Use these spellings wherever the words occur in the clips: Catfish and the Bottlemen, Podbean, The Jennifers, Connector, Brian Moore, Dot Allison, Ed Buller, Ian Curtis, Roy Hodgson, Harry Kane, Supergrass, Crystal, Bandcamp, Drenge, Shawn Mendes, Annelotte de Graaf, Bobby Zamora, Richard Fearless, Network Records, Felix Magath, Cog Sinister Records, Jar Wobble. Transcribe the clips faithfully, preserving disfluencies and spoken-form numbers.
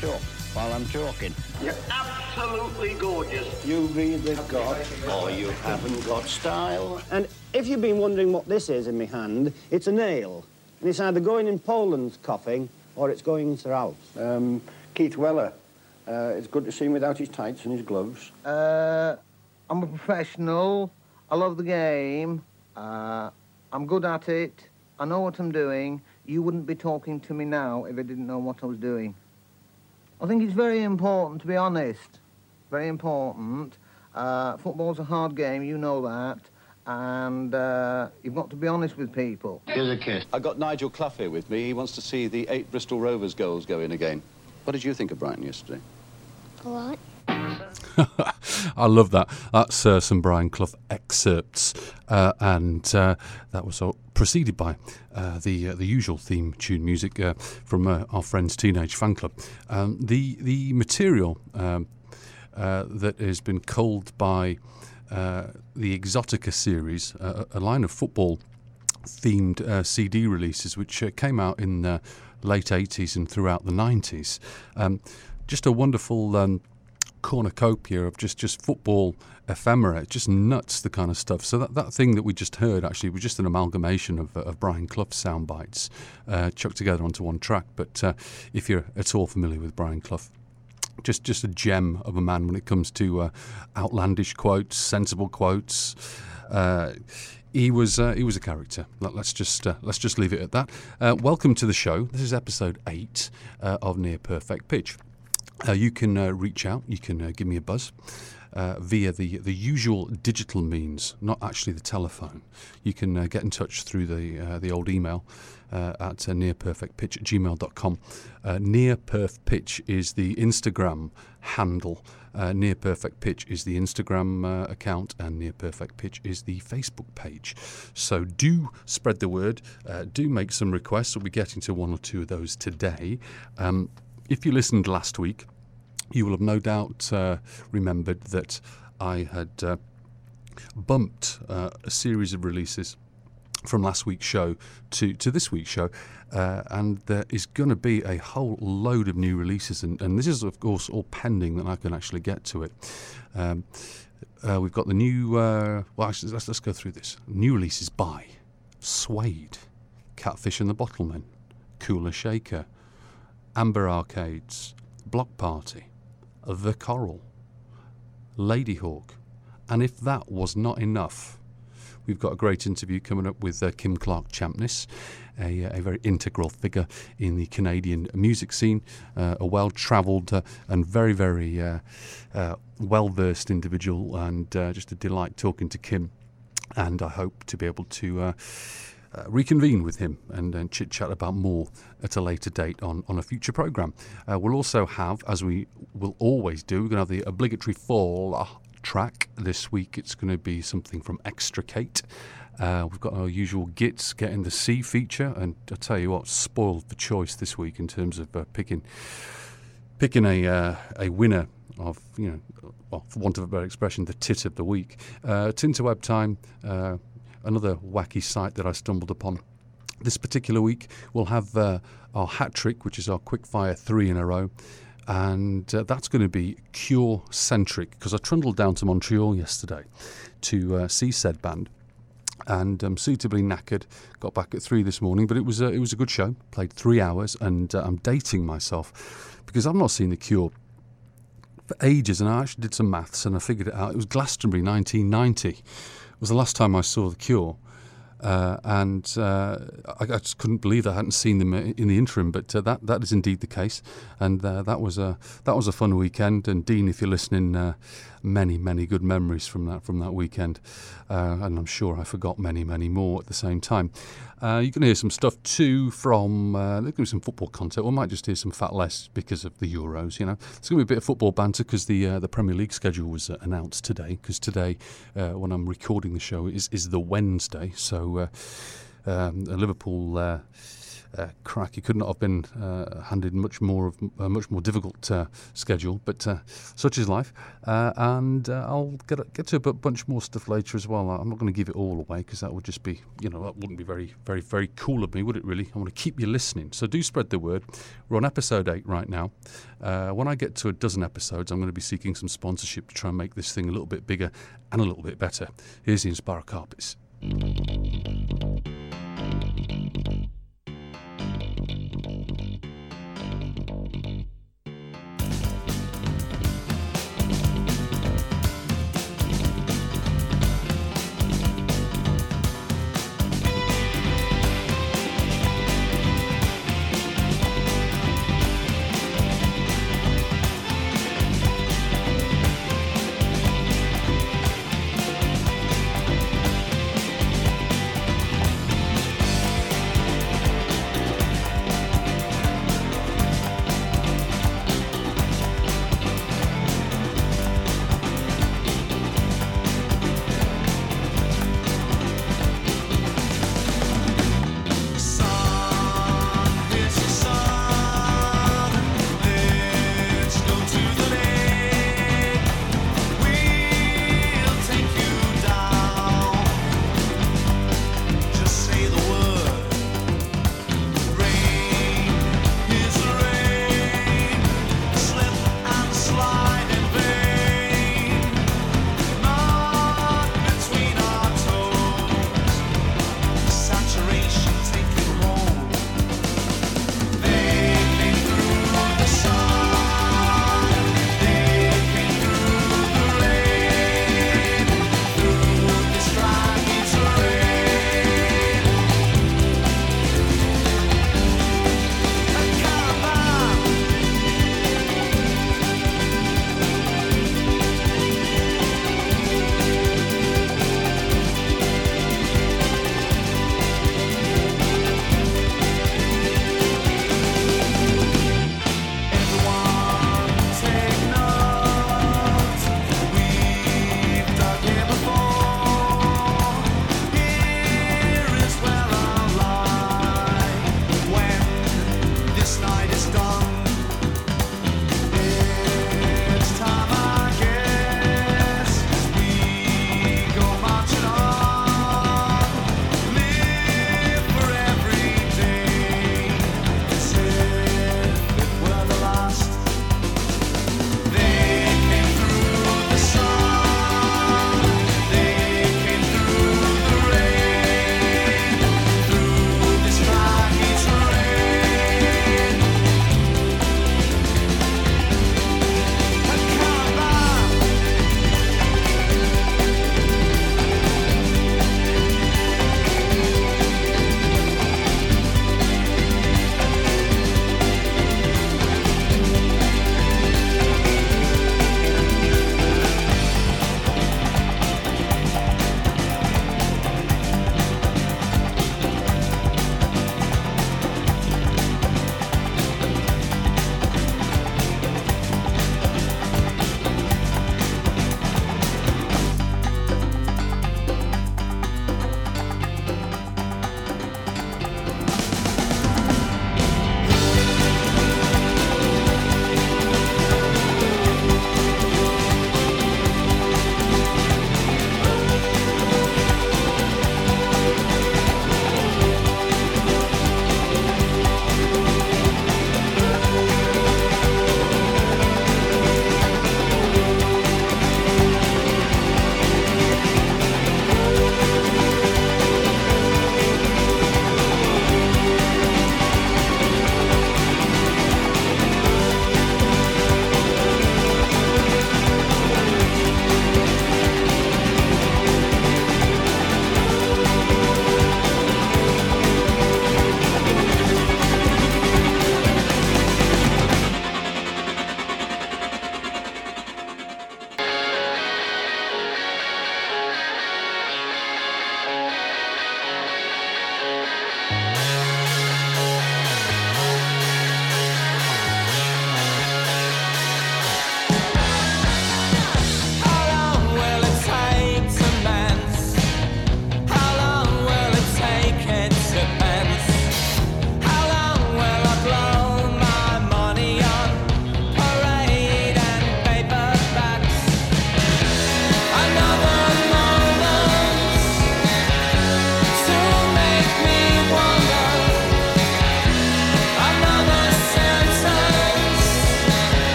your talk while I'm talking. You're absolutely gorgeous. You be the god, or you haven't got style. And if you've been wondering what this is in my hand, it's a nail. And it's either going in Poland's coughing or it's going into Alps. Um, Keith Weller. Uh, it's good to see him without his tights and his gloves. Uh, I'm a professional. I love the game. Uh, I'm good at it. I know what I'm doing. You wouldn't be talking to me now if I didn't know what I was doing. I think it's very important to be honest. Very important. Uh, football's a hard game, you know that. And uh, you've got to be honest with people. Here's a kiss. I've got Nigel Clough here with me. He wants to see the eight Bristol Rovers goals go in again. What did you think of Brighton yesterday? A lot. I love that. That's uh, some Brian Clough excerpts, uh, and uh, that was all preceded by uh, the uh, the usual theme tune music uh, from uh, our friends Teenage Fan Club. Um, the the material um, uh, that has been culled by uh, the Exotica series, uh, a line of football-themed uh, C D releases, which uh, came out in the late eighties and throughout the nineties. Um, just a wonderful Um, cornucopia of just just football ephemera. It's just nuts, the kind of stuff. So that, that thing that we just heard actually was just an amalgamation of, of Brian Clough's sound bites uh, chucked together onto one track. But uh, if you're at all familiar with Brian Clough, just just a gem of a man when it comes to uh, outlandish quotes, sensible quotes. Uh, he was uh, he was a character. Let's just uh, let's just leave it at that. Uh, welcome to the show. This is episode eight uh, of Near Perfect Pitch. Uh, you can uh, reach out, you can uh, give me a buzz uh, via the, the usual digital means, not actually the telephone. You can uh, get in touch through the uh, the old email uh, at uh, nearperfectpitch at gmail dot com. Uh, nearperfpitch is the Instagram handle. Uh, Near Perfect Pitch is the Instagram uh, account, and Near Perfect Pitch is the Facebook page. So do spread the word, uh, do make some requests. We'll be getting to one or two of those today. Um, If you listened last week, you will have no doubt uh, remembered that I had uh, bumped uh, a series of releases from last week's show to, to this week's show, uh, and there is going to be a whole load of new releases, and, and this is, of course, all pending that I can actually get to it. Um, uh, we've got the new, uh, well, actually, let's, let's go through this. New releases by Suede, Catfish and the Bottlemen, Kula Shaker, Amber Arcades, Bloc Party, The Coral, Ladyhawke, and if that was not enough, we've got a great interview coming up with uh, Kim Clark Champniss, a, a very integral figure in the Canadian music scene, uh, a well-travelled uh, and very, very uh, uh, well-versed individual, and uh, just a delight talking to Kim, and I hope to be able to Uh, Uh, reconvene with him and, and chit-chat about more at a later date on, on a future programme. Uh, we'll also have, as we will always do, we're going to have the obligatory fall track this week. It's going to be something from Extricate. Uh, we've got our usual Gits getting the C feature, and I tell you what, spoiled for choice this week in terms of uh, picking picking a uh, a winner of, you know, well, for want of a better expression, the tit of the week. Uh, Tinterweb time. Uh, Another wacky site that I stumbled upon. This particular week, we'll have uh, our hat trick, which is our quickfire three in a row, and uh, that's going to be Cure-centric, because I trundled down to Montreal yesterday to uh, see said band, and I'm um, suitably knackered. Got back at three this morning, but it was, uh, it was a good show. Played three hours, and uh, I'm dating myself, because I've not seen The Cure for ages, and I actually did some maths, and I figured it out. It was Glastonbury nineteen ninety. Was the last time I saw The Cure, uh, and uh, I, I just couldn't believe I hadn't seen them in the interim. But uh, that that is indeed the case, and uh, that was a that was a fun weekend. And Dean, if you're listening, uh, many many good memories from that from that weekend, uh, and I'm sure I forgot many many more at the same time. Uh, you're going to hear some stuff too from uh, there's going to be some football content. We might just hear some Fat Les because of the Euros. You know, it's going to be a bit of football banter because the uh, the Premier League schedule was uh, announced today. Because today, uh, when I'm recording the show, is is the Wednesday. So. Uh, Um, Liverpool uh, uh, crack. He could not have been uh, handed much more of a much more difficult uh, schedule, but uh, such is life. Uh, and uh, I'll get get to a bunch more stuff later as well. I'm not going to give it all away because that would just be, you know, that wouldn't be very, very, very cool of me, would it? Really, I want to keep you listening. So do spread the word. We're on episode eight right now. Uh, when I get to a dozen episodes, I'm going to be seeking some sponsorship to try and make this thing a little bit bigger and a little bit better. Here's the Inspira Carpets.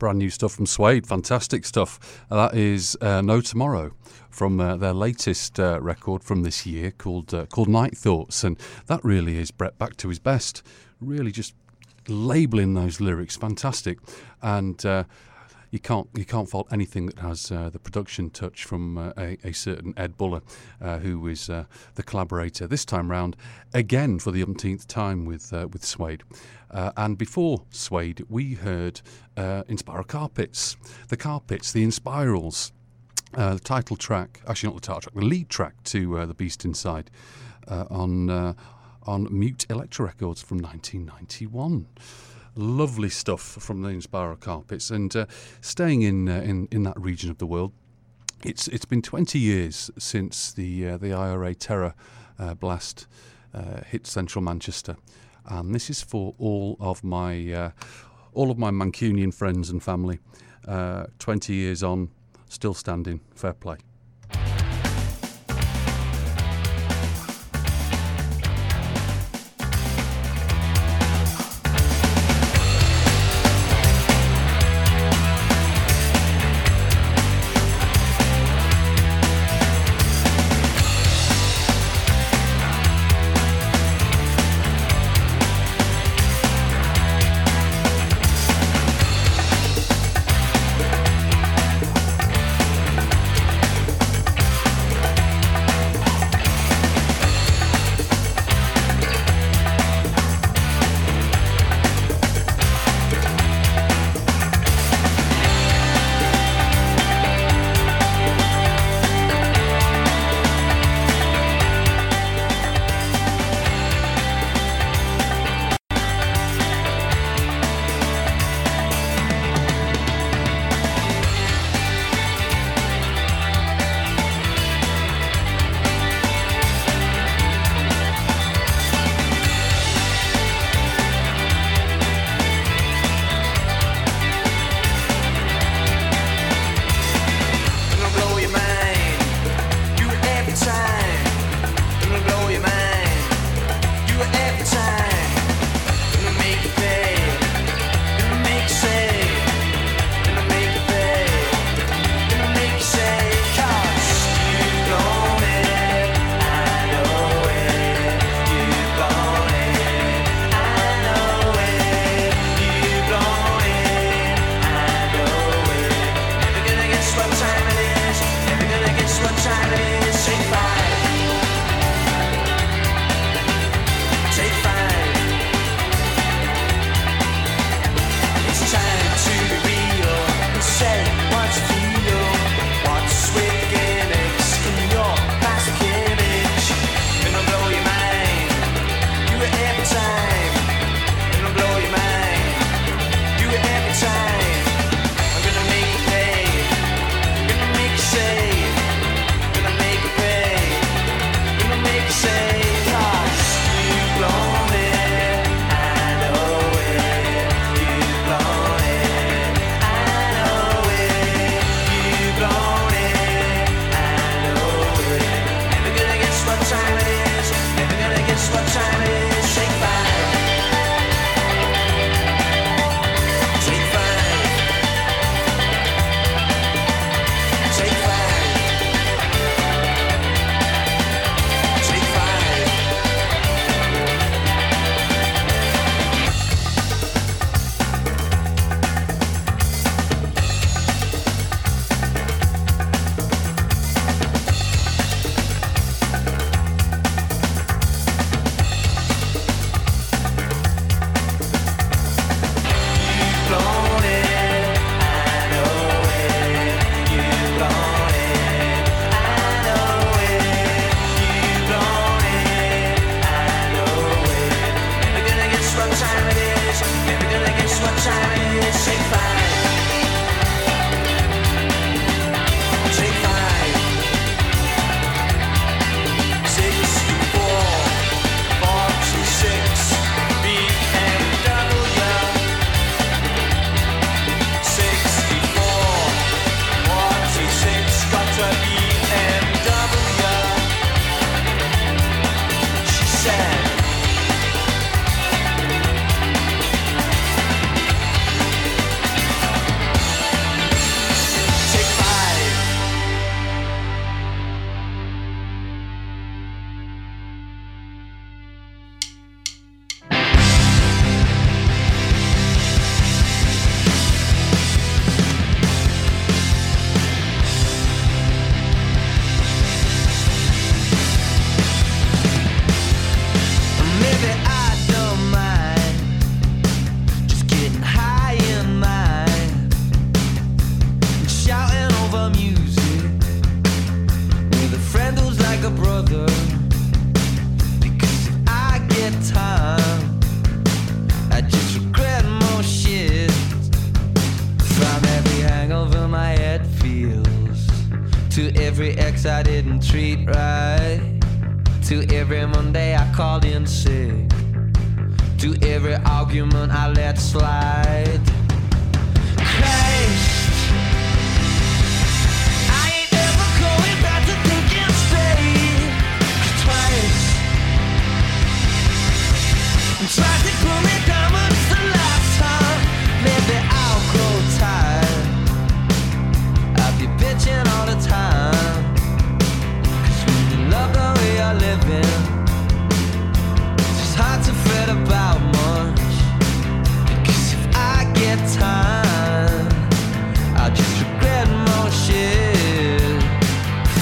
brand new stuff from Suede, fantastic stuff. That is uh, No Tomorrow from uh, their latest uh, record from this year called uh, called Night Thoughts, and that really is Brett back to his best, really just labelling those lyrics, fantastic. And uh, you can't you can't fault anything that has uh, the production touch from uh, a, a certain Ed Buller, uh, who is uh, the collaborator this time round again for the umpteenth time with uh, with Suede. Uh, and before Suede, we heard uh, Inspiral Carpets, the Carpets, the Inspirals, uh, the title track, actually not the title track, the lead track to uh, The Beast Inside, uh, on uh, on Mute Electra Records from nineteen ninety-one. Lovely stuff from the Inspiral Carpets. And uh, staying in, uh, in in that region of the world, it's it's been twenty years since the uh, the I R A terror uh, blast uh, hit central Manchester, and this is for all of my uh, all of my Mancunian friends and family. Uh, twenty years on, still standing. Fair play. To every ex I didn't treat right. To every Monday I called in sick. To every argument I let slide. Christ! Tried to pull me down, but it's the last time. Maybe I'll grow tired. I'll be bitching all the time. 'Cause we love the way you're living. It's just hard to fret about much. Because if I get time, I'll just regret more shit.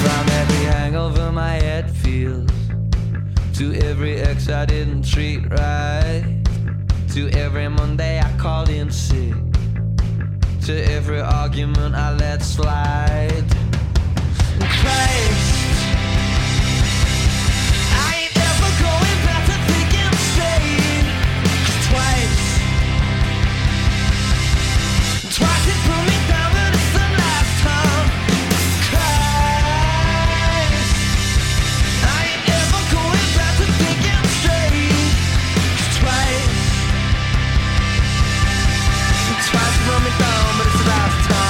From every hangover my head feels. To every ex I didn't treat right. To every Monday I called in sick. To every argument I let slide. Christ, I ain't ever going back to thinking straight. 'Cause twice Twice it put me down, but it's the last time. Run me down, but it's the last time.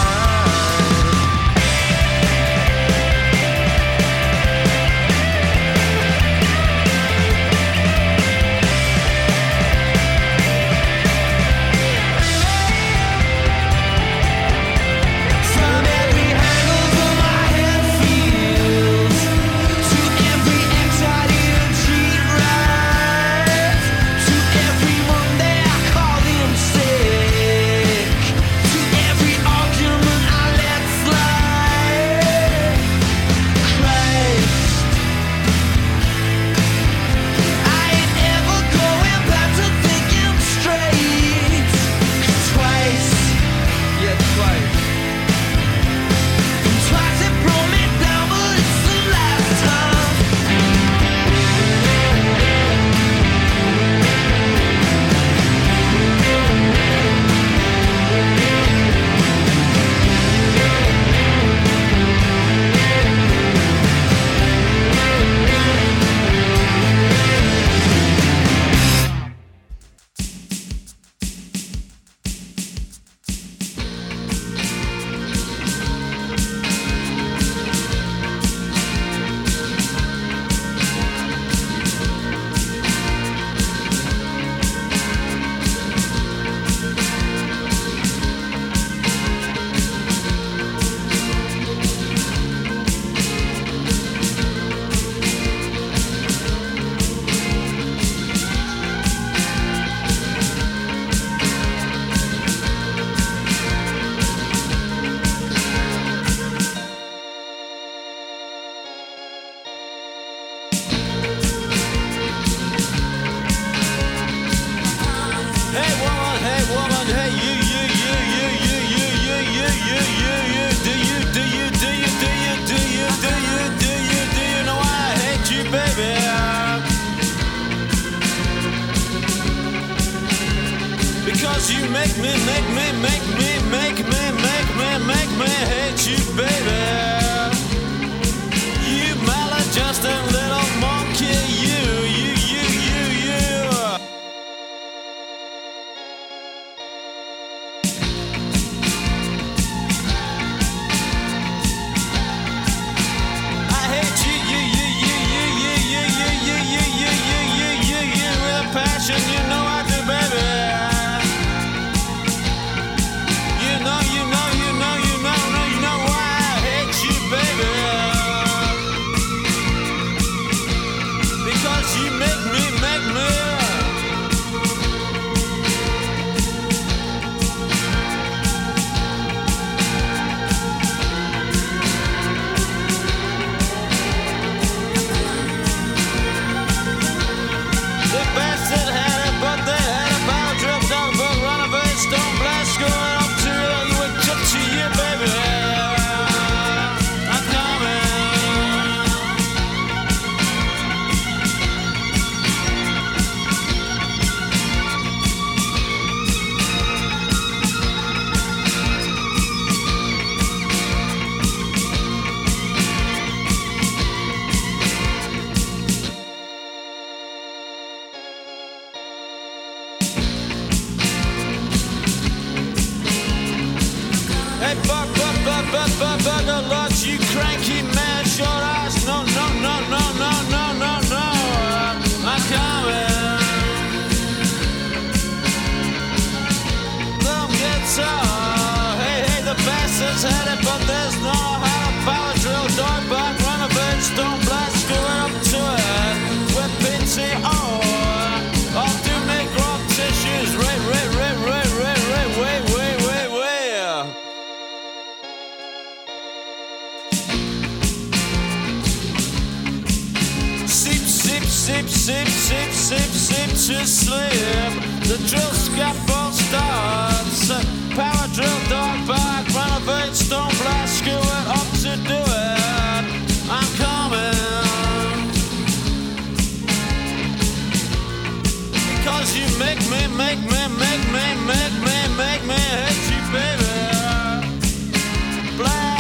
Hey, bug, bug, bug, bug, bug, bugger lots, you cranky man, short ass. No, no, no, no, no, no, no, no. I'm coming. Don't get so. Hey, hey, the bastards had it, but there's no how to power drill, dog, buck, run a bitch, don't blast, screw it up to it. With P T O. Sip, sip, sip, sip to slip. The drill scaffold starts. Power drill, dog, bark, run a bitch, don't blast, screw it up to do it. I'm coming. Because you make me, make me, make me, make me, make me hate you, baby. Blast.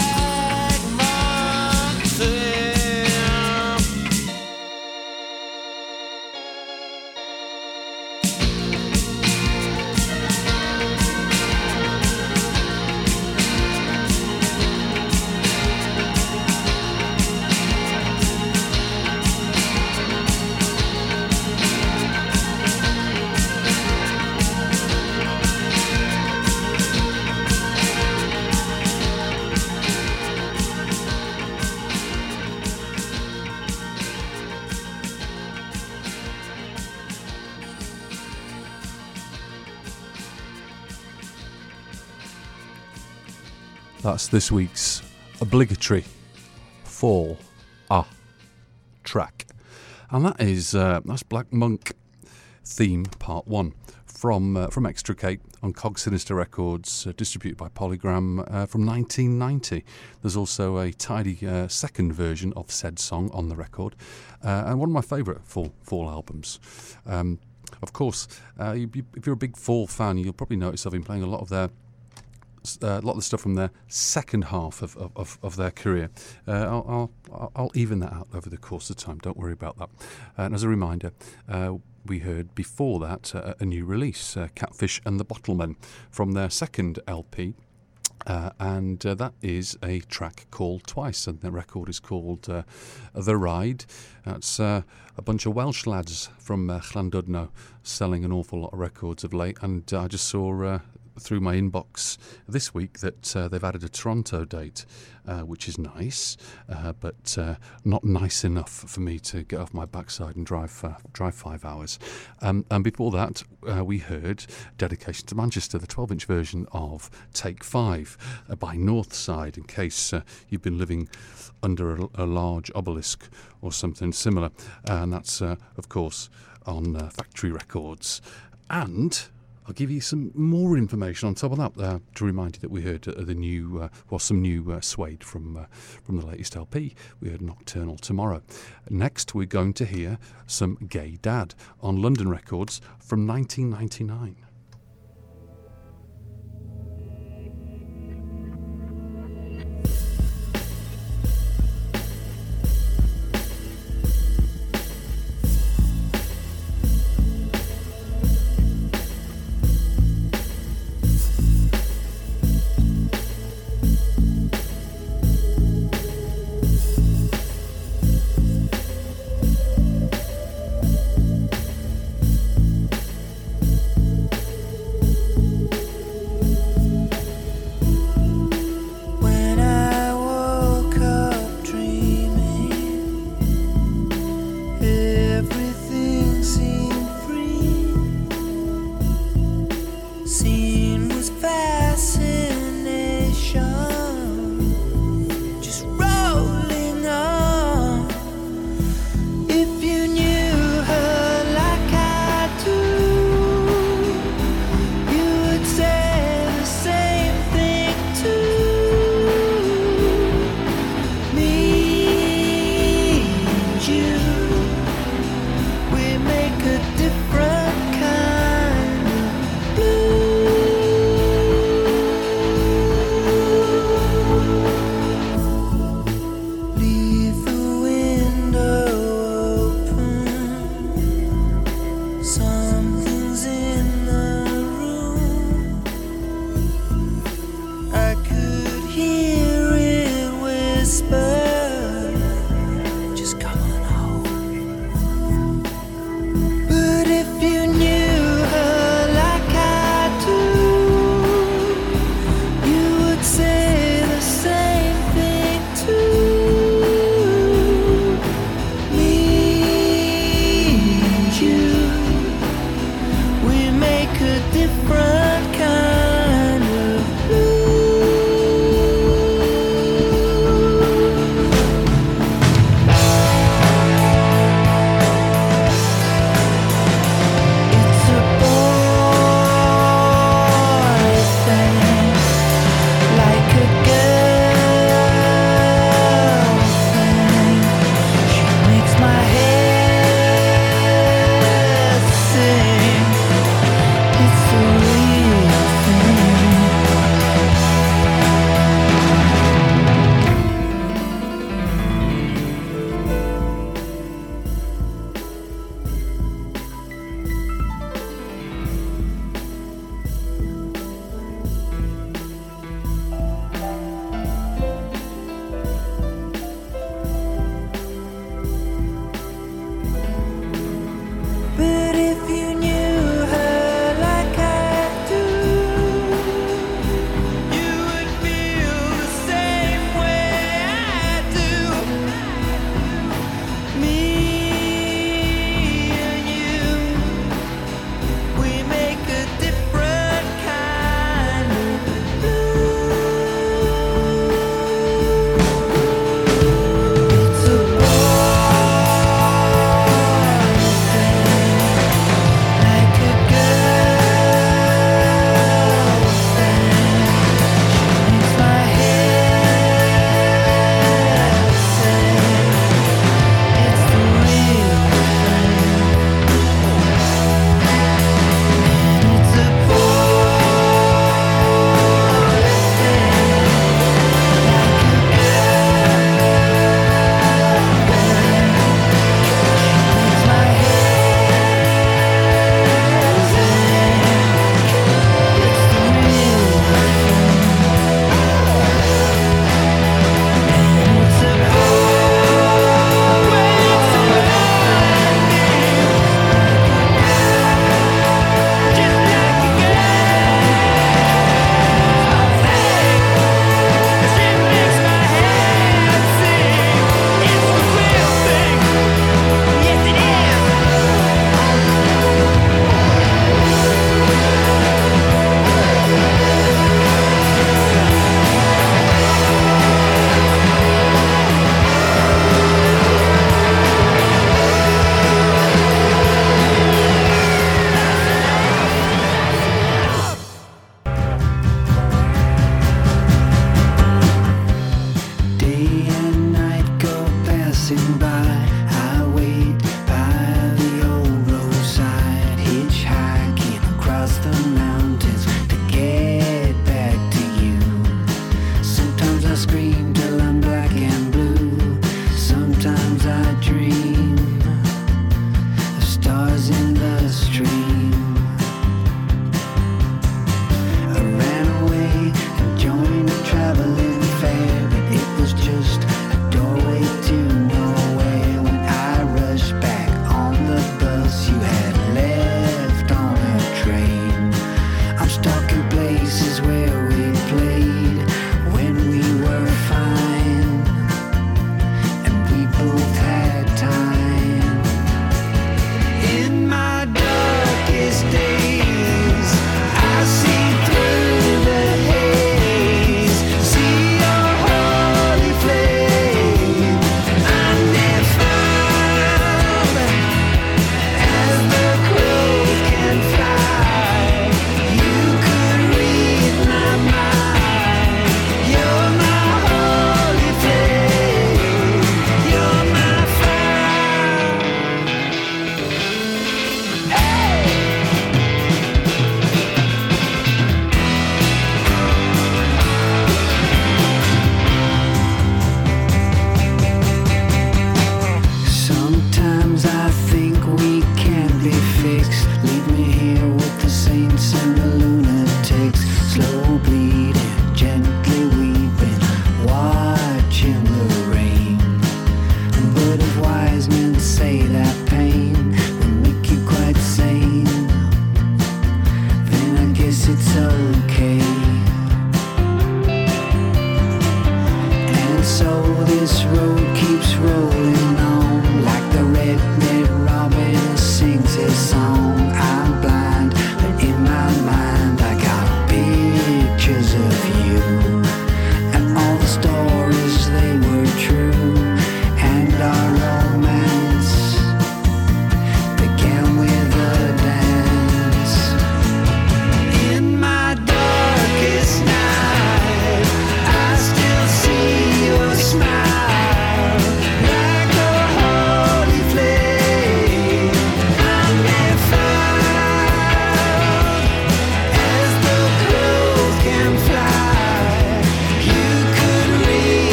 That's this week's obligatory fall ah track, and that is uh, that's Black Monk Theme Part One from uh, from Extricate on Cog Sinister Records, uh, distributed by Polygram, uh, from nineteen ninety. There's also a tidy uh, second version of said song on the record, uh, and one of my favourite fall fall albums. Um, of course, uh, you, you, if you're a big fall fan, you'll probably notice I've been playing a lot of their. Uh, a lot of the stuff from their second half of, of, of their career. Uh, I'll, I'll, I'll even that out over the course of time, don't worry about that. Uh, and as a reminder, uh, we heard before that uh, a new release, uh, Catfish and the Bottlemen, from their second L P, uh, and uh, that is a track called Twice, and the record is called uh, The Ride. That's uh, a bunch of Welsh lads from uh, Llandudno selling an awful lot of records of late, and uh, I just saw... Uh, through my inbox this week that uh, they've added a Toronto date, uh, which is nice, uh, but uh, not nice enough for me to get off my backside and drive uh, drive five hours. Um, and before that, uh, we heard Dedication to Manchester, the twelve-inch version of Take Five uh, by Northside, in case uh, you've been living under a, a large obelisk or something similar. And that's, uh, of course, on uh, Factory Records. And... I'll give you some more information on top of that uh, to remind you that we heard uh, the new, uh, well, some new uh, Suede from uh, from the latest L P. We heard Nocturnal Tomorrow. Next, we're going to hear some Gay Dad on London Records from nineteen ninety-nine.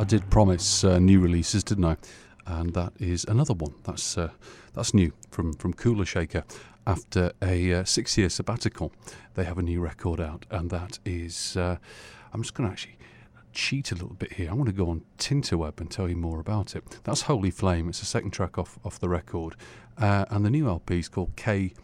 I did promise uh, new releases, didn't I? And that is another one. That's uh, that's new from from Kula Shaker. After a uh, six-year sabbatical, they have a new record out, and that is. Uh, I'm just going to actually cheat a little bit here. I want to go on Tinterweb and tell you more about it. That's Holy Flame. It's the second track off off the record, uh, and the new L P is called K.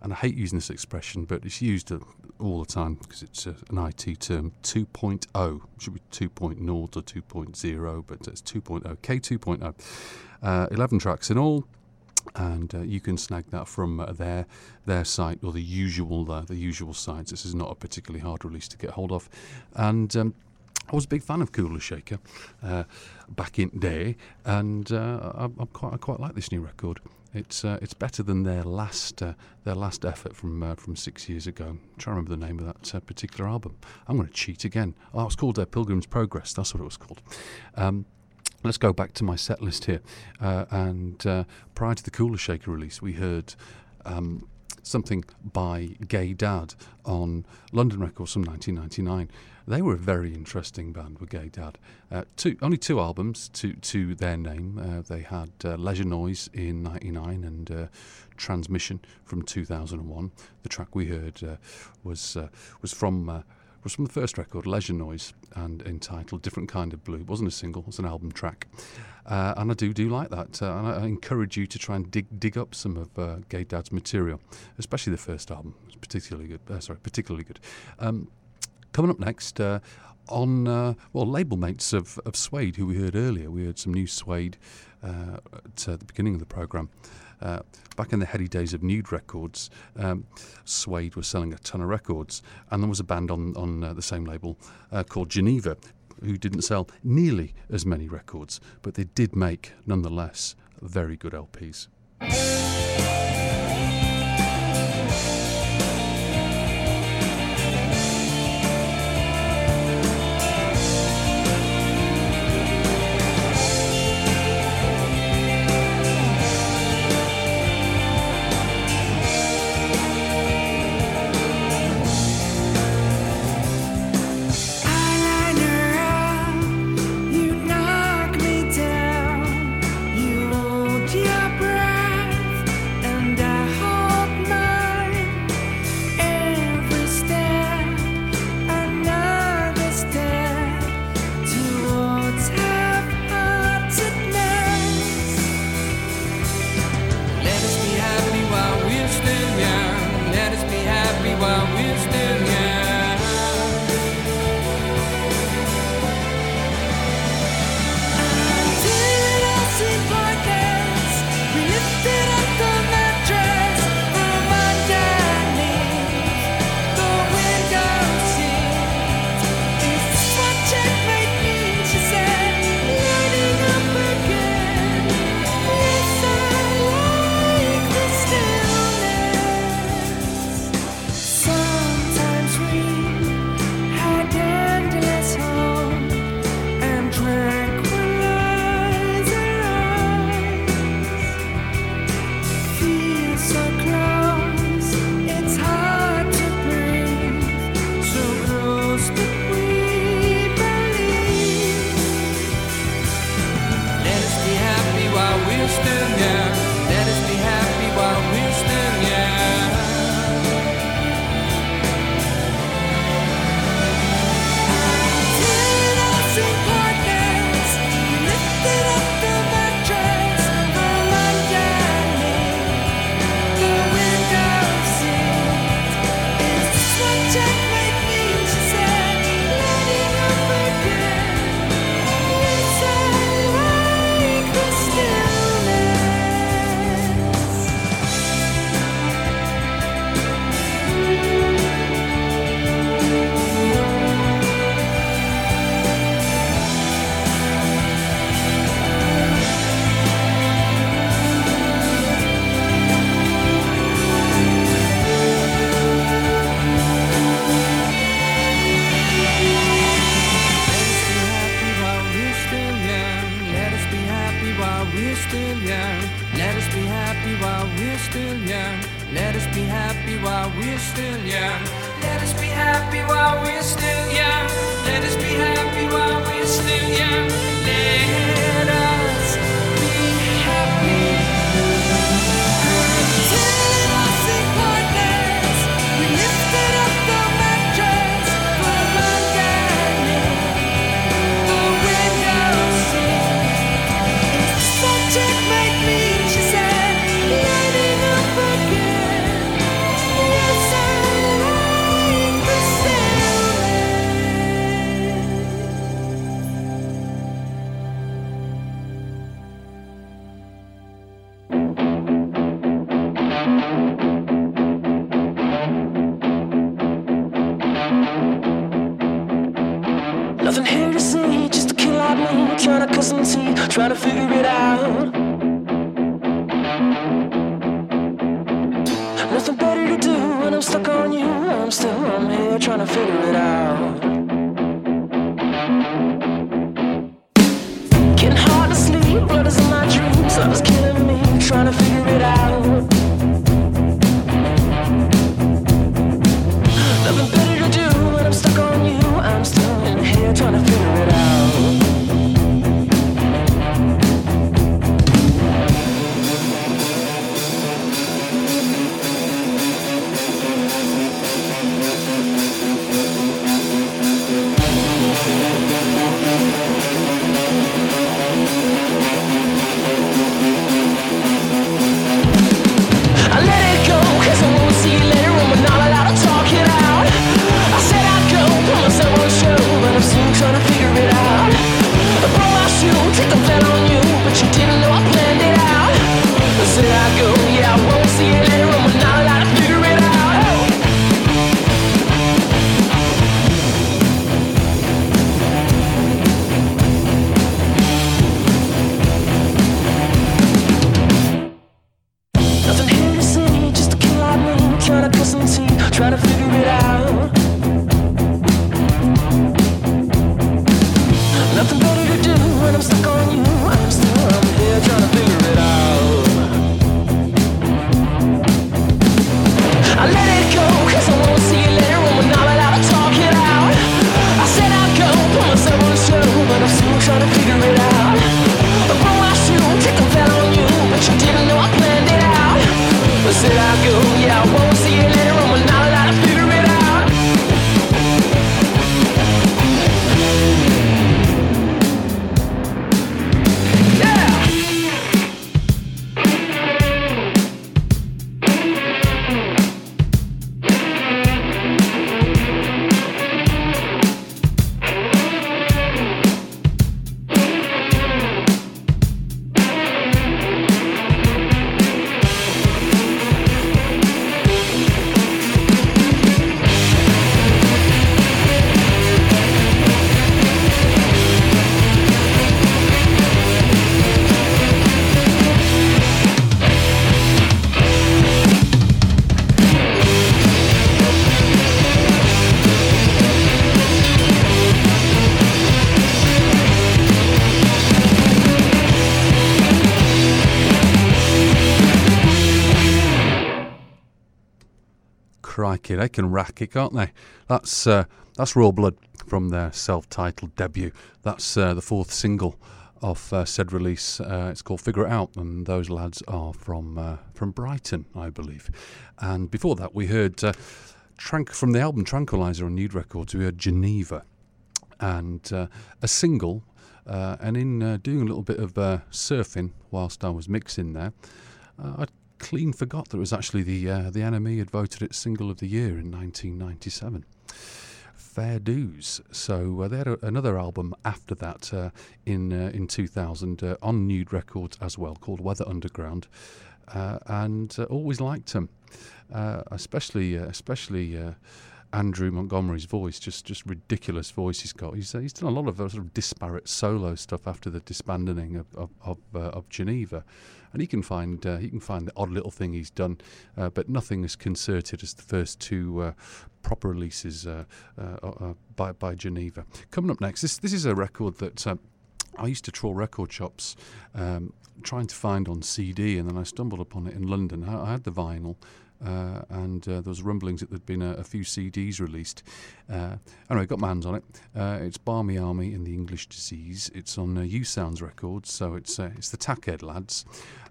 And I hate using this expression, but it's used all the time because it's an I T term. two point oh. It should be two point oh or two point oh, but it's two point oh. K two point oh. Uh, eleven tracks in all, and uh, you can snag that from uh, their their site or the usual uh, the usual sites. This is not a particularly hard release to get hold of, and. Um, I was a big fan of Kula Shaker uh, back in the day, and uh, I, I'm quite, I quite like this new record. It's uh, it's better than their last uh, their last effort from uh, from six years ago. I'm trying to remember the name of that uh, particular album. I'm going to cheat again. Oh, it was called uh, Pilgrim's Progress. That's what it was called. Um, let's go back to my set list here. Uh, and uh, prior to the Kula Shaker release, we heard... Um, something by Gay Dad on London Records from nineteen ninety-nine. They were a very interesting band, were Gay Dad. Uh, two, only two albums to, to their name. Uh, they had uh, Leisure Noise in ninety-nine and uh, Transmission from two thousand one. The track we heard uh, was uh, was from uh, was from the first record, Leisure Noise, and entitled Different Kind of Blue. It wasn't a single, it was an album track. Uh, and I do do like that. Uh, and I, I encourage you to try and dig dig up some of uh, Gay Dad's material, especially the first album. It's particularly good. Uh, sorry, particularly good. Um, coming up next, uh, on, uh, well, label mates of, of Suede, who we heard earlier. We heard some new Suede uh, at uh, the beginning of the programme. Uh, back in the heady days of Nude Records, um, Suede was selling a ton of records, and there was a band on, on uh, the same label uh, called Geneva, who didn't sell nearly as many records, but they did make, nonetheless, very good L Ps. Let us be happy while we're still young. Let here to see, just a kid like me, trying to cut some teeth, trying to figure it out. Nothing better to do when I'm stuck on you. I'm still, I'm here trying to figure it out. Getting hard to sleep, blood is in my dreams. Love is killing me, trying to figure it out. Nothing better to do when I'm stuck on you. I'm still in here trying to figure it out. Crikey, they can rack it, can't they? That's uh, that's Raw Blood from their self-titled debut. That's uh, the fourth single of uh, said release. Uh, it's called Figure It Out, and those lads are from uh, from Brighton, I believe. And before that, we heard uh, Trank from the album Tranquilizer on Nude Records. We heard Geneva, and uh, a single. Uh, and in uh, doing a little bit of uh, surfing whilst I was mixing there, uh, I. clean forgot that it was actually the uh, the N M E had voted it Single of the Year in nineteen ninety-seven. Fair dues. So uh, they had a, another album after that uh, in uh, in two thousand uh, on Nude Records as well, called Weather Underground, uh, and uh, always liked them, uh, especially uh, especially uh, Andrew Montgomery's voice. Just just ridiculous voice he's got. He's uh, he's done a lot of uh, sort of disparate solo stuff after the disbanding of of of, uh, of Geneva. And he can find uh, he can find the odd little thing he's done, uh, but nothing as concerted as the first two uh, proper releases uh, uh, uh, by by Geneva. Coming up next, this this is a record that uh, I used to trawl record shops um, trying to find on C D, and then I stumbled upon it in London. I, I had the vinyl, uh, and uh, there was rumblings that there'd been a, a few C Ds released. Uh, anyway, got my hands on it. Uh, it's Barmy Army and The English Disease. It's on uh, U Sounds Records, so it's uh, it's the Tackhead lads.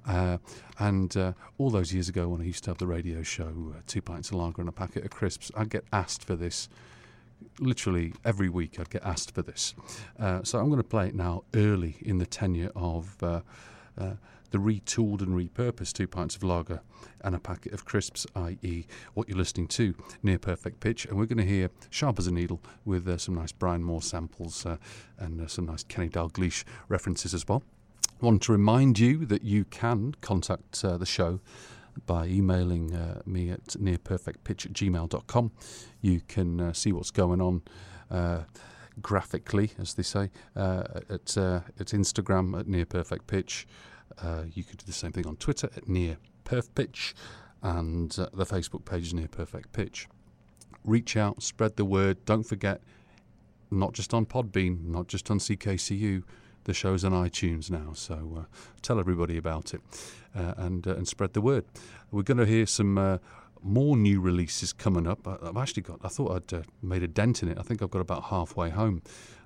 Uh, and uh, all those years ago when I used to have the radio show, uh, Two Pints of Lager and a Packet of Crisps, I'd get asked for this. Literally every week I'd get asked for this. Uh, so I'm going to play it now early in the tenure of uh, uh, the retooled and repurposed Two Pints of Lager and a Packet of Crisps, that is what you're listening to, Near Perfect Pitch. And we're going to hear Sharp as a Needle with uh, some nice Brian Moore samples uh, and uh, some nice Kenny Dalglish references as well. I want to remind you that you can contact uh, the show by emailing uh, me at nearperfectpitch at gmail dot com. You can uh, see what's going on, uh, graphically, as they say, uh, at, uh, at Instagram at Near Perfect Pitch. Uh, you could do the same thing on Twitter at Near Perf Pitch, and uh, the Facebook page is Near Perfect Pitch. Reach out, spread the word. Don't forget, not just on Podbean, not just on C K C U, the show's on iTunes now, so uh, tell everybody about it uh, and, uh, and spread the word. We're going to hear some uh, more new releases coming up. I, I've actually got, I thought I'd uh, made a dent in it. I think I've got about halfway home.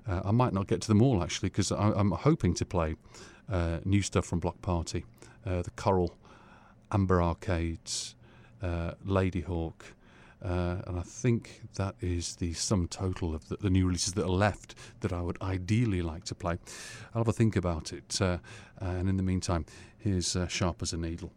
Uh, I might not get to them all, actually, because I'm hoping to play uh, new stuff from Bloc Party, uh, The Coral, Amber Arcades, uh, Ladyhawke, Uh, and I think that is the sum total of the, the new releases that are left that I would ideally like to play. I'll have a think about it. Uh, and in the meantime, here's uh, Sharp as a Needle.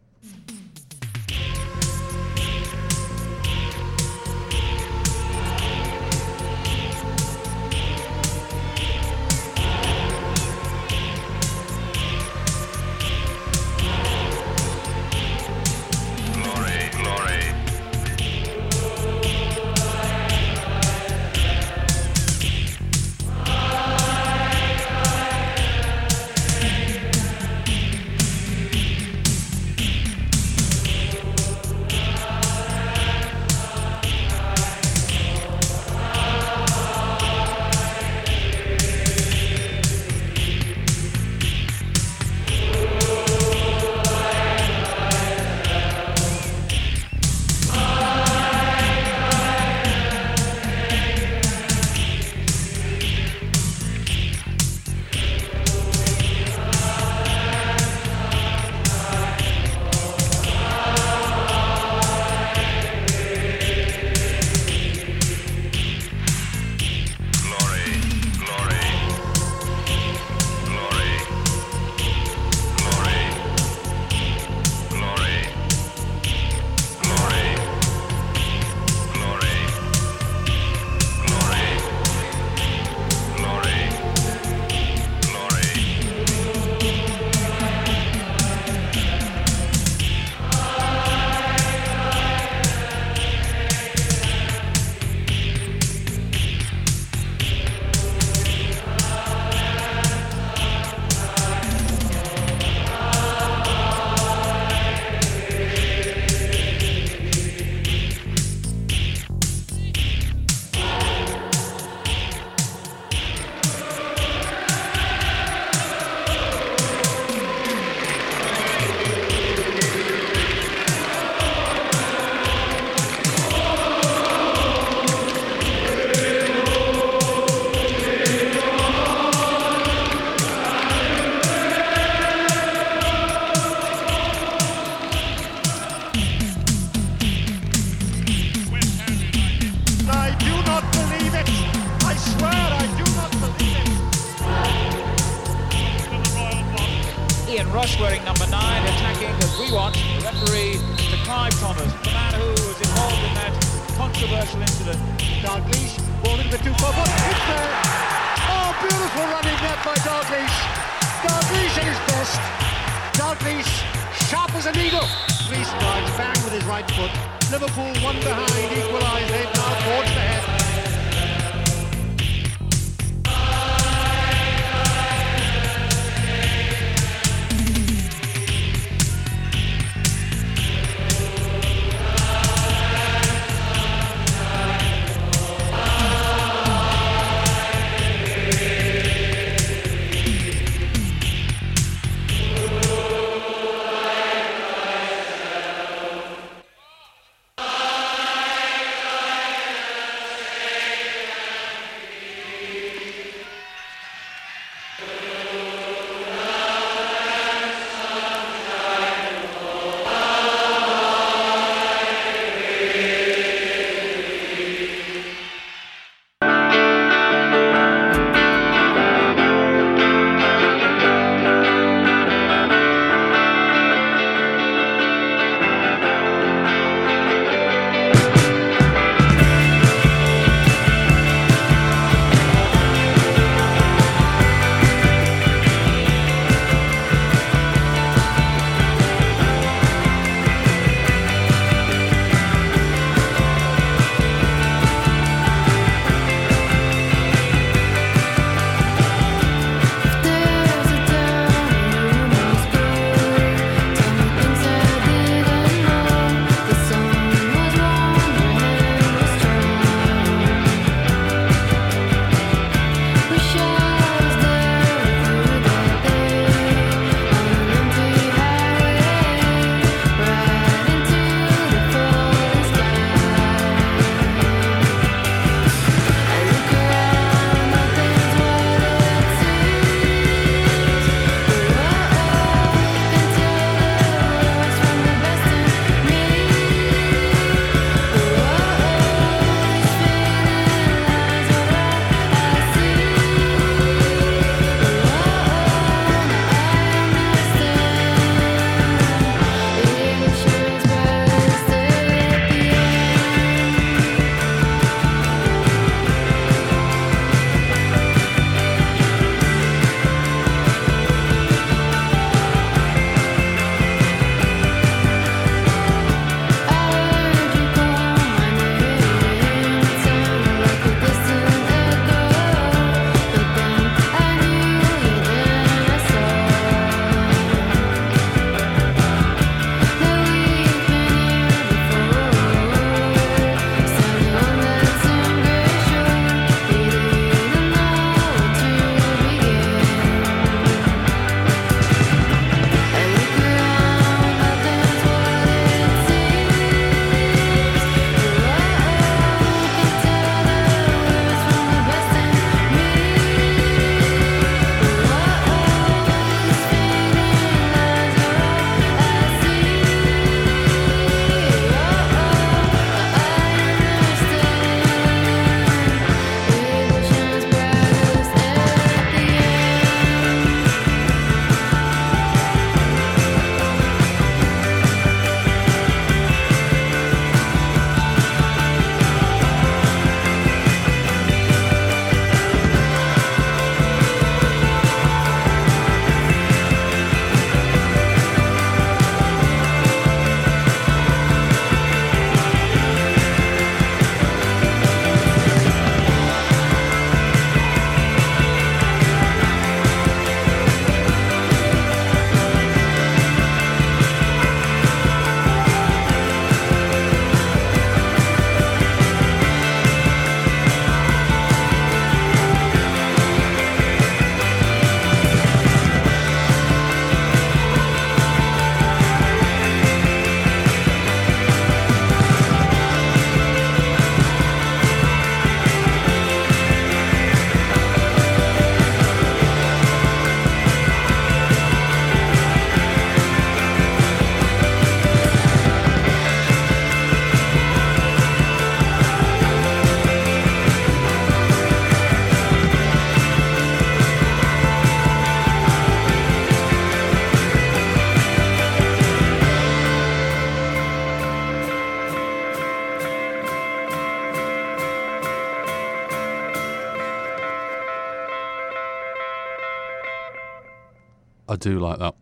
I do like that.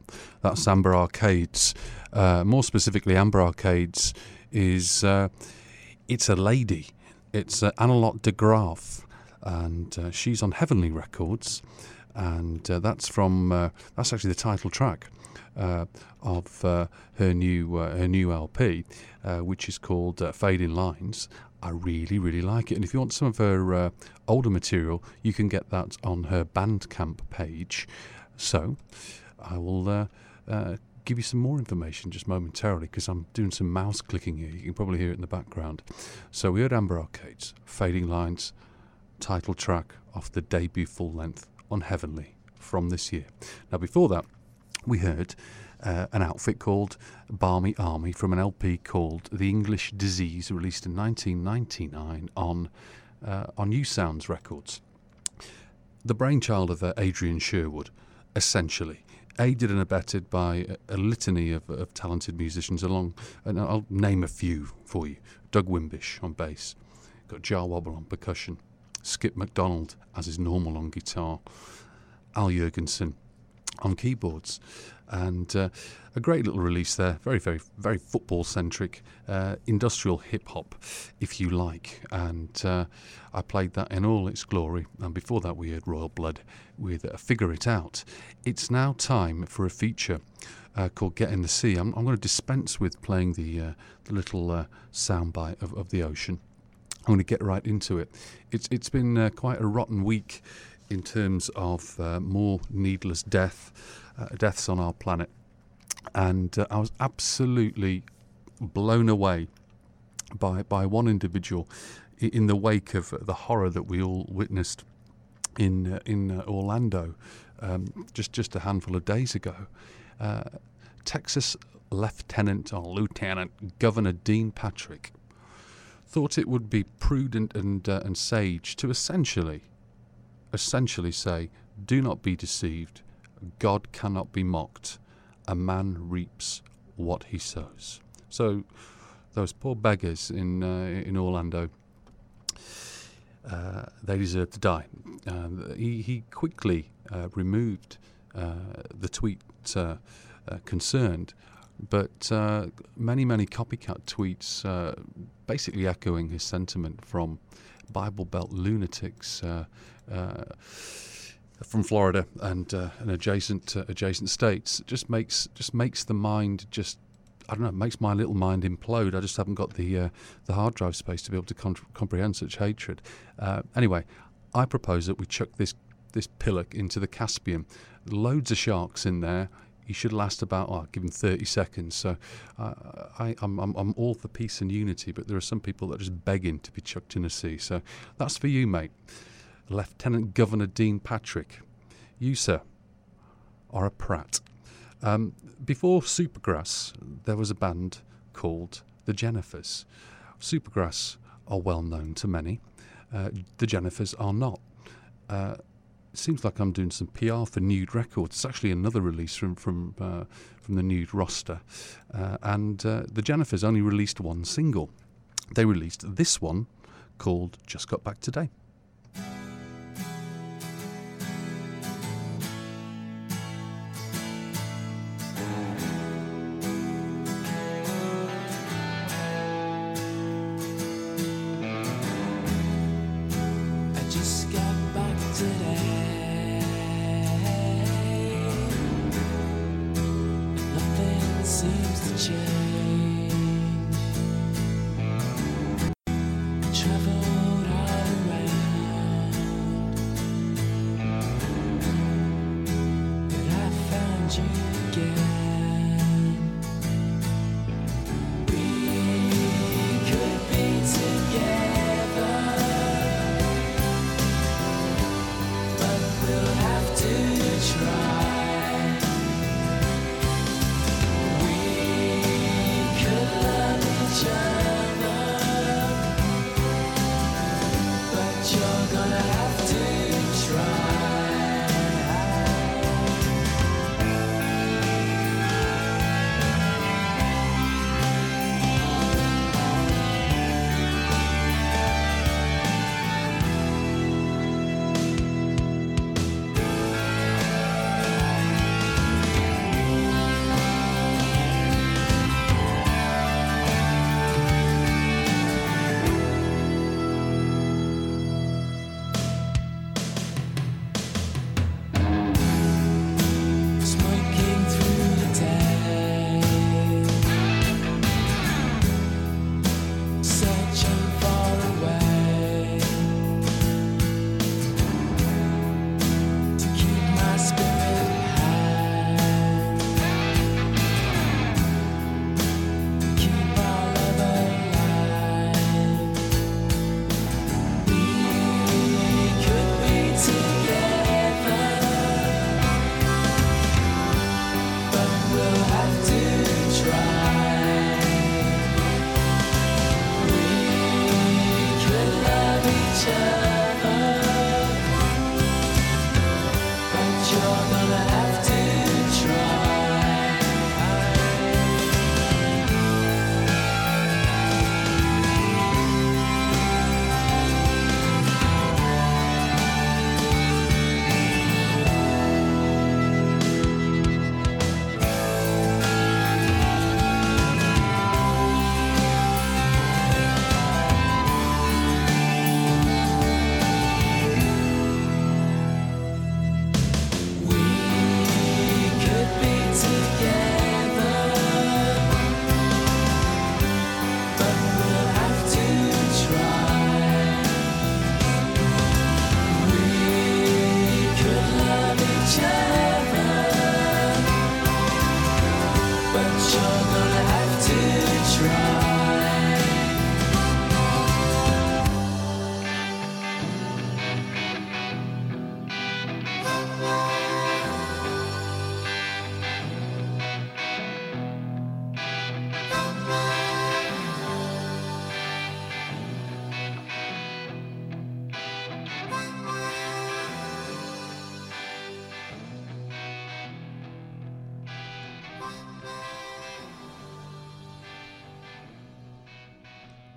That's Amber Arcades. Uh, more specifically, Amber Arcades is, uh, it's a lady. It's uh, Annelotte de Graaf, and uh, she's on Heavenly Records, and uh, that's from, uh, that's actually the title track uh, of uh, her new uh, her new L P, uh, which is called uh, Fading Lines. I really, really like it. And if you want some of her uh, older material, you can get that on her Bandcamp page. So I will uh, uh, give you some more information just momentarily, because I'm doing some mouse clicking here. You can probably hear it in the background. So we heard Amber Arcades, Fading Lines, title track off the debut full length on Heavenly from this year. Now before that, we heard uh, an outfit called Barmy Army from an L P called The English Disease, released in nineteen ninety-nine on uh, on New Sounds Records. The brainchild of uh, Adrian Sherwood, essentially, aided and abetted by a, a litany of, of talented musicians along, and I'll name a few for you. Doug Wimbish on bass, got Jar Wobble on percussion, Skip MacDonald, as is normal, on guitar, Al Jurgensen on keyboards, and uh, a great little release there, very, very, very football-centric, uh, industrial hip-hop, if you like, and uh, I played that in all its glory, and before that we heard Royal Blood with uh, Figure It Out. It's now time for a feature uh, called Get in the Sea. I'm, I'm going to dispense with playing the, uh, the little uh, soundbite of, of the ocean. I'm going to get right into it. It's It's been uh, quite a rotten week in terms of uh, more needless death, uh, deaths on our planet. And uh, I was absolutely blown away by by one individual in the wake of the horror that we all witnessed in uh, in uh, Orlando um, just, just a handful of days ago. Uh, Texas Lieutenant or Lieutenant Governor Dean Patrick thought it would be prudent and, uh, and sage to essentially essentially say, do not be deceived, God cannot be mocked, a man reaps what he sows. So those poor beggars in uh, in Orlando, uh, they deserve to die. Um, he, he quickly uh, removed uh, the tweet uh, uh, concerned, but uh, many, many copycat tweets uh, basically echoing his sentiment from Bible Belt lunatics uh, uh, from Florida and uh, and adjacent uh, adjacent states. It just makes just makes the mind just I don't know makes my little mind implode. I just haven't got the uh, the hard drive space to be able to con- comprehend such hatred. Uh, anyway, I propose that we chuck this this pillock into the Caspian. Loads of sharks in there. He should last about, oh, I'll give him thirty seconds. So uh, I, I'm, I'm, I'm all for peace and unity, but there are some people that are just begging to be chucked in the sea. So that's for you, mate. Lieutenant Governor Dean Patrick. You, sir, are a prat. Um, before Supergrass, there was a band called The Jennifers. Supergrass are well known to many. Uh, the Jennifers are not. Uh, Seems like I'm doing some P R for Nude Records. It's actually another release from from uh, from the Nude roster, uh, and uh, the Jennifers only released one single. They released this one called "Just Got Back Today."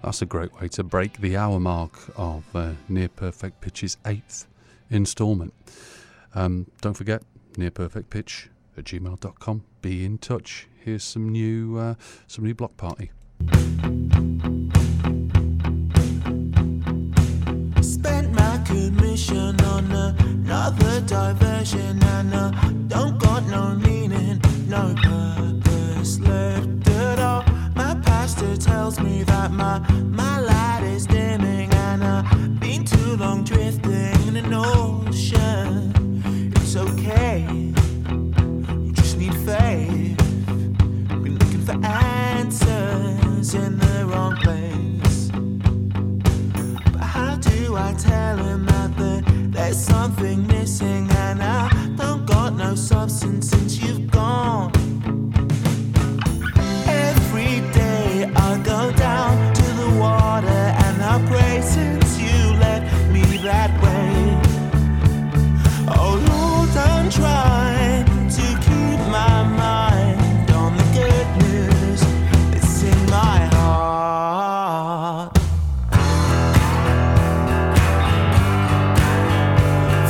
That's a great way to break the hour mark of uh, Near Perfect Pitch's eighth instalment. Um, don't forget, near perfect pitch at gmail dot com. Be in touch. Here's some new, uh, some new Bloc Party. Spent my commission on another diversion, and I don't got no meaning, no purpose left at all. My pastor tells me that my, my light is dimming, and I've been too long drifting in an ocean. It's okay, you just need faith. Been looking for answers in the wrong place. But how do I tell him that there, there's something missing, and I don't got no substance since you've gone? I'll go down to the water and I'll pray since you let me that way. Oh Lord, I'm trying to keep my mind on the good news that's in my heart.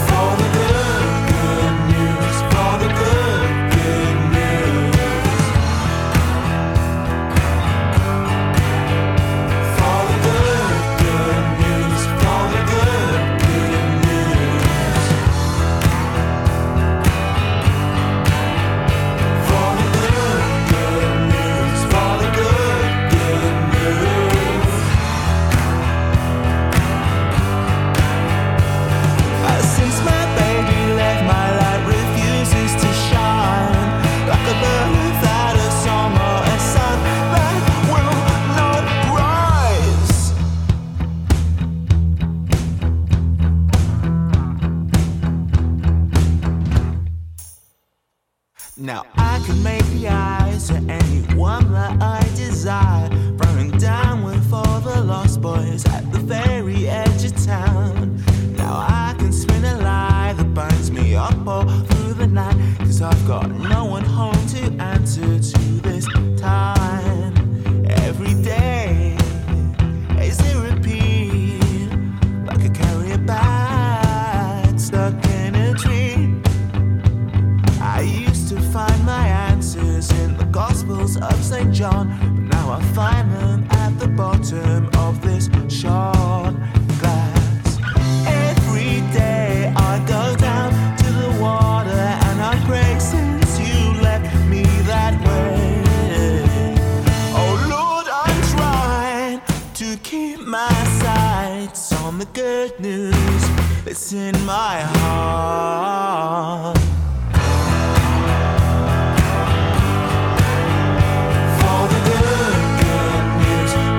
For the good, good news, for the good, good news. Now I can make the eyes to anyone that I desire, burning down with all the lost boys at the very edge of town. Now I can spin a lie that burns me up all through the night, cause I've got no one home to answer to this time. Every day is a repeat, like a carrier bag stuck in a tree. I used to find my answers in the Gospels of Saint John, but now I find them at the bottom of this shard glass. Every day I go down to the water and I pray since you left me that way. Oh Lord, I'm trying to keep my sights on the good news that's in my heart. Good news.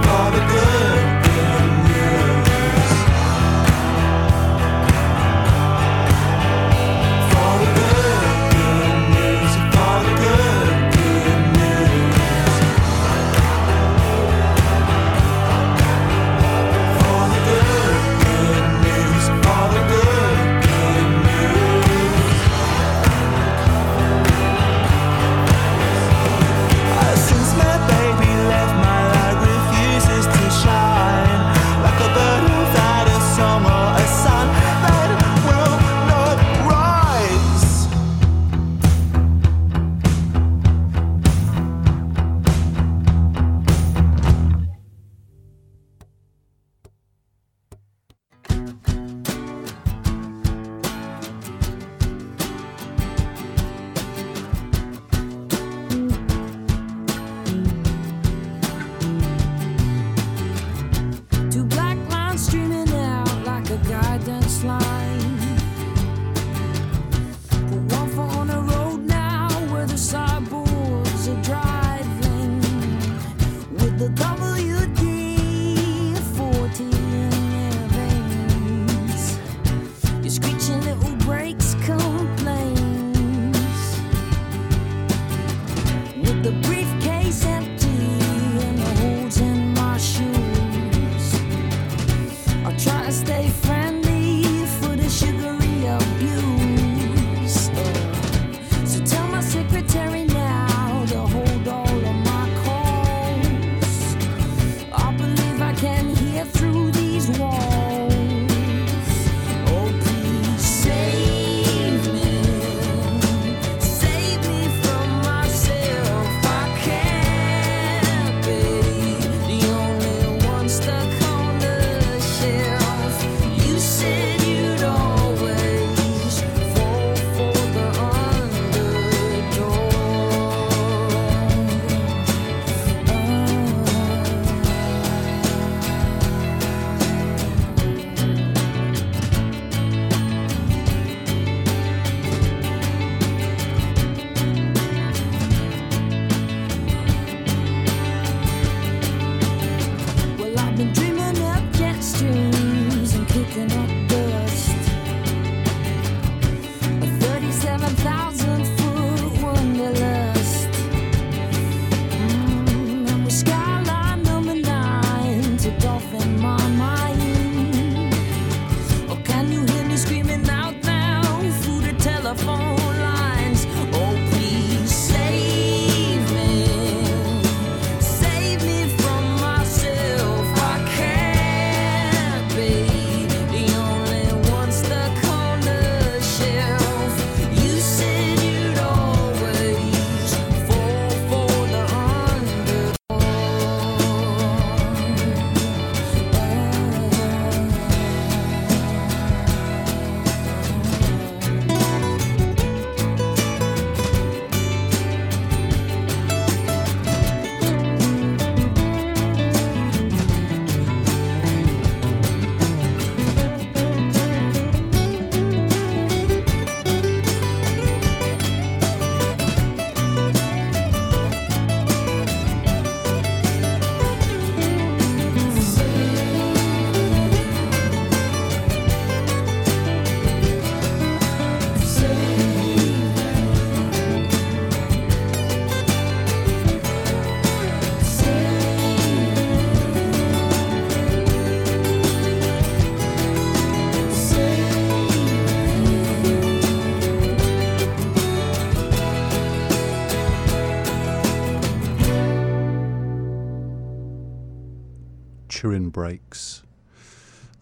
Turin Brakes.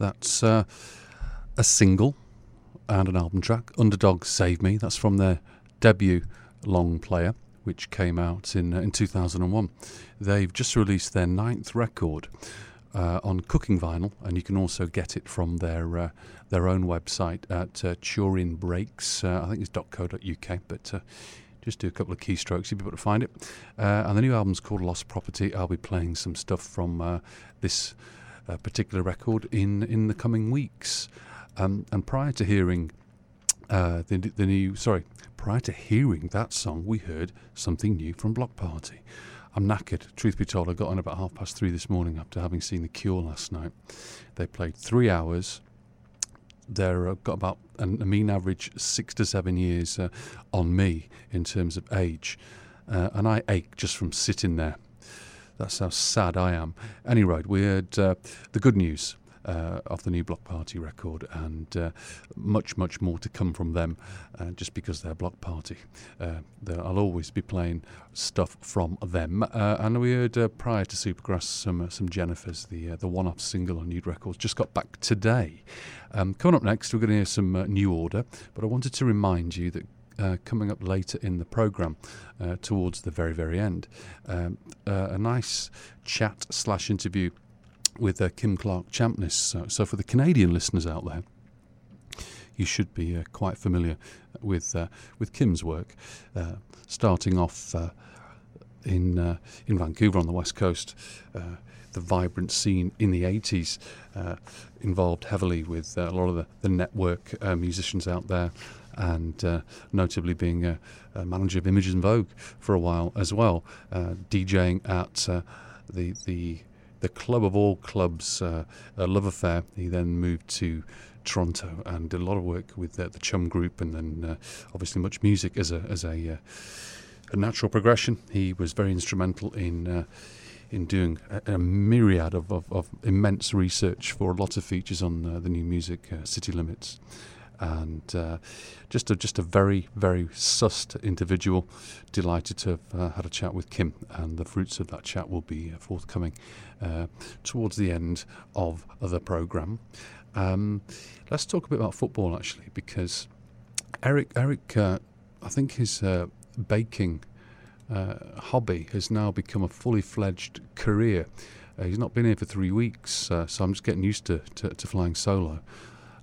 That's uh, a single and an album track. Underdog Save Me. That's from their debut long player, which came out in, uh, in two thousand one. They've just released their ninth record uh, on cooking vinyl, and you can also get it from their uh, their own website at uh, Turin Brakes. Uh, I think it's dot co dot U K, but uh, just do a couple of keystrokes, you'll be able to find it. Uh, and the new album's called Lost Property. I'll be playing some stuff from uh, this uh, particular record in, in the coming weeks. Um, and prior to hearing uh, the, the new, sorry, prior to hearing that song, we heard something new from Bloc Party. I'm knackered, truth be told. I got on about half past three this morning after having seen The Cure last night. They played three hours. They've got about a mean average six to seven years uh, on me in terms of age. Uh, and I ache just from sitting there. That's how sad I am. Anyway, we heard uh, the good news Uh, of the new Bloc Party record, and uh, much, much more to come from them, uh, just because they're Bloc Party. Uh, they're, I'll always be playing stuff from them. Uh, and we heard uh, prior to Supergrass some uh, some Jennifers, the uh, the one-off single on Nude Records, just got back today. Um, coming up next, we're going to hear some uh, New Order, but I wanted to remind you that Uh, coming up later in the programme, uh, towards the very, very end, um, uh, a nice chat slash interview with uh, Kim Clark Champniss. So, so for the Canadian listeners out there, you should be uh, quite familiar with uh, with Kim's work, uh, starting off uh, in uh, in Vancouver on the West Coast. Uh, the vibrant scene in the eighties uh, involved heavily with uh, a lot of the, the network uh, musicians out there, and uh, notably being a, a manager of Image and Vogue for a while as well, uh, DJing at uh, the the the club of all clubs, uh, uh, Love Affair. He then moved to Toronto and did a lot of work with uh, the Chum Group, and then uh, obviously Much Music as a as a, uh, a natural progression. He was very instrumental in uh, in doing a, a myriad of, of, of immense research for a lot of features on uh, the new music, uh, City Limits, and uh, just a just a very, very sussed individual. Delighted to have uh, had a chat with Kim, and the fruits of that chat will be forthcoming uh, towards the end of the programme. Um, let's talk a bit about football, actually, because Eric, Eric, uh, I think his uh, baking uh, hobby has now become a fully fledged career. Uh, he's not been here for three weeks, uh, so I'm just getting used to, to, to flying solo,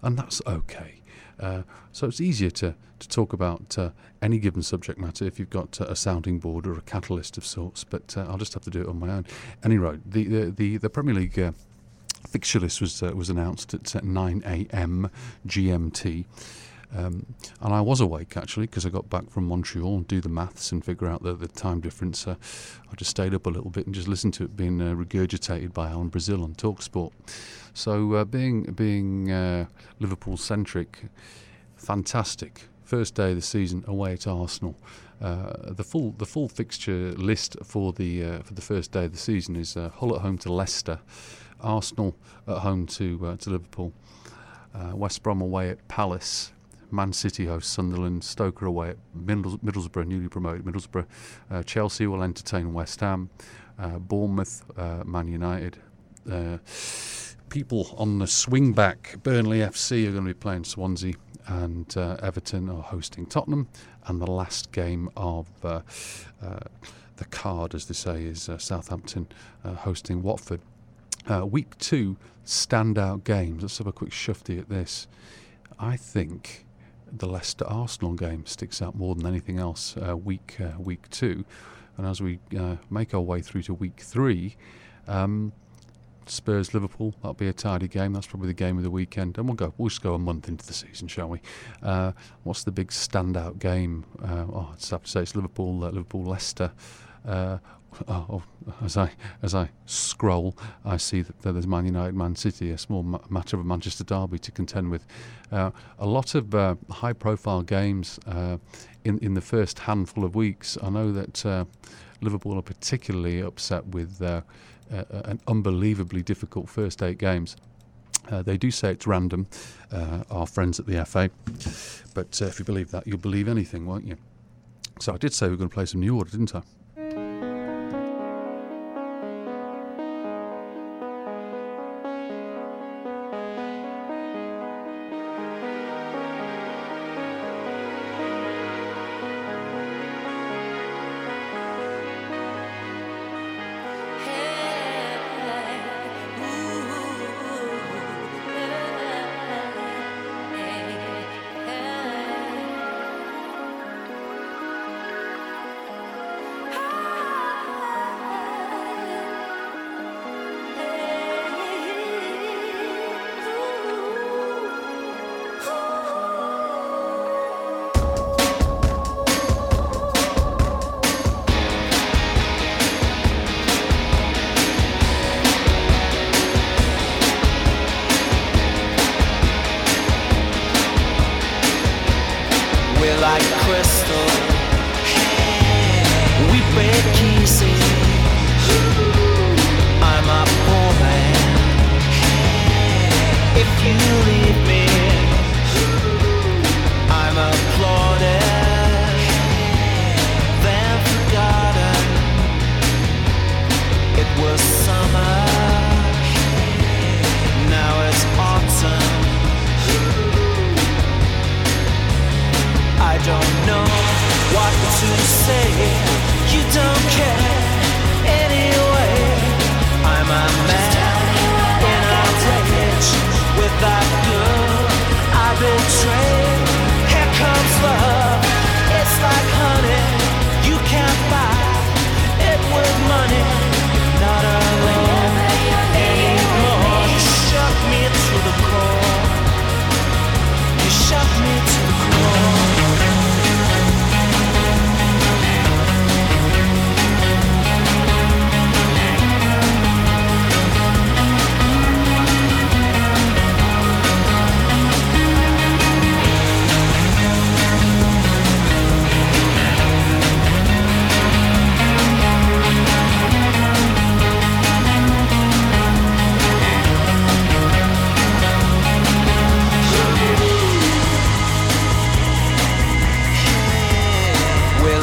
and that's okay. Uh, so it's easier to, to talk about uh, any given subject matter if you've got uh, a sounding board or a catalyst of sorts, but uh, I'll just have to do it on my own. Anyway, the the, the, the Premier League uh, fixture list was uh, was announced at nine a.m. G M T, um, and I was awake, actually, because I got back from Montreal and do the maths and figure out the, the time difference. Uh, I just stayed up a little bit and just listened to it being uh, regurgitated by Alan Brazil on TalkSport. So uh, being being uh, Liverpool-centric, fantastic. First day of the season away at Arsenal. Uh, the full the full fixture list for the uh, for the first day of the season is uh, Hull at home to Leicester, Arsenal at home to uh, to Liverpool, uh, West Brom away at Palace, Man City host Sunderland, Stoke away at Middles- Middlesbrough, newly promoted Middlesbrough, uh, Chelsea will entertain West Ham, uh, Bournemouth, uh, Man United. Uh, people on the swing back, Burnley F C are going to be playing Swansea, and uh, Everton are hosting Tottenham, and the last game of uh, uh, the card, as they say, is uh, Southampton uh, hosting Watford. Uh, week two standout games. Let's have a quick shufty at this. I think the Leicester Arsenal game sticks out more than anything else. Uh, week uh, week two, and as we uh, make our way through to week three. Um, Spurs Liverpool, that'll be a tidy game. That's probably the game of the weekend, and we'll go we'll just go a month into the season, shall we? Uh, what's the big standout game? Uh, oh, I'd have to say it's Liverpool uh, Liverpool Leicester. Uh, oh, oh, as I as I scroll, I see that there's Man United, Man City, a small ma- matter of a Manchester derby to contend with. Uh, a lot of uh, high-profile games uh, in in the first handful of weeks. I know that uh, Liverpool are particularly upset with Uh, Uh, an unbelievably difficult first eight games. Uh, they do say it's random, uh, our friends at the F A, but uh, if you believe that, you'll believe anything, won't you? So I did say we were going to play some New Order, didn't I?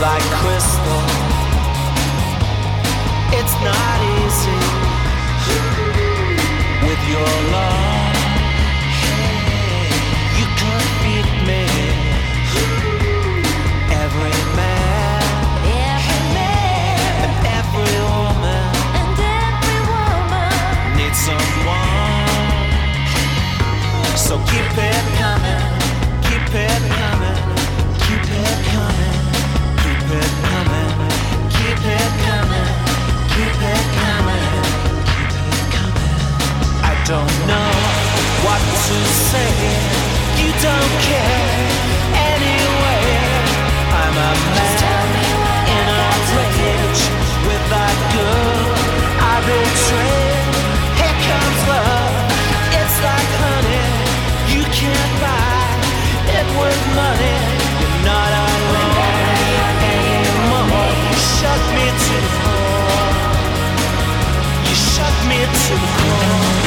like Crystal. It's not easy with your love. You could beat me. Every man, every man, and every woman, and every woman needs someone. So keep it coming, keep it coming, keep it coming. Keep it coming, keep it coming, keep it coming, keep it coming. I don't know what to say, you don't care anyway. I'm a man in a rage, with that girl I betrayed. Here comes love, it's like honey, you can't buy it with money. You're not alone. Shut me to the floor. You shut me to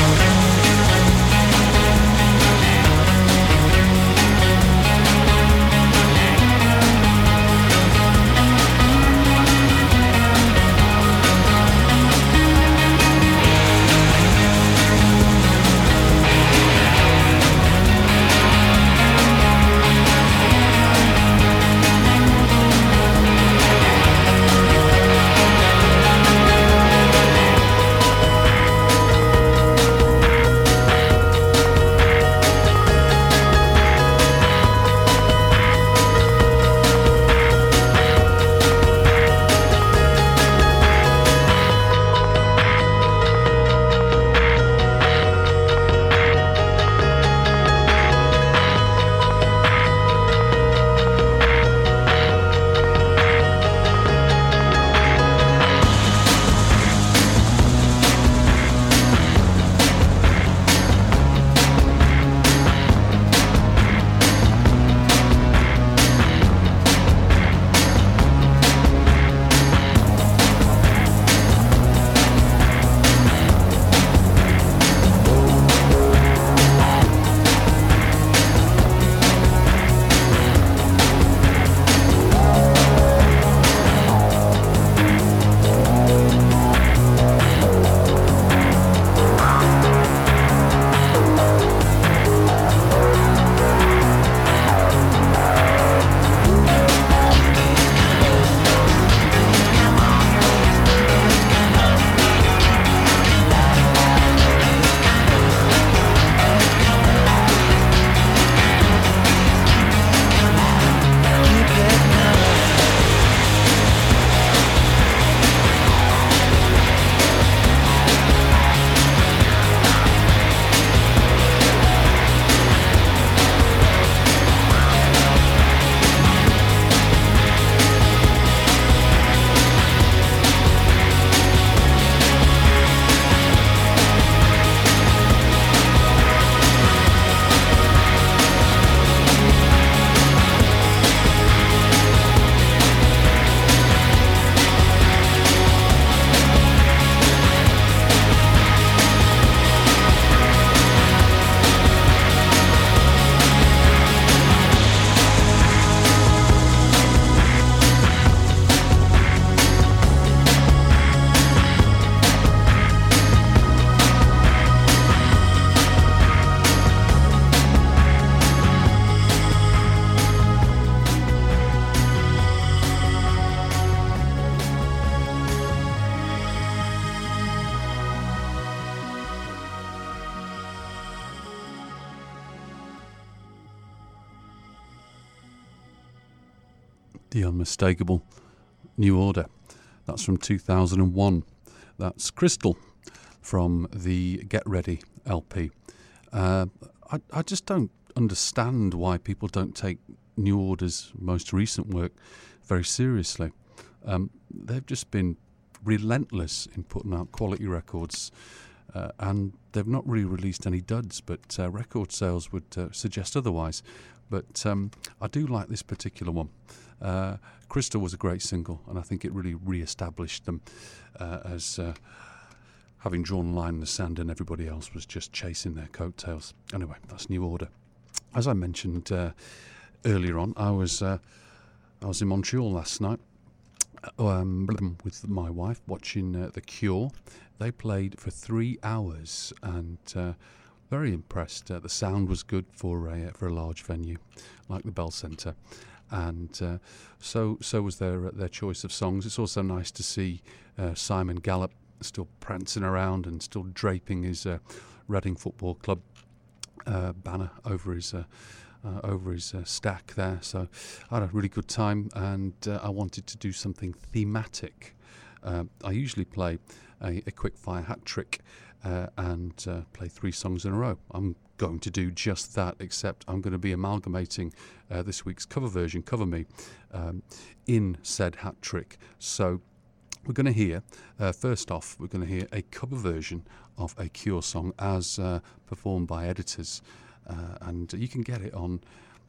the unmistakable New Order. That's from two thousand one. That's Crystal from the Get Ready L P. Uh, I, I just don't understand why people don't take New Order's most recent work very seriously. Um, they've just been relentless in putting out quality records, uh, and they've not really released any duds, but uh, record sales would uh, suggest otherwise. But um, I do like this particular one. Uh, Crystal was a great single, and I think it really re-established them uh, as uh, having drawn a line in the sand, and everybody else was just chasing their coattails. Anyway, that's New Order. As I mentioned uh, earlier on, I was uh, I was in Montreal last night um, with my wife watching uh, The Cure. They played for three hours and uh, very impressed. Uh, the sound was good for a, for a large venue like the Bell Centre. And uh, so so was their their choice of songs. It's also nice to see uh, Simon Gallup still prancing around and still draping his uh, Reading Football Club uh, banner over his uh, uh, over his uh, stack there. So I had a really good time, and uh, I wanted to do something thematic. Uh, I usually play a, a quick fire hat trick uh, and uh, play three songs in a row. I'm going to do just that, except I'm going to be amalgamating uh, this week's cover version, Cover Me, um, in said hat trick. So we're going to hear, uh, first off, we're going to hear a cover version of a Cure song as uh, performed by Editors. Uh, and you can get it on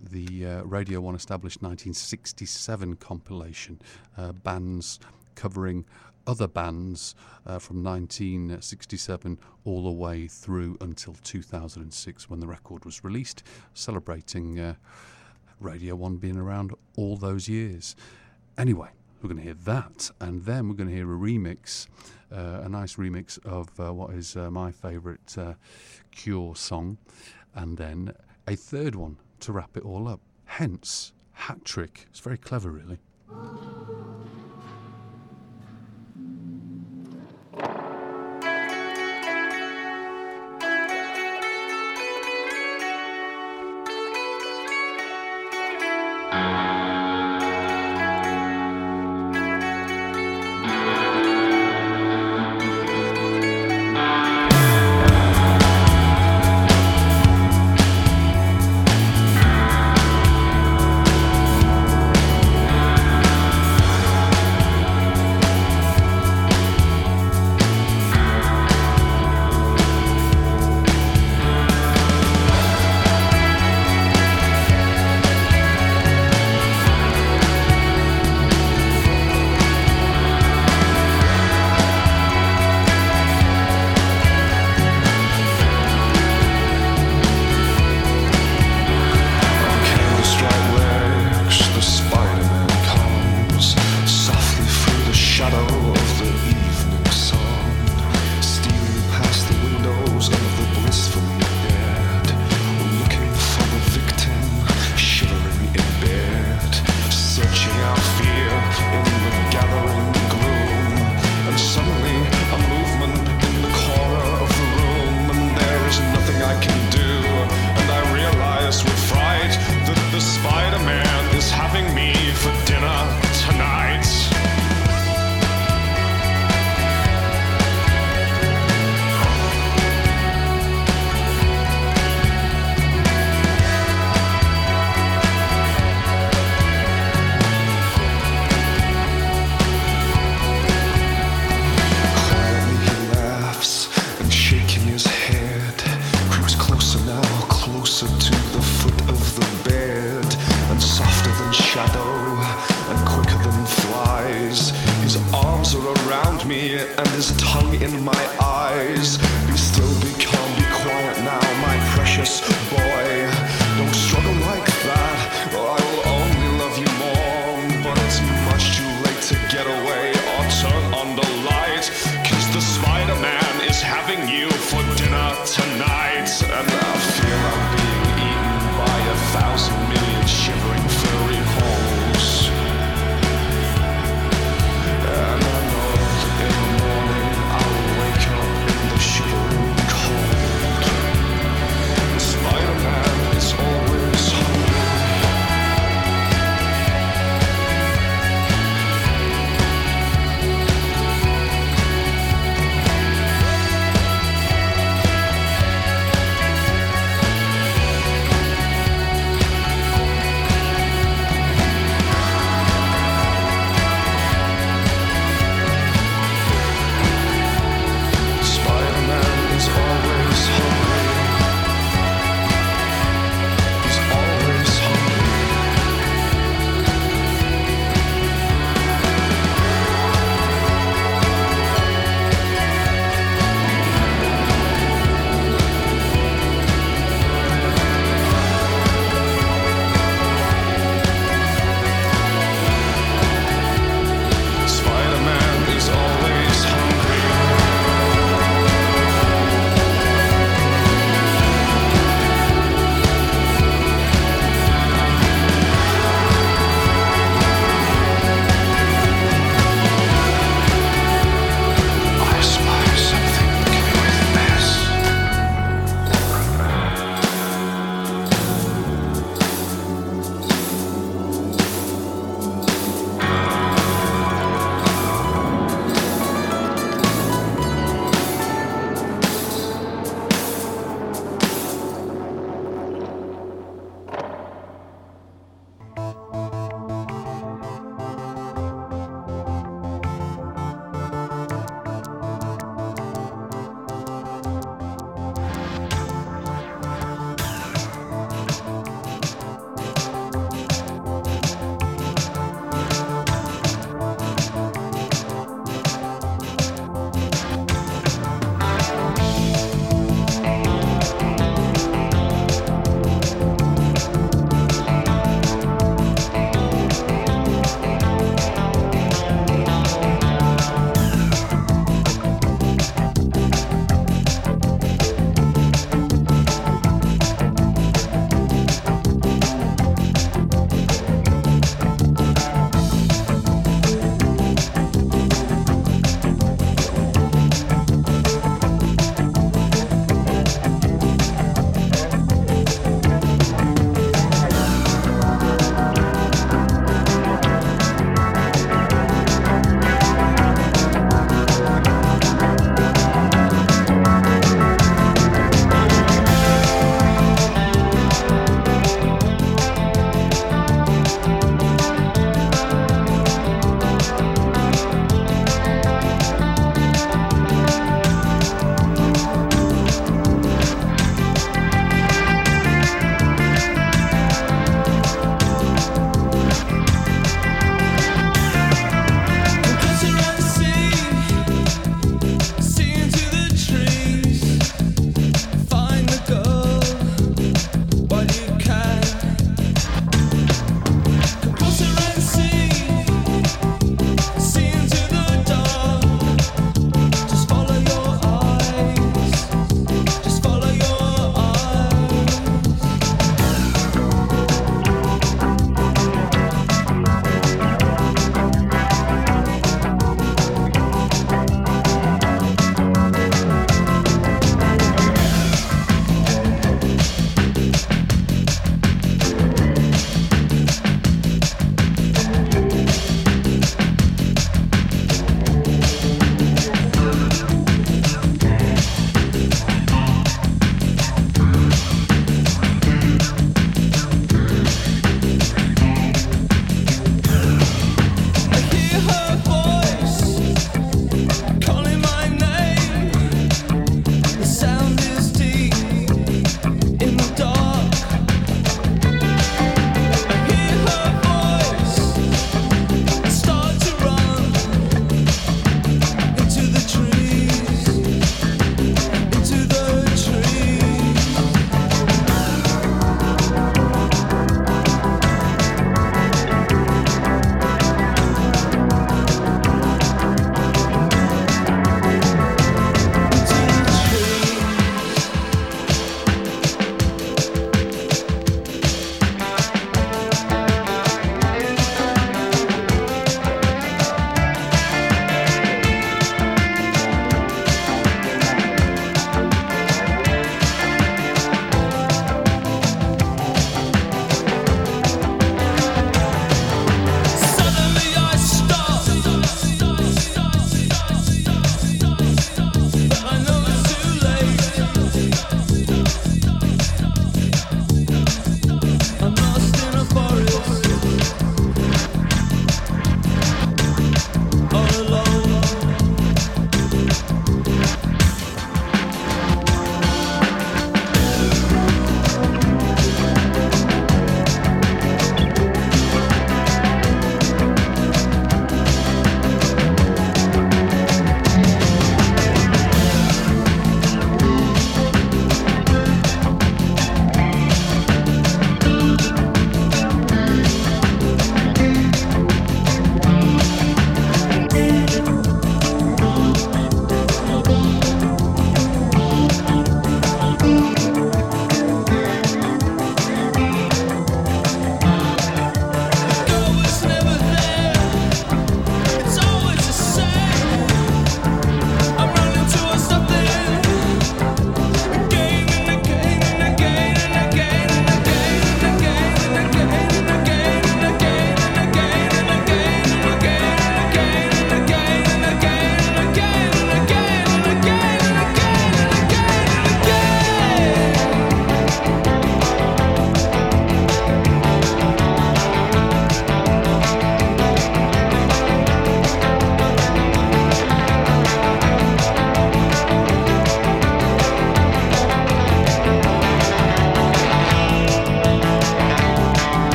the uh, Radio one established nineteen sixty-seven compilation, uh, bands covering other bands uh, from nineteen sixty-seven all the way through until two thousand six, when the record was released, celebrating uh, Radio one being around all those years. Anyway, we're going to hear that, and then we're going to hear a remix, uh, a nice remix of uh, what is uh, my favourite uh, Cure song, and then a third one to wrap it all up. Hence, hat trick. It's very clever, really.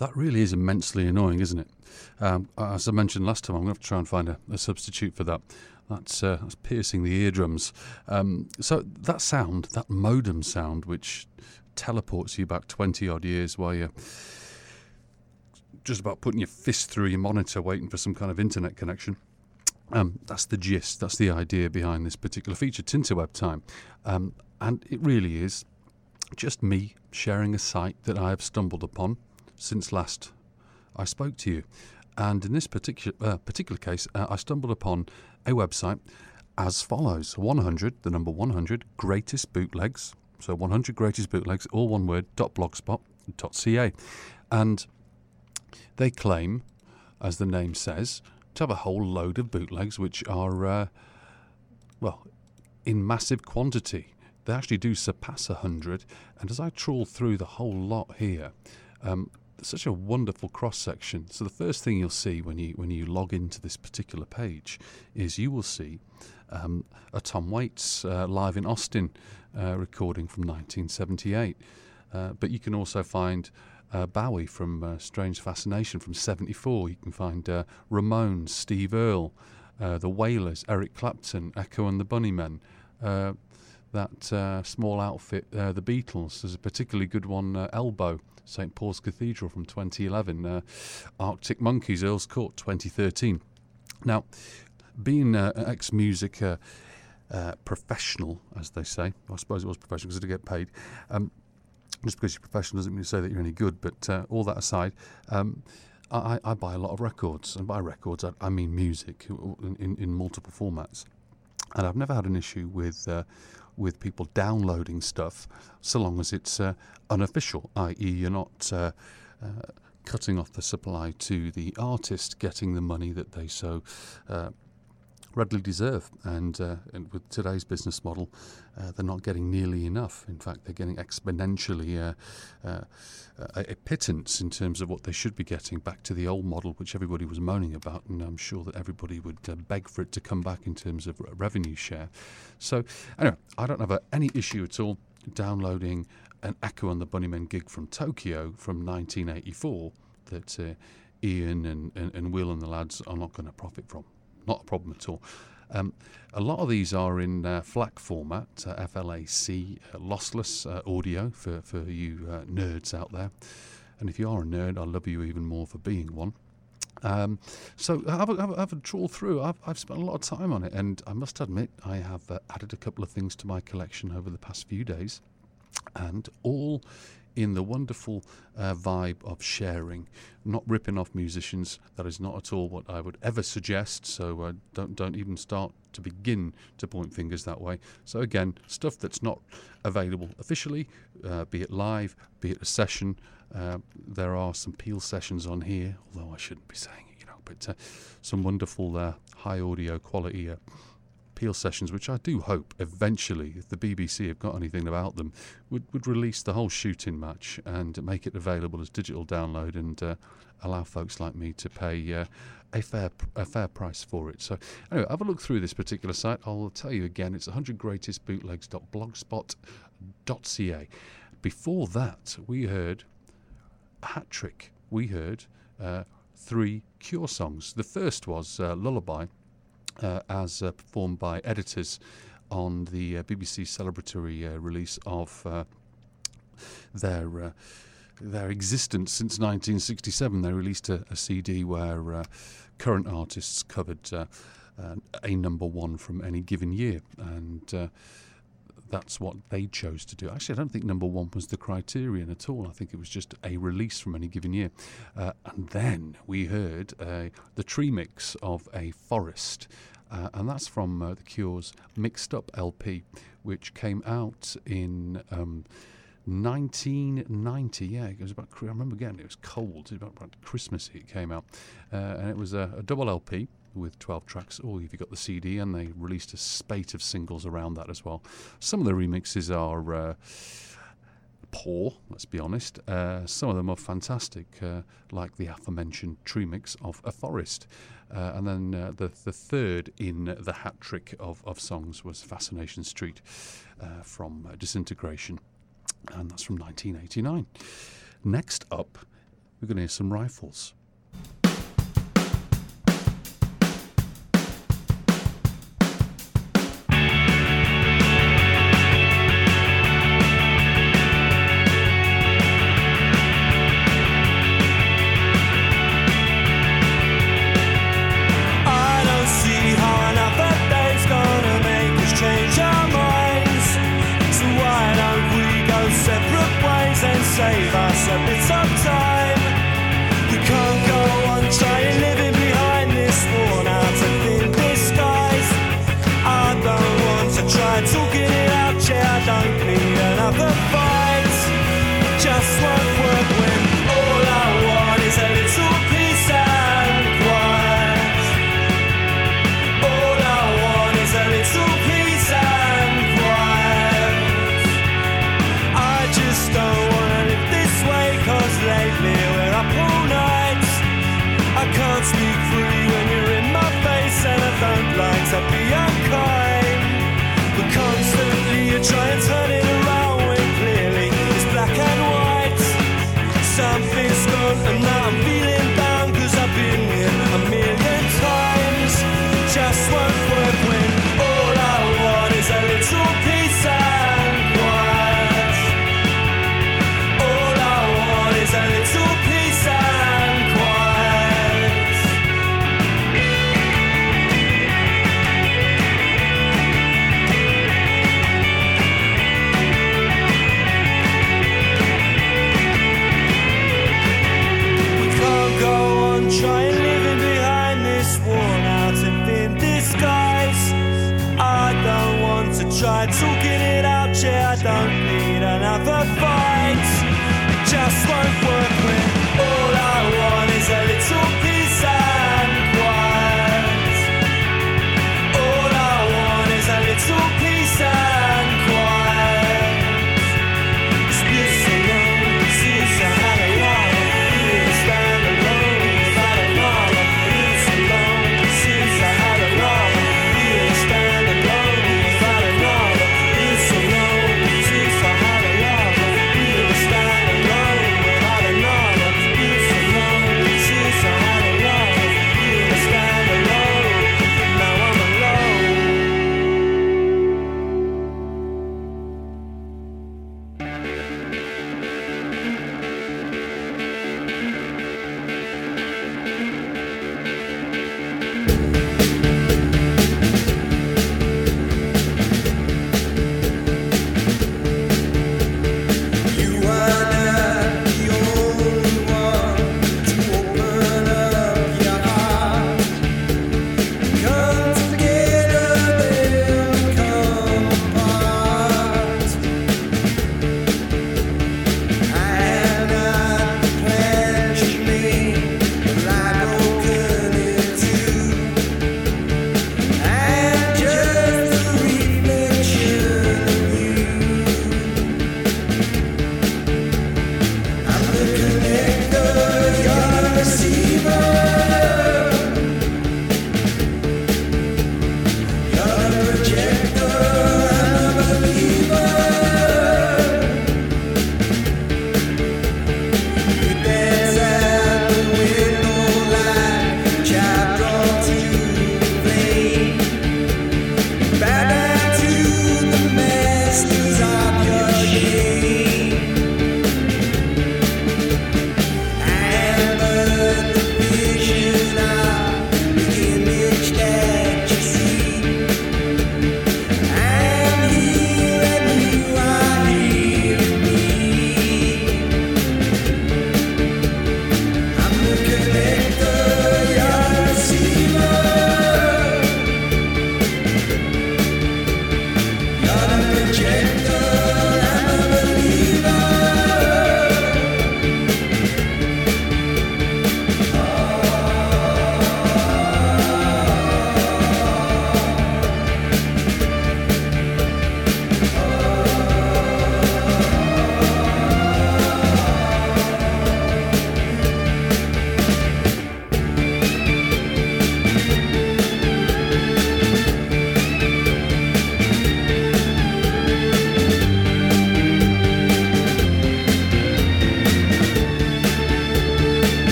That really is immensely annoying, isn't it? Um, as I mentioned last time, I'm going to have to try and find a, a substitute for that. That's, uh, that's piercing the eardrums. Um, so that sound, that modem sound, which teleports you back twenty odd years while you're just about putting your fist through your monitor waiting for some kind of internet connection. Um, that's the gist, that's the idea behind this particular feature, Tinterweb Time. Um, and it really is just me sharing a site that I have stumbled upon since last I spoke to you. And in this particular uh, particular case, uh, I stumbled upon a website as follows. one hundred, the number one hundred, greatest bootlegs. So one hundred greatest bootlegs, all one word, .blogspot dot c a. And they claim, as the name says, to have a whole load of bootlegs which are, uh, well, in massive quantity. They actually do surpass one hundred. And as I trawl through the whole lot here, um, such a wonderful cross-section. So the first thing you'll see when you when you log into this particular page is you will see um, a Tom Waits uh, live in Austin uh, recording from nineteen seventy-eight. Uh, but you can also find uh, Bowie from uh, Strange Fascination from seventy-four. You can find uh, Ramones, Steve Earle, uh, The Wailers, Eric Clapton, Echo and the Bunnymen, uh, that uh, small outfit, uh, The Beatles. There's a particularly good one, uh, Elbow, Saint Paul's Cathedral from twenty eleven, uh, Arctic Monkeys, Earl's Court, twenty thirteen. Now, being uh, an ex-music uh, uh, professional, as they say, I suppose it was professional because I did get paid, um, just because you're professional doesn't mean to say that you're any good, but uh, all that aside, um, I, I buy a lot of records, and by records I, I mean music in, in, in multiple formats. And I've never had an issue with uh, with people downloading stuff, so long as it's uh, unofficial, that is you're not uh, uh, cutting off the supply to the artist getting the money that they so uh, readily deserve. And, uh, and with today's business model, uh, they're not getting nearly enough. In fact, they're getting exponentially uh, uh, a, a pittance in terms of what they should be getting, back to the old model, which everybody was moaning about, and I'm sure that everybody would uh, beg for it to come back in terms of revenue share. So anyway, I don't have uh, any issue at all downloading an Echo and the Bunnymen gig from Tokyo from nineteen eighty-four that uh, Ian and, and, and Will and the lads are not going to profit from. Not a problem at all. Um, a lot of these are in uh, FLAC format, uh, F L A C, uh, lossless uh, audio for, for you uh, nerds out there. And if you are a nerd, I love you even more for being one. Um, so have a, have a, have a trawl through. I've, I've spent a lot of time on it, and I must admit I have uh, added a couple of things to my collection over the past few days, and all in the wonderful uh, vibe of sharing, not ripping off musicians. That is not at all what I would ever suggest, so uh, don't don't even start to begin to point fingers that way. So again, stuff that's not available officially, uh, be it live, be it a session. Uh, there are some Peel sessions on here, although I shouldn't be saying it, you know, but uh, some wonderful uh, high audio quality uh, Peel sessions, which I do hope eventually, if the B B C have got anything about them, would, would release the whole shooting match and make it available as digital download, and uh, allow folks like me to pay uh, a fair a fair price for it. So anyway, have a look through this particular site. I'll tell you again, it's one hundred greatest bootlegs dot blogspot dot c a. Before that, we heard a hat trick. We heard uh, three Cure songs. The first was uh, Lullaby, Uh, as uh, performed by Editors on the uh, B B C celebratory uh, release of uh, their uh, their existence since nineteen sixty-seven. They released a, a C D where uh, current artists covered uh, uh, a number one from any given year, and uh, that's what they chose to do. Actually, I don't think number one was the criterion at all. I think it was just a release from any given year. Uh, and then we heard uh, the tree mix of A Forest, uh, and that's from uh, The Cure's Mixed Up L P, which came out in um, nineteen ninety. Yeah, it was about, I remember again, it was cold, it was about, about Christmas it came out. Uh, and it was a, a double L P with twelve tracks, or if you've got the C D, and they released a spate of singles around that as well. Some of the remixes are uh, poor, let's be honest. Uh, some of them are fantastic, uh, like the aforementioned true mix of A Forest. Uh, and then uh, the, the third in the hat trick of, of songs was Fascination Street uh, from uh, Disintegration. And that's from nineteen eighty-nine. Next up, we're going to hear some Rifles. Try talking it out, yeah, I don't need another fight. It just won't work when all I want is a little peace and quiet. All I want is a little peace and quiet. It's this alone, it's this alone, it's that alone, it's that alone, it's alone, it's that alone, it's that alone.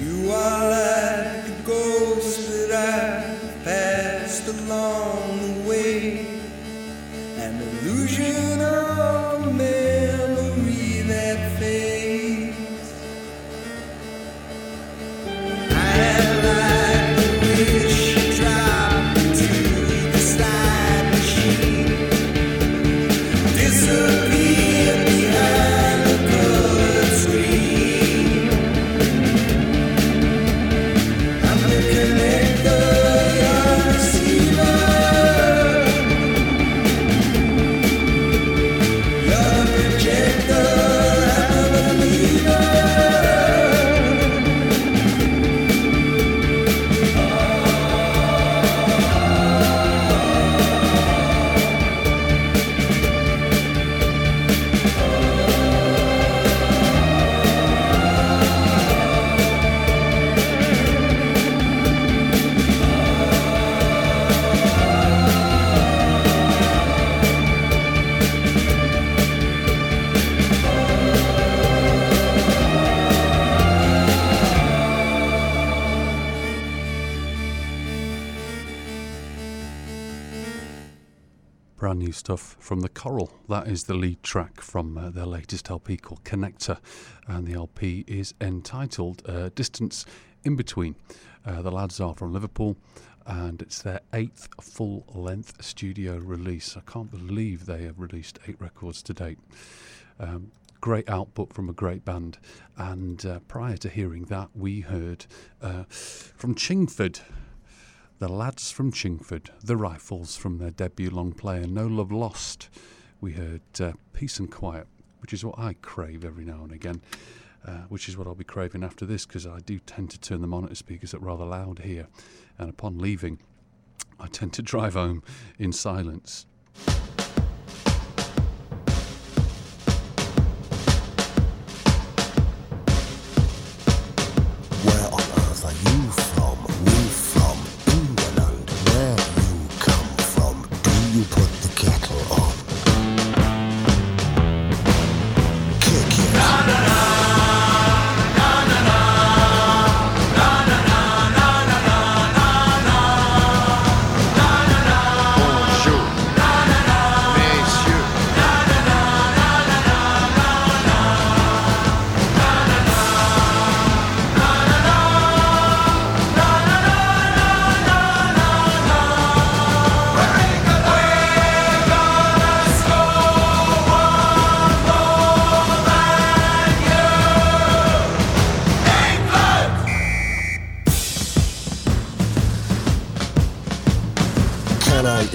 You are like the ghost that I passed along the way, an illusion of a memory that fades. I like the way she dropped into the slide machine, disappeared. Brand new stuff from The Coral. That is the lead track from uh, their latest L P called Connector, and the L P is entitled uh, Distance in Between. Uh, the lads are from Liverpool, and it's their eighth full-length studio release. I can't believe they have released eight records to date. Um, great output from a great band, and uh, prior to hearing that, we heard uh, from Chingford. The lads from Chingford, the Rifles, from their debut long player No Love Lost. We heard uh, Peace and Quiet, which is what I crave every now and again, uh, which is what I'll be craving after this, because I do tend to turn the monitor speakers up rather loud here, and upon leaving, I tend to drive home in silence.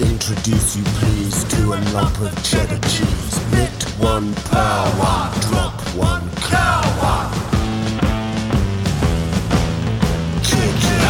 Introduce you please to a lump of cheddar cheese. Knit one power, drop one cow. Kick it.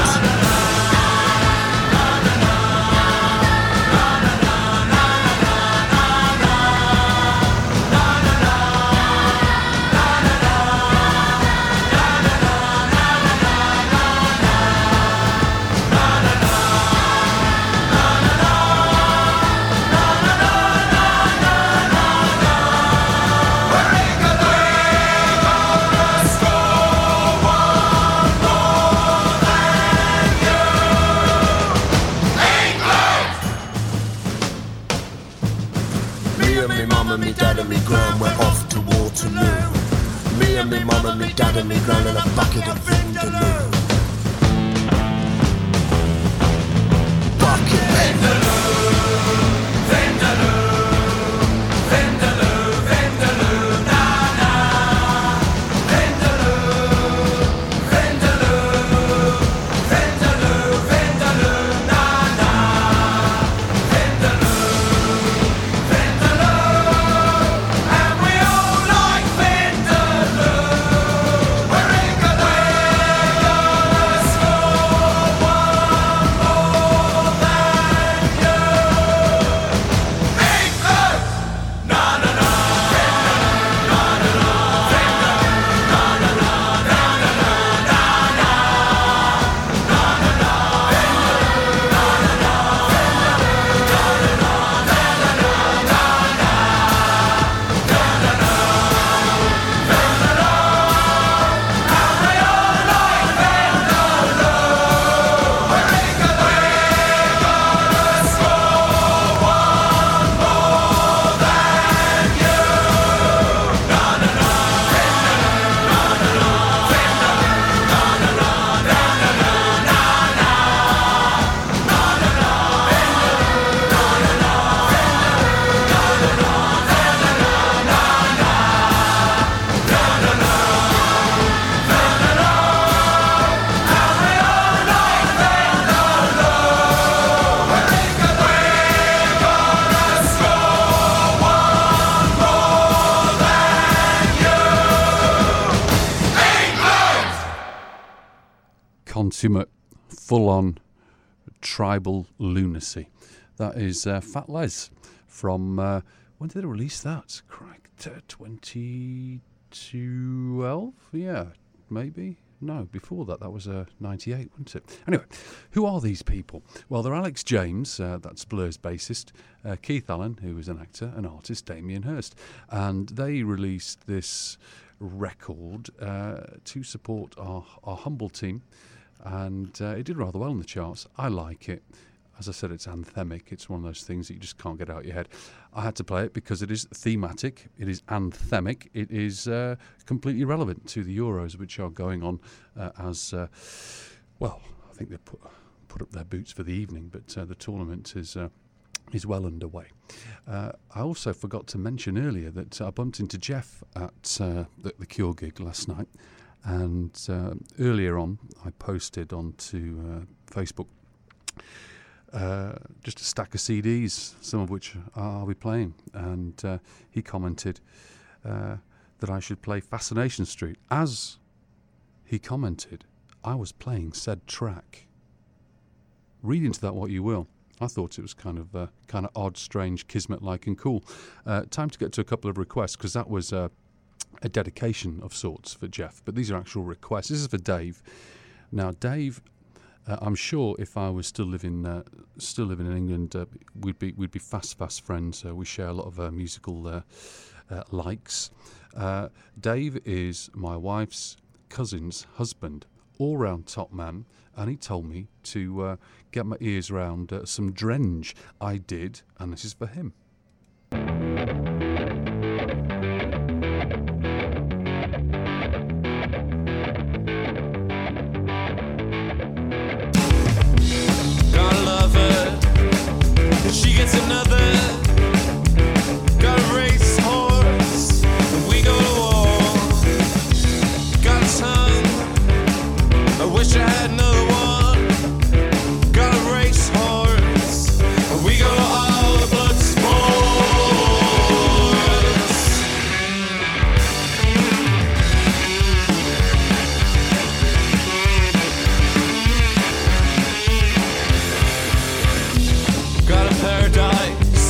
consummate, full-on tribal lunacy. That is uh, Fat Les from... Uh, when did they release that? twenty twelve? Yeah, maybe. No, before that, that was uh, ninety-eight, wasn't it? Anyway, who are these people? Well, they're Alex James, uh, that's Blur's bassist, uh, Keith Allen, who is an actor, an artist, Damien Hirst. And they released this record uh, to support our, our humble team. And uh, it did rather well in the charts. I like it. As I said, it's anthemic. It's one of those things that you just can't get out of your head. I had to play it because it is thematic. It is anthemic. It is uh, completely relevant to the Euros, which are going on uh, as, uh, well, I think they've put, put up their boots for the evening, but uh, the tournament is... Uh, is well underway. Uh, I also forgot to mention earlier that I bumped into Jeff at uh, the, the Cure gig last night, and uh, earlier on I posted onto uh, Facebook uh, just a stack of C Ds, some of which are we playing, and uh, he commented uh, that I should play Fascination Street. As he commented, I was playing said track. Read into that what you will. I thought it was kind of uh, kind of odd, strange, kismet-like and cool. Uh, time to get to a couple of requests, because that was uh, a dedication of sorts for Jeff, but these are actual requests. This is for Dave. Now, Dave, uh, I'm sure if I was still living uh, still living in England, uh, we'd be we'd be fast, fast friends. Uh, we share a lot of uh, musical uh, uh, likes. Uh, Dave is my wife's cousin's husband, all-round top man, and he told me to uh, get my ears round uh, some Drenge. I did, and this is for him. Gotta love her, and she gets another. Wish I had another one. Got a racehorse. We go to all the blood sports. Got a paradise.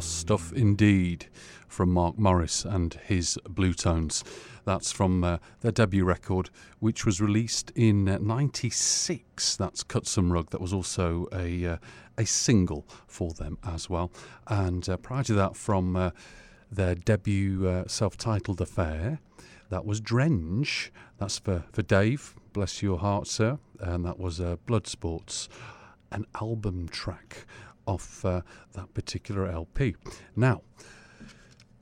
Stuff indeed from Mark Morris and his Blue Tones. That's from uh, their debut record, which was released in ninety-six. That's Cut Some Rug. That was also a uh, a single for them as well. And uh, prior to that, from uh, their debut uh, self-titled affair, that was Drenge. That's for, for Dave. Bless your heart, sir. And that was uh, Bloodsports, an album track off uh, that particular L P. Now,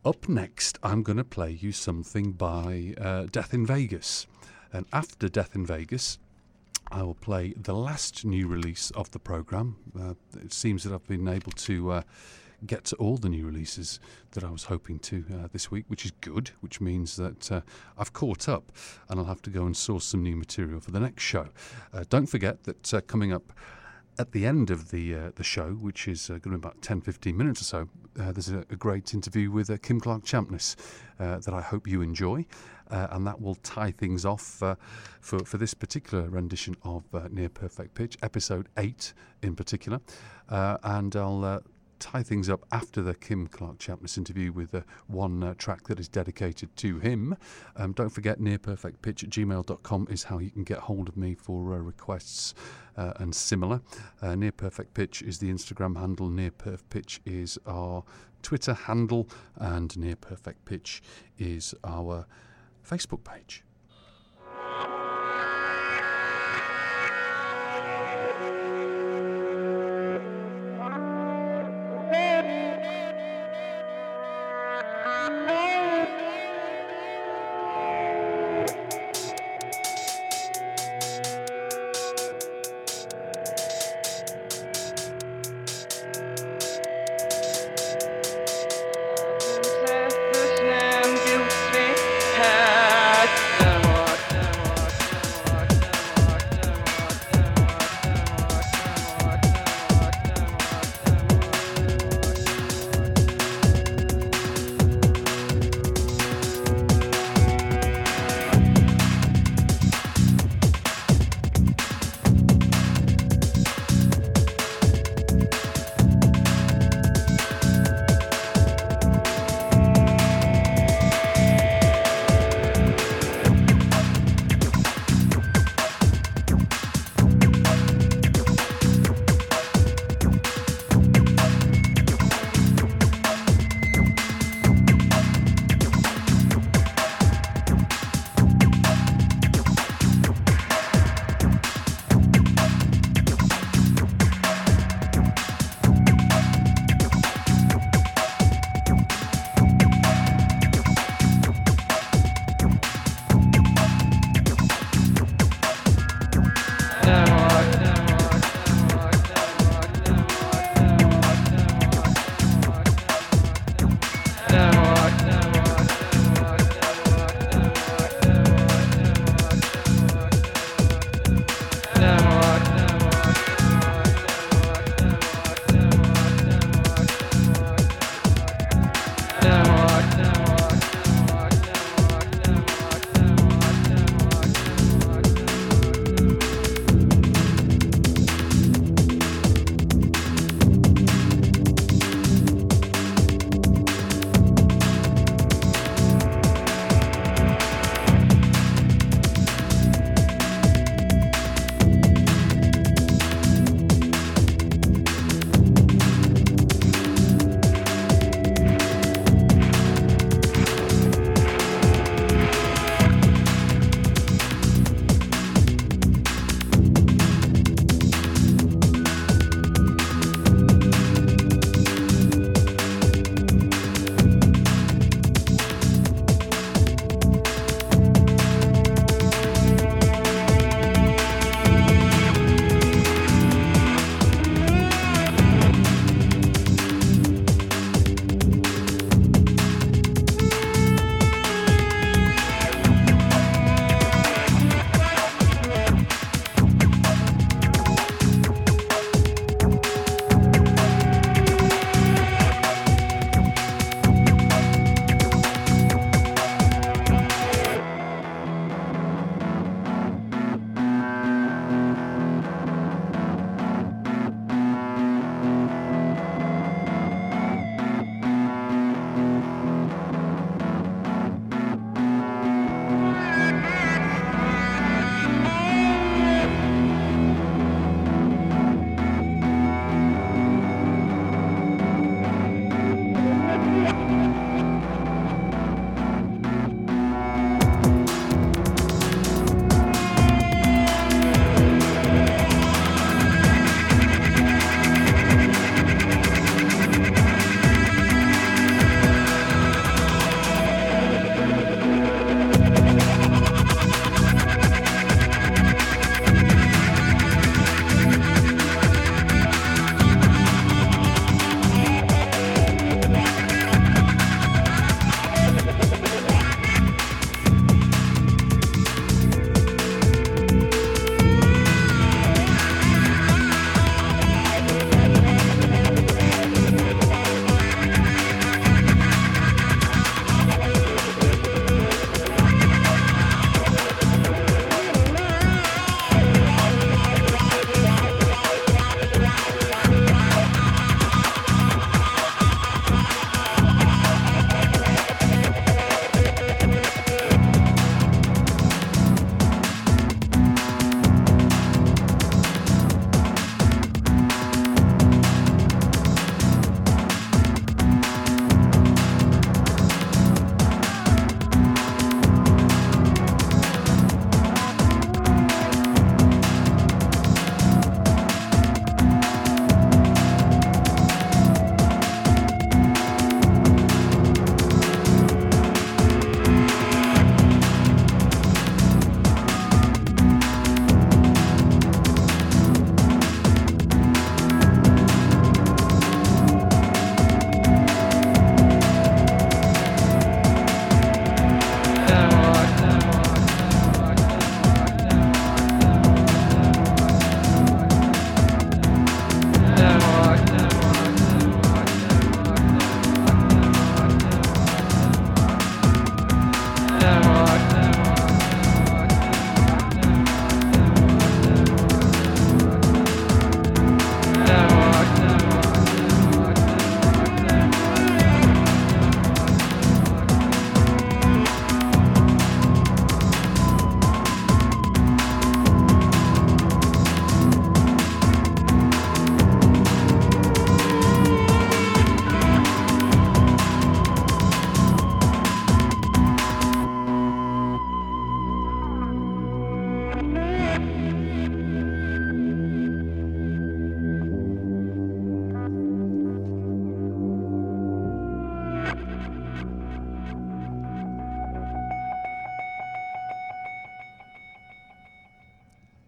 up next, I'm going to play you something by uh, Death in Vegas. And after Death in Vegas, I will play the last new release of the programme. Uh, it seems that I've been able to uh, get to all the new releases that I was hoping to uh, this week, which is good, which means that uh, I've caught up and I'll have to go and source some new material for the next show. Uh, don't forget that uh, coming up at the end of the uh, the show, which is uh, going to be about ten, fifteen minutes or so, uh, there's a, a great interview with uh, Kim Clark Champniss uh, that I hope you enjoy, uh, and that will tie things off uh, for, for this particular rendition of uh, Near Perfect Pitch, episode eight in particular, uh, and I'll uh, tie things up after the Kim Clark Champniss interview with uh, one uh, track that is dedicated to him. Um, don't forget, near perfect pitch at gmail dot com is how you can get hold of me for uh, requests uh, and similar. Uh, Near Perfect Pitch is the Instagram handle, Near Perf Pitch is our Twitter handle, and Near Perfect Pitch is our Facebook page. What the, what the, what the.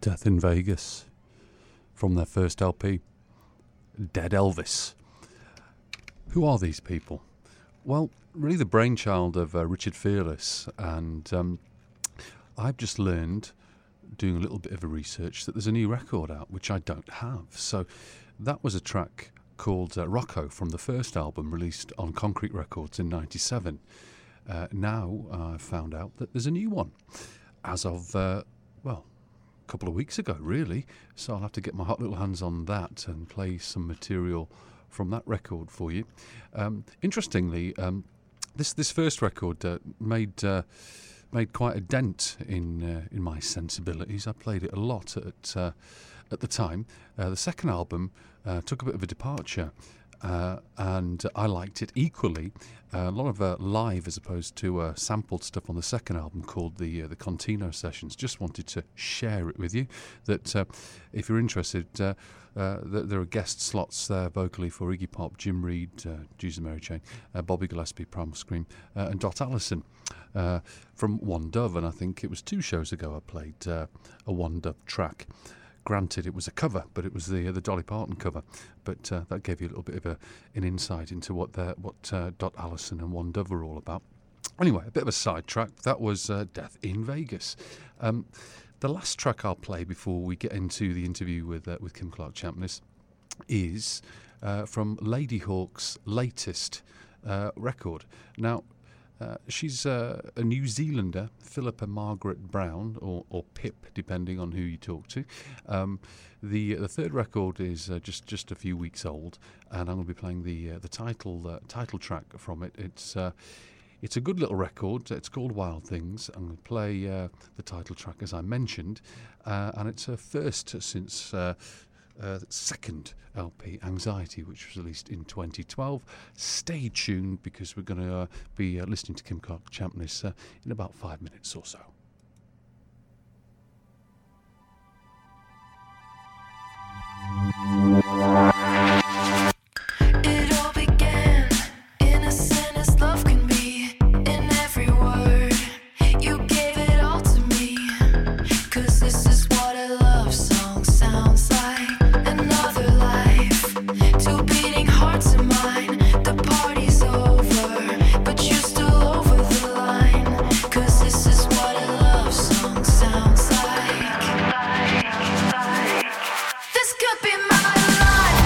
Death in Vegas from their first L P, Dead Elvis. Who are these people? Well, really the brainchild of uh, Richard Fearless, and um, I've just learned, doing a little bit of a research, that there's a new record out, which I don't have. So that was a track called uh, Rocco from the first album, released on Concrete Records in ninety-seven. Uh, now I've found out that there's a new one, as of, uh, well, a couple of weeks ago, really. So I'll have to get my hot little hands on that and play some material from that record for you. Um, interestingly, um, this this first record uh, made uh, made quite a dent in uh, in my sensibilities. I played it a lot at uh, at the time. Uh, the second album uh, took a bit of a departure. Uh, and I liked it equally. Uh, a lot of uh, live as opposed to uh, sampled stuff on the second album, called the uh, the Contino Sessions. Just wanted to share it with you that uh, if you're interested, uh, uh, th there are guest slots there vocally for Iggy Pop, Jim Reed, uh, Jesus and Mary Chain, uh, Bobby Gillespie, Primal Scream, uh, and Dot Allison uh, from One Dove. And I think it was two shows ago I played uh, a One Dove track. Granted, it was a cover, but it was the uh, the Dolly Parton cover. But uh, that gave you a little bit of a, an insight into what their, what uh, Dot Allison and One Dove are all about. Anyway, a bit of a sidetrack. That was uh, Death in Vegas. Um, the last track I'll play before we get into the interview with uh, with Kim Clark Champniss is uh, from Ladyhawke's latest uh, record. Now, Uh, she's uh, a New Zealander, Philippa Margaret Brown, or, or Pip, depending on who you talk to. Um, the the third record is uh, just just a few weeks old, and I'm going to be playing the uh, the title uh, title track from it. It's uh, it's a good little record. It's called Wild Things. I'm going to play uh, the title track as I mentioned, uh, and it's her first since. Uh, Uh, second L P, Anxiety, which was released in twenty twelve. Stay tuned, because we're going to uh, be uh, listening to Kim Clark Champniss uh, in about five minutes or so. It all began innocent as love can be. In every word you gave it all to me, because this is what a love song sounds like. Another life, two beating hearts of mine. The party's over, but you're still over the line. 'Cause this is what a love song sounds like. This could be my life.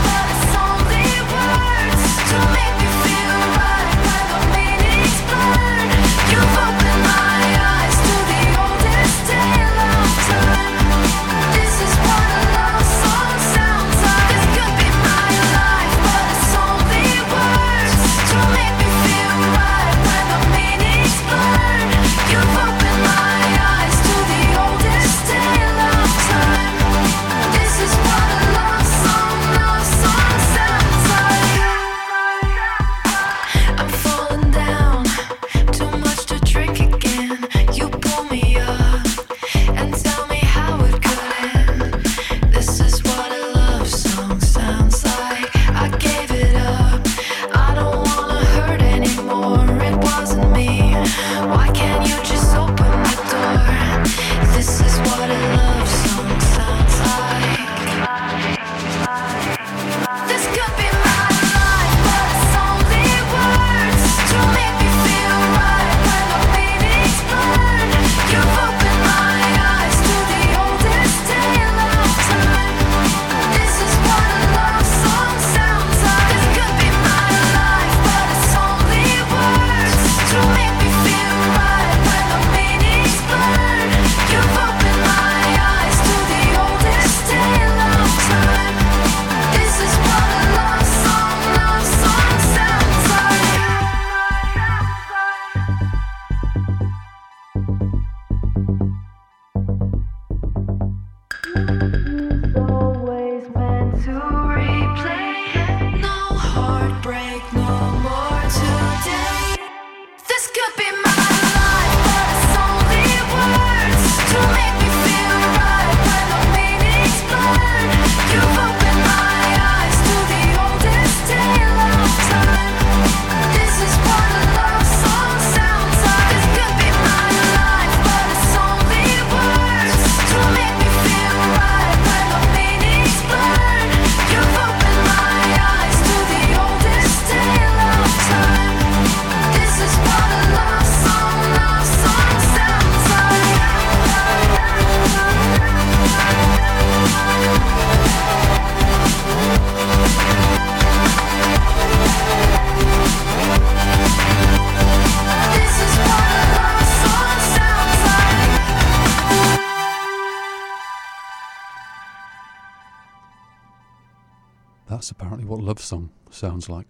that's apparently what love song sounds like.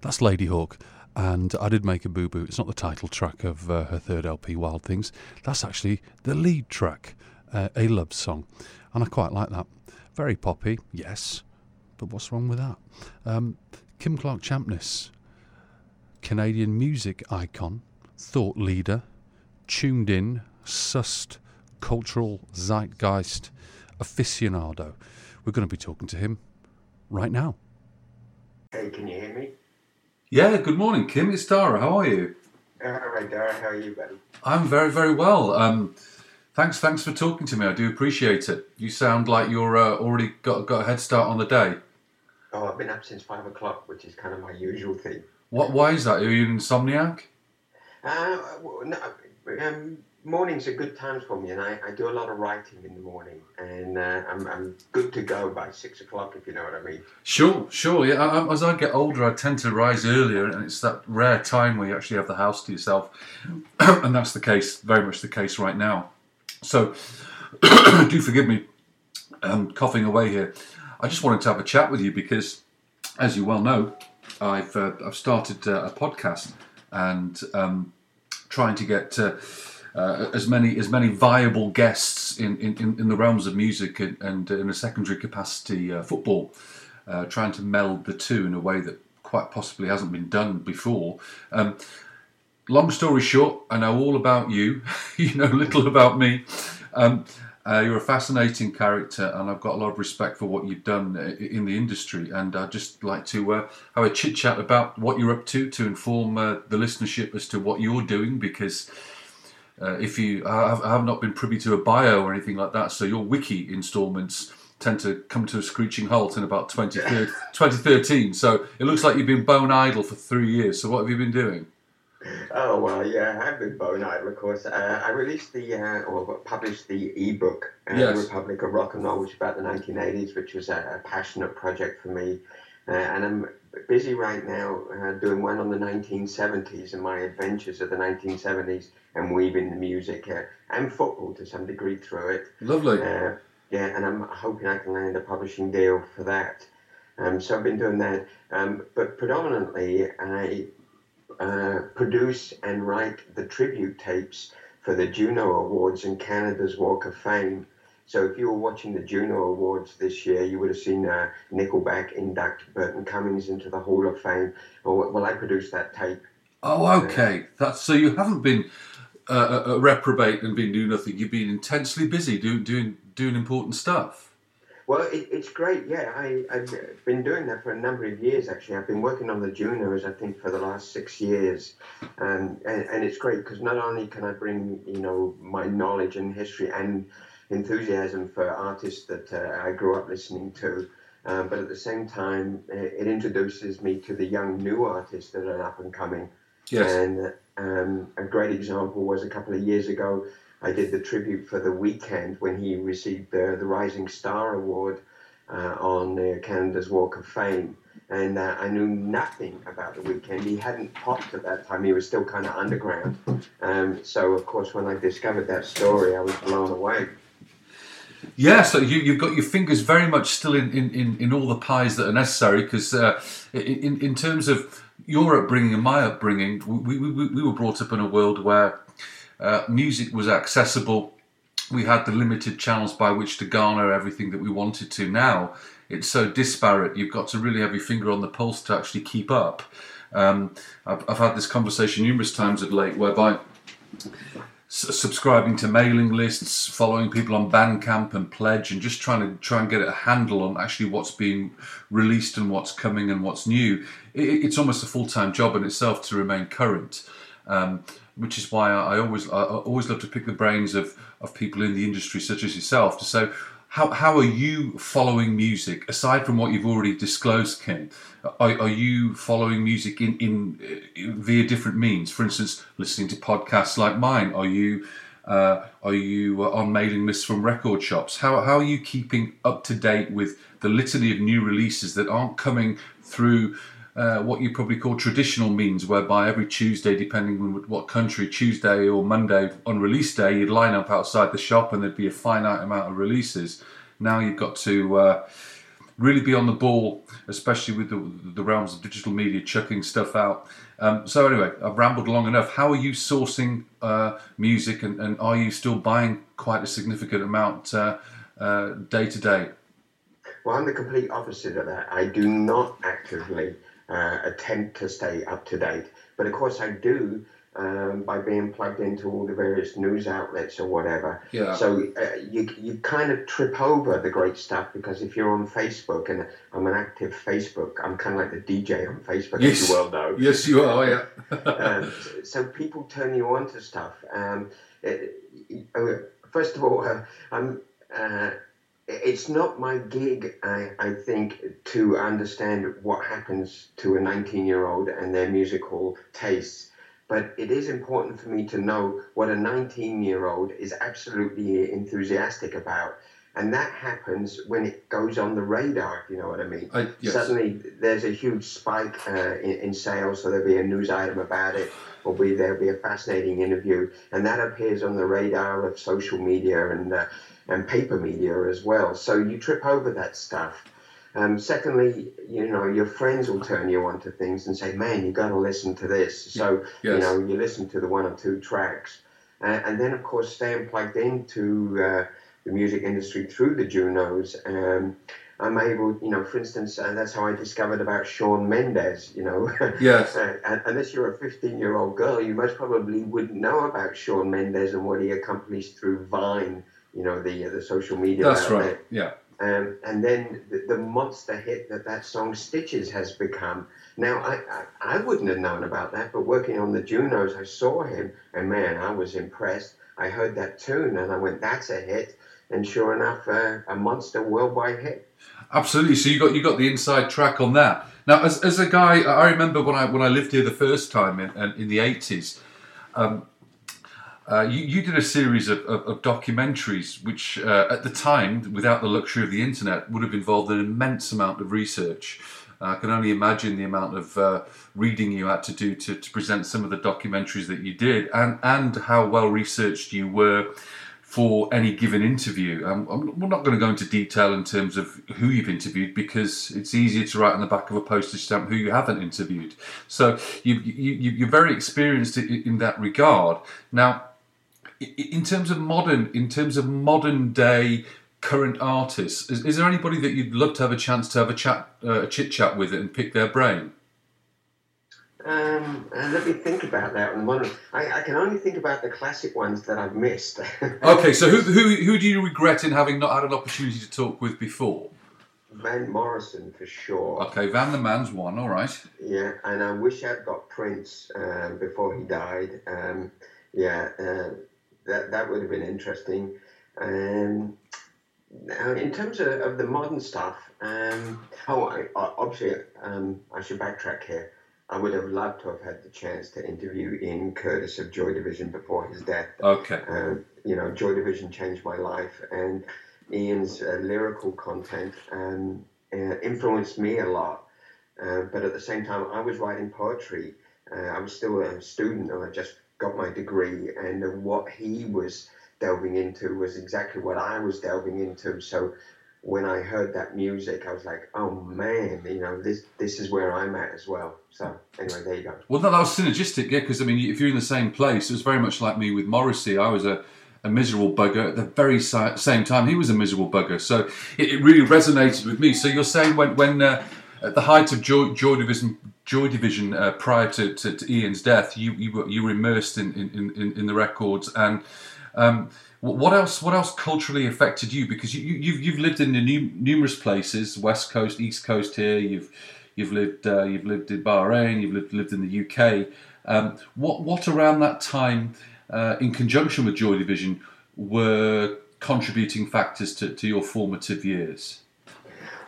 That's Ladyhawke, and I did make a boo-boo. It's not the title track of uh, her third L P, Wild Things. That's actually the lead track, uh, A Love Song, and I quite like that. Very poppy, yes, but what's wrong with that? Um, Kim Clark Champniss, Canadian music icon, thought leader, tuned in, sussed, cultural zeitgeist aficionado. We're going to be talking to him right now. Hey, can you hear me? Yeah, good morning, Kim. It's Dara. How are you? All right, Dara. How are you, buddy? I'm very, very well. Um, thanks, thanks for talking to me. I do appreciate it. You sound like you're uh, already got got a head start on the day. Oh, I've been up since five o'clock, which is kind of my usual thing. What? Why is that? Are you an insomniac? Uh, well, no. Um, mornings are good times for me, and I, I do a lot of writing in the morning, and uh, I'm, I'm good to go by six o'clock, if you know what I mean. Sure, sure. Yeah, I, I, as I get older, I tend to rise earlier, and it's that rare time where you actually have the house to yourself, and that's the case, very much the case right now. So, do forgive me, um, coughing away here. I just wanted to have a chat with you because, as you well know, I've uh, I've started uh, a podcast, and um, trying to get. Uh, Uh, as many as many viable guests in, in, in the realms of music and, and in a secondary capacity uh, football, uh, trying to meld the two in a way that quite possibly hasn't been done before. Um, long story short, I know all about you, you know little about me. Um, uh, you're a fascinating character, and I've got a lot of respect for what you've done in the industry, and I'd just like to uh, have a chit-chat about what you're up to to inform uh, the listenership as to what you're doing, because Uh, if you, I have not been privy to a bio or anything like that, so your wiki instalments tend to come to a screeching halt in about twenty thirteen. So it looks like you've been bone idle for three years. So what have you been doing? Oh well, yeah, I've been bone idle, of course. Uh, I released the uh, or published the ebook, uh, yes. The Republic of Rock and Roll, which was about the nineteen eighties, which was a, a passionate project for me, uh, and I'm busy right now uh, doing one on the nineteen seventies and my adventures of the nineteen seventies and weaving the music uh, and football to some degree through it. Lovely. Uh, yeah, and I'm hoping I can land a publishing deal for that. Um, so I've been doing that. Um, but predominantly I uh, produce and write the tribute tapes for the Juno Awards and Canada's Walk of Fame. So if you were watching the Juno Awards this year, you would have seen uh, Nickelback induct Burton Cummings into the Hall of Fame. Or, well, I produced that tape. Oh, okay. Uh, That's so you haven't been uh, a reprobate and been doing nothing. You've been intensely busy doing doing doing important stuff. Well, it, it's great. Yeah, I, I've been doing that for a number of years. Actually, I've been working on the Junos, I think, for the last six years, um, and and it's great because not only can I bring you know my knowledge and history and enthusiasm for artists that uh, I grew up listening to, uh, but at the same time, it introduces me to the young new artists that are up and coming. Yes. And um, a great example was a couple of years ago, I did the tribute for The Weeknd when he received uh, the Rising Star Award uh, on uh, Canada's Walk of Fame. And uh, I knew nothing about The Weeknd. He hadn't popped at that time. He was still kind of underground. Um, so, of course, when I discovered that story, I was blown away. Yeah, so you, you've got your fingers very much still in, in, in, in all the pies that are necessary, because uh, in, in terms of your upbringing and my upbringing, we, we, we were brought up in a world where uh, music was accessible. We had the limited channels by which to garner everything that we wanted to. Now, it's so disparate. You've got to really have your finger on the pulse to actually keep up. Um, I've, I've had this conversation numerous times of late, whereby subscribing to mailing lists, following people on Bandcamp and Pledge, and just trying to try and get a handle on actually what's being released and what's coming and what's new. It, it's almost a full-time job in itself to remain current, um, which is why I, I always I always love to pick the brains of, of people in the industry such as yourself to say, how how are you following music, aside from what you've already disclosed, Kim? Are, are you following music in, in, in via different means? For instance, listening to podcasts like mine. Are you uh, are you on mailing lists from record shops? How how are you keeping up to date with the litany of new releases that aren't coming through uh, what you probably call traditional means, whereby every Tuesday, depending on what country, Tuesday or Monday on release day, you'd line up outside the shop and there'd be a finite amount of releases. Now you've got to... Uh, really be on the ball, especially with the, the realms of digital media, chucking stuff out. Um, so anyway, I've rambled long enough. How are you sourcing uh, music, and, and are you still buying quite a significant amount uh, uh, day to day? Well, I'm the complete opposite of that. I do not actively uh, attempt to stay up to date, but of course I do. Um, by being plugged into all the various news outlets or whatever. Yeah. So uh, you, you kind of trip over the great stuff, because if you're on Facebook, and I'm an active Facebook, I'm kind of like the D J on Facebook, yes. as you well know. Yes, you are, yeah. um, so, so people turn you on to stuff. Um, it, it, first of all, uh, I'm, uh, it's not my gig, I, I think, to understand what happens to a nineteen-year-old and their musical tastes. But it is important for me to know what a nineteen-year-old is absolutely enthusiastic about. And that happens when it goes on the radar, if you know what I mean. I, yes. Suddenly there's a huge spike uh, in, in sales, so there'll be a news item about it, or be, there'll be a fascinating interview. And that appears on the radar of social media and, uh, and paper media as well. So you trip over that stuff. Um, secondly, you know, your friends will turn you on to things and say, man, you got to listen to this. So, yes. you know, you listen to the one or two tracks. Uh, and then, of course, staying plugged into uh, the music industry through the Junos, um, I'm able, you know, for instance, and that's how I discovered about Shawn Mendes, you know. Yes. uh, unless you're a fifteen-year-old girl, you most probably wouldn't know about Shawn Mendes and what he accomplished through Vine, you know, the, the social media. That's outlet. Right, yeah. Um, and then the, the monster hit that that song Stitches has become. Now, I, I, I wouldn't have known about that, but working on the Junos, I saw him, and man, I was impressed. I heard that tune, and I went, that's a hit. And sure enough, uh, a monster worldwide hit. Absolutely. So you got you got the inside track on that. Now, as as a guy, I remember when I when I lived here the first time in, in the eighties, um, Uh, you, you did a series of, of, of documentaries which, uh, at the time, without the luxury of the internet, would have involved an immense amount of research. Uh, I can only imagine the amount of uh, reading you had to do to, to present some of the documentaries that you did, and, and how well researched you were for any given interview. Um, I'm, we're not going to go into detail in terms of who you've interviewed, because it's easier to write on the back of a postage stamp who you haven't interviewed. So you, you, you're very experienced in, in that regard. Now, in terms of modern, in terms of modern day current artists, is, is there anybody that you'd love to have a chance to have a chat, uh, a chit chat with, it and pick their brain? Um, uh, let me think about that. One, I, I can only think about the classic ones that I've missed. Okay, so who, who who do you regret in having not had an opportunity to talk with before? Van Morrison, for sure. Okay, Van the Man's one. All right. Yeah, and I wish I'd got Prince uh, before he died. Um, yeah. Uh, That that would have been interesting. Um, now, in terms of, of the modern stuff, um, oh, I, I, obviously, um, I should backtrack here. I would have loved to have had the chance to interview Ian Curtis of Joy Division before his death. Okay. Um, you know, Joy Division changed my life, and Ian's uh, lyrical content um, uh, influenced me a lot. Uh, but at the same time, I was writing poetry. Uh, I was still a student, and I just got my degree, and what he was delving into was exactly what I was delving into. So when I heard that music, I was like, oh man, you know, this this is where I'm at as well. So anyway, there you go. Well, that was synergistic, yeah, because I mean, if you're in the same place, it was very much like me with Morrissey. I was a, a miserable bugger at the very si- same time he was a miserable bugger. So it, it really resonated with me. So you're saying when, when uh, at the height of Joy, Joy Division, Joy Division uh, prior to, to, to Ian's death, you you were, you were immersed in, in, in, in the records. And um, what else what else culturally affected you? Because you, you, you've lived in the new, numerous places, West Coast, East Coast. Here you've you've lived uh, you've lived in Bahrain, you've lived lived in the U K. Um, what what around that time, uh, in conjunction with Joy Division, were contributing factors to, to your formative years?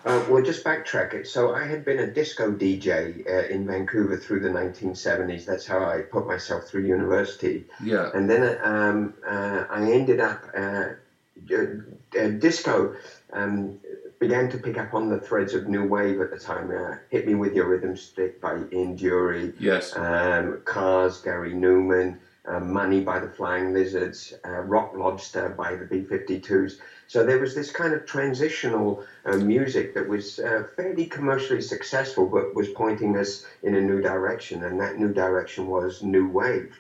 Uh, well, just backtrack it. So I had been a disco D J uh, in Vancouver through the nineteen seventies. That's how I put myself through university. Yeah. And then um, uh, I ended up, uh, uh, disco um, began to pick up on the threads of New Wave at the time. Uh, Hit Me With Your Rhythm Stick by Ian Dury. Yes. Um, Cars, Gary Newman. uh, Money by the Flying Lizards, uh, Rock Lobster by the B fifty-twos. So there was this kind of transitional uh, music that was uh, fairly commercially successful, but was pointing us in a new direction, and that new direction was new wave.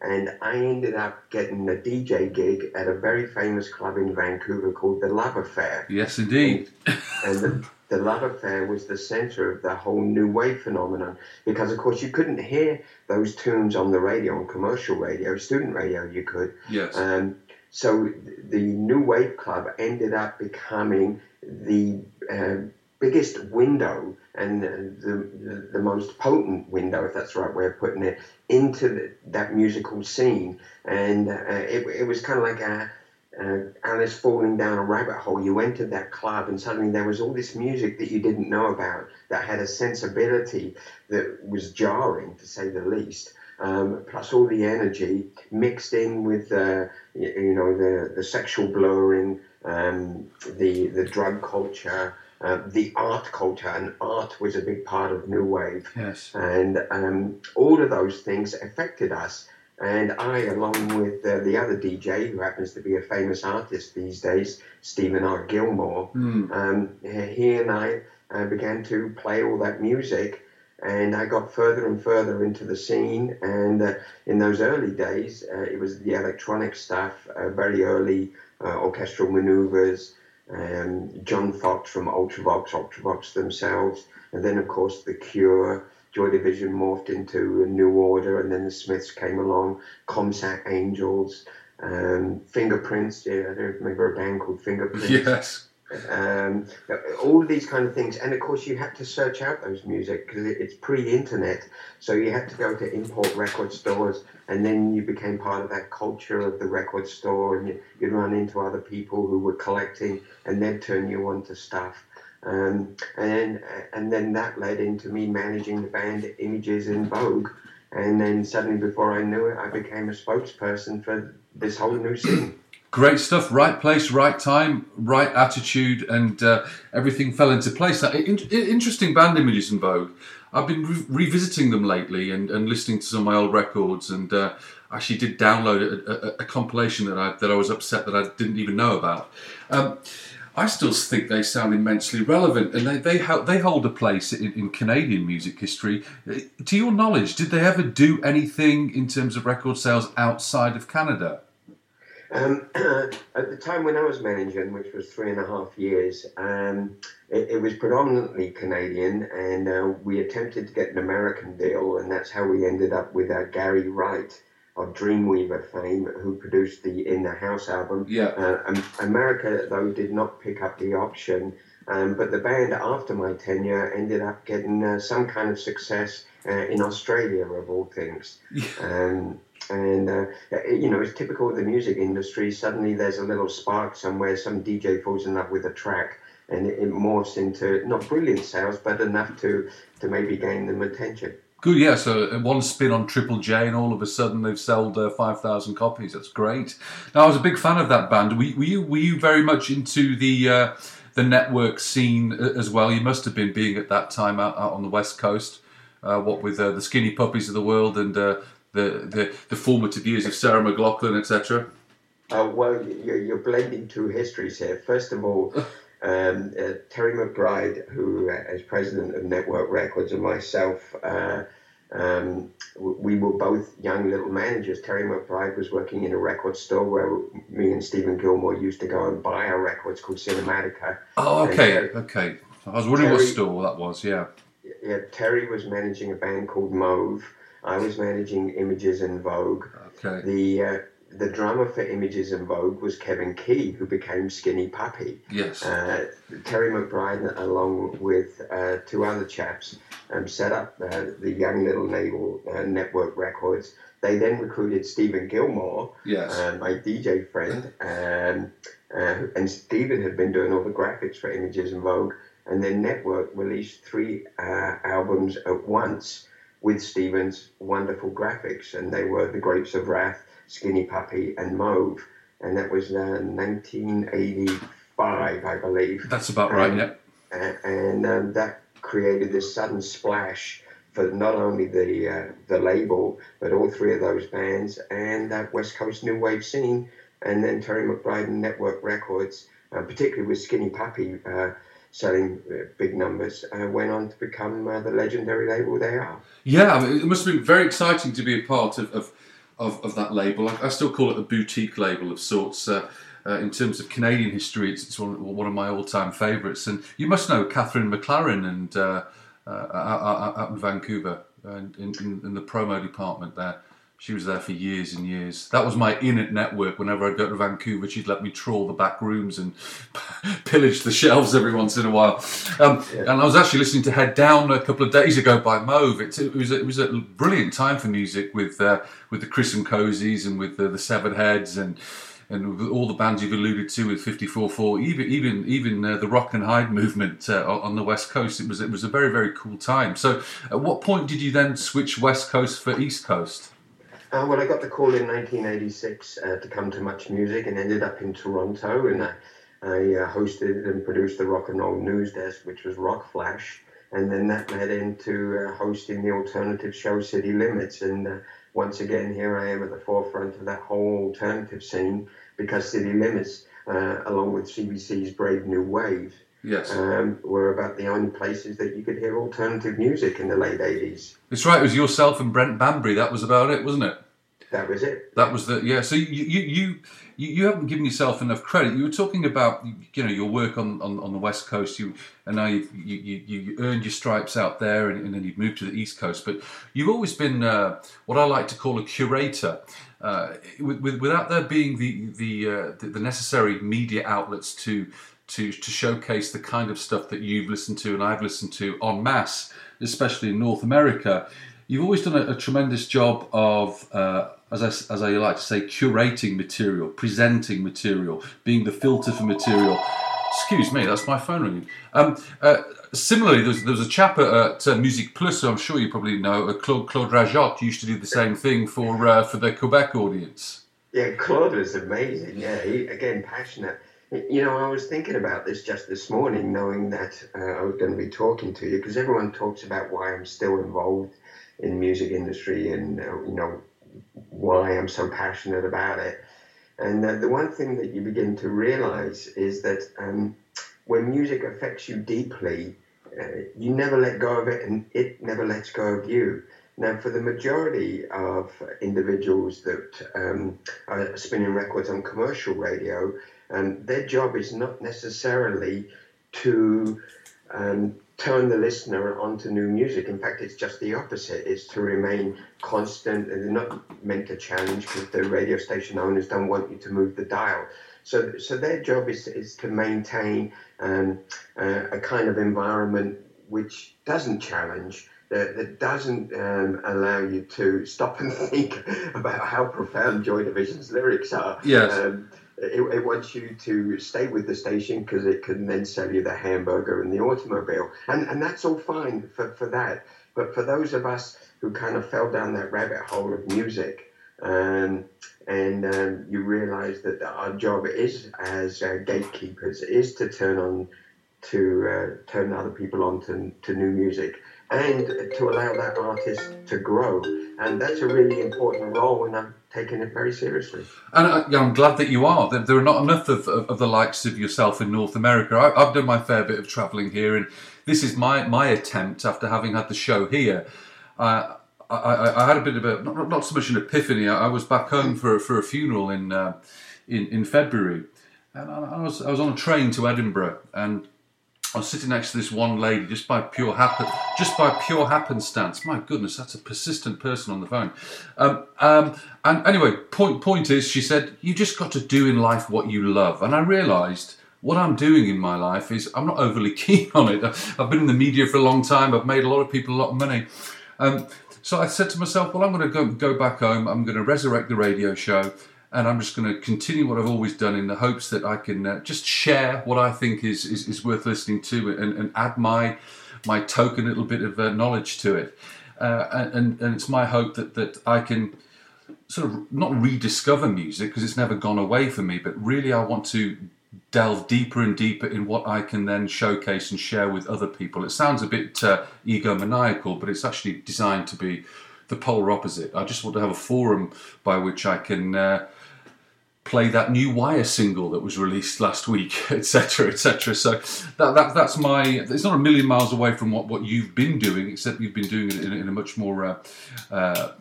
And I ended up getting a D J gig at a very famous club in Vancouver called The Love Affair. Yes, indeed. And, and the, the Love Affair was the center of the whole new wave phenomenon, because, of course, you couldn't hear those tunes on the radio, on commercial radio, student radio you could. Yes. Um, so the new wave club ended up becoming the uh, biggest window and the, the, the most potent window, if that's the right way of putting it, into the, that musical scene. And uh, it, it was kind of like a, uh, Alice falling down a rabbit hole. You entered that club and suddenly there was all this music that you didn't know about, that had a sensibility that was jarring, to say the least. Um, plus all the energy mixed in with, uh, you, you know, the, the sexual blurring, um, the, the drug culture, Uh, the art culture, and art was a big part of new wave. Yes. And um, all of those things affected us. And I, along with uh, the other D J, who happens to be a famous artist these days, Stephen R. Gilmore, mm. um, he and I uh, began to play all that music. And I got further and further into the scene. And uh, in those early days, uh, it was the electronic stuff, uh, very early uh, orchestral maneuvers, Um, John Fox from Ultravox, Ultravox themselves, and then of course The Cure, Joy Division morphed into a New Order, and then the Smiths came along, Comsat Angels, um, Fingerprints, yeah, I don't remember a band called Fingerprints. Yes. Um, all of these kind of things, and of course you had to search out those music because it's pre-internet, so you had to go to import record stores, and then you became part of that culture of the record store, and you'd run into other people who were collecting, and they'd turn you on to stuff, um, and then, and then that led into me managing the band Images in Vogue, and then suddenly before I knew it I became a spokesperson for this whole new scene. Great stuff. Right place, right time, right attitude, and uh, everything fell into place. Now, in- interesting band Images in Vogue. I've been re- revisiting them lately and, and listening to some of my old records, and uh, actually did download a, a, a compilation that I that I was upset that I didn't even know about. Um, I still think they sound immensely relevant, and they they, ho- they hold a place in, in Canadian music history. To your knowledge, did they ever do anything in terms of record sales outside of Canada? Um, at the time when I was managing, which was three and a half years, um, it, it was predominantly Canadian, and uh, we attempted to get an American deal, and that's how we ended up with uh, Gary Wright of Dreamweaver fame, who produced the In the House album. Yeah. Uh, um, America, though, did not pick up the option, um, but the band, after my tenure, ended up getting uh, some kind of success uh, in Australia, of all things. Yeah. Um, And, uh, you know, it's typical of the music industry. Suddenly there's a little spark somewhere. Some D J falls in love with a track, and it, it morphs into not brilliant sales, but enough to, to maybe gain them attention. Good, yeah. So one spin on Triple J, and all of a sudden they've sold uh, five thousand copies. That's great. Now, I was a big fan of that band. Were, were you were you very much into the uh, the network scene as well? You must have been, being at that time out, out on the West Coast, uh, what with uh, the Skinny Puppies of the world and... Uh, The, the the formative years of Sarah McLachlan, et cetera? Oh, well, you're, you're blending two histories here. First of all, um, uh, Terry McBride, who uh, is president of Network Records, and myself, uh, um, we were both young little managers. Terry McBride was working in a record store where me and Stephen Gilmore used to go and buy our records, called Cinematica. Oh, okay, and, uh, okay. I was wondering Terry, what store that was, yeah. Yeah, Terry was managing a band called Mauve. I was managing Images in Vogue. Okay. The uh, the drummer for Images in Vogue was Kevin Key, who became Skinny Puppy. Yes. Uh, Terry McBride, along with uh, two other chaps, um, set up uh, the Young Little Naval uh, Network Records. They then recruited Stephen Gilmore, yes, uh, my D J friend, um, uh, and Stephen had been doing all the graphics for Images in Vogue, and then Network released three uh, albums at once, with Stephen's wonderful graphics, and they were The Grapes of Wrath, Skinny Puppy, and Mauve, and that was uh, nineteen eighty-five, I believe. That's about um, right, yeah. And um, that created this sudden splash for not only the uh, the label, but all three of those bands and that West Coast new wave scene, and then Terry McBride and Network Records, uh, particularly with Skinny Puppy uh, selling uh, big numbers, uh, went on to become uh, the legendary label they are. Yeah, I mean, it must have been very exciting to be a part of of, of, of that label. I, I still call it a boutique label of sorts. Uh, Uh, in terms of Canadian history, it's, it's one, one of my all-time favourites. And you must know Catherine McLaren and uh, uh, out, out in Vancouver, and in, in, in the promo department there. She was there for years and years. That was my in at Network. Whenever I'd go to Vancouver, she'd let me trawl the back rooms and pillage the shelves every once in a while. Um, yeah. And I was actually listening to Head Down a couple of days ago by Mauve. It, it, was, a, it was a brilliant time for music with uh, with the Chris and Cozies and with the, the Severed Heads and... and all the bands you've alluded to with fifty-four four, even even even uh, the Rock and Hyde movement uh, on the West Coast, it was it was a very very cool time. So, at what point did you then switch West Coast for East Coast? Uh, well, I got the call in nineteen eighty-six uh, to come to Much Music, and ended up in Toronto, and I, I uh, hosted and produced the Rock and Roll News Desk, which was Rock Flash, and then that led into uh, hosting the alternative show City Limits, and. Uh, Once again, here I am at the forefront of that whole alternative scene, because City Limits, uh, along with C B C's Brave New Wave, yes. um, were about the only places that you could hear alternative music in the late eighties. That's right. It was yourself and Brent Banbury. That was about it, wasn't it? That was it. That was the yeah. So you you you, you haven't given yourself enough credit. You were talking about you know your work on, on, on the West Coast. You and now you've, you you you earned your stripes out there, and, and then you've moved to the East Coast. But you've always been uh, what I like to call a curator, uh, with, with, without there being the the, uh, the the necessary media outlets to to to showcase the kind of stuff that you've listened to and I've listened to en masse, especially in North America. You've always done a, a tremendous job of. Uh, As I, as I like to say, curating material, presenting material, being the filter for material. Excuse me, that's my phone ringing. Um, uh, similarly, there was, there was a chap at uh, Musique Plus, who I'm sure you probably know, uh, Claude, Claude Rajotte, used to do the same thing for uh, for the Quebec audience. Yeah, Claude was amazing. Yeah, he, again, passionate. You know, I was thinking about this just this morning, knowing that uh, I was going to be talking to you, because everyone talks about why I'm still involved in the music industry and, uh, you know, why I'm so passionate about it. And uh, the one thing that you begin to realize is that um, when music affects you deeply, uh, you never let go of it, and it never lets go of you. Now, for the majority of individuals that um, are spinning records on commercial radio, um, their job is not necessarily to um, turn the listener onto new music. In fact, it's just the opposite. It's to remain constant, and they're not meant to challenge, because the radio station owners don't want you to move the dial. So, so their job is is to maintain um, uh, a kind of environment which doesn't challenge, that, that doesn't um, allow you to stop and think about how profound Joy Division's lyrics are. Yes. Um, It, it wants you to stay with the station, because it can then sell you the hamburger and the automobile. And and that's all fine for, for that. But for those of us who kind of fell down that rabbit hole of music, um, and um, you realise that our job is, as uh, gatekeepers, is to turn on to uh, turn other people on to, to new music, and to allow that artist to grow. And that's a really important role, and I'm taking it very seriously. And I, I'm glad that you are. There, there are not enough of, of, of the likes of yourself in North America. I, I've done my fair bit of travelling here, and this is my, my attempt, after having had the show here. Uh, I, I, I had a bit of a, not, not so much an epiphany, I, I was back home for, for a funeral in, uh, in, in February, and I, I, was, I was on a train to Edinburgh, and I was sitting next to this one lady, just by pure happen, just by pure happenstance. My goodness, that's a persistent person on the phone. Um, um, and anyway, point point is, she said, "You just got to do in life what you love." And I realised what I'm doing in my life is I'm not overly keen on it. I've been in the media for a long time. I've made a lot of people a lot of money. Um, so I said to myself, "Well, I'm going to go go back home. I'm going to resurrect the radio show." And I'm just going to continue what I've always done, in the hopes that I can uh, just share what I think is, is, is worth listening to, and, and add my my token little bit of uh, knowledge to it. Uh, and, and it's my hope that, that I can sort of not rediscover music, because it's never gone away for me, but really I want to delve deeper and deeper in what I can then showcase and share with other people. It sounds a bit uh, egomaniacal, but it's actually designed to be the polar opposite. I just want to have a forum by which I can uh, play that new Wire single that was released last week, et cetera, et cetera. So that, that that's my. It's not a million miles away from what what you've been doing, except you've been doing it in, in a much more uh, uh,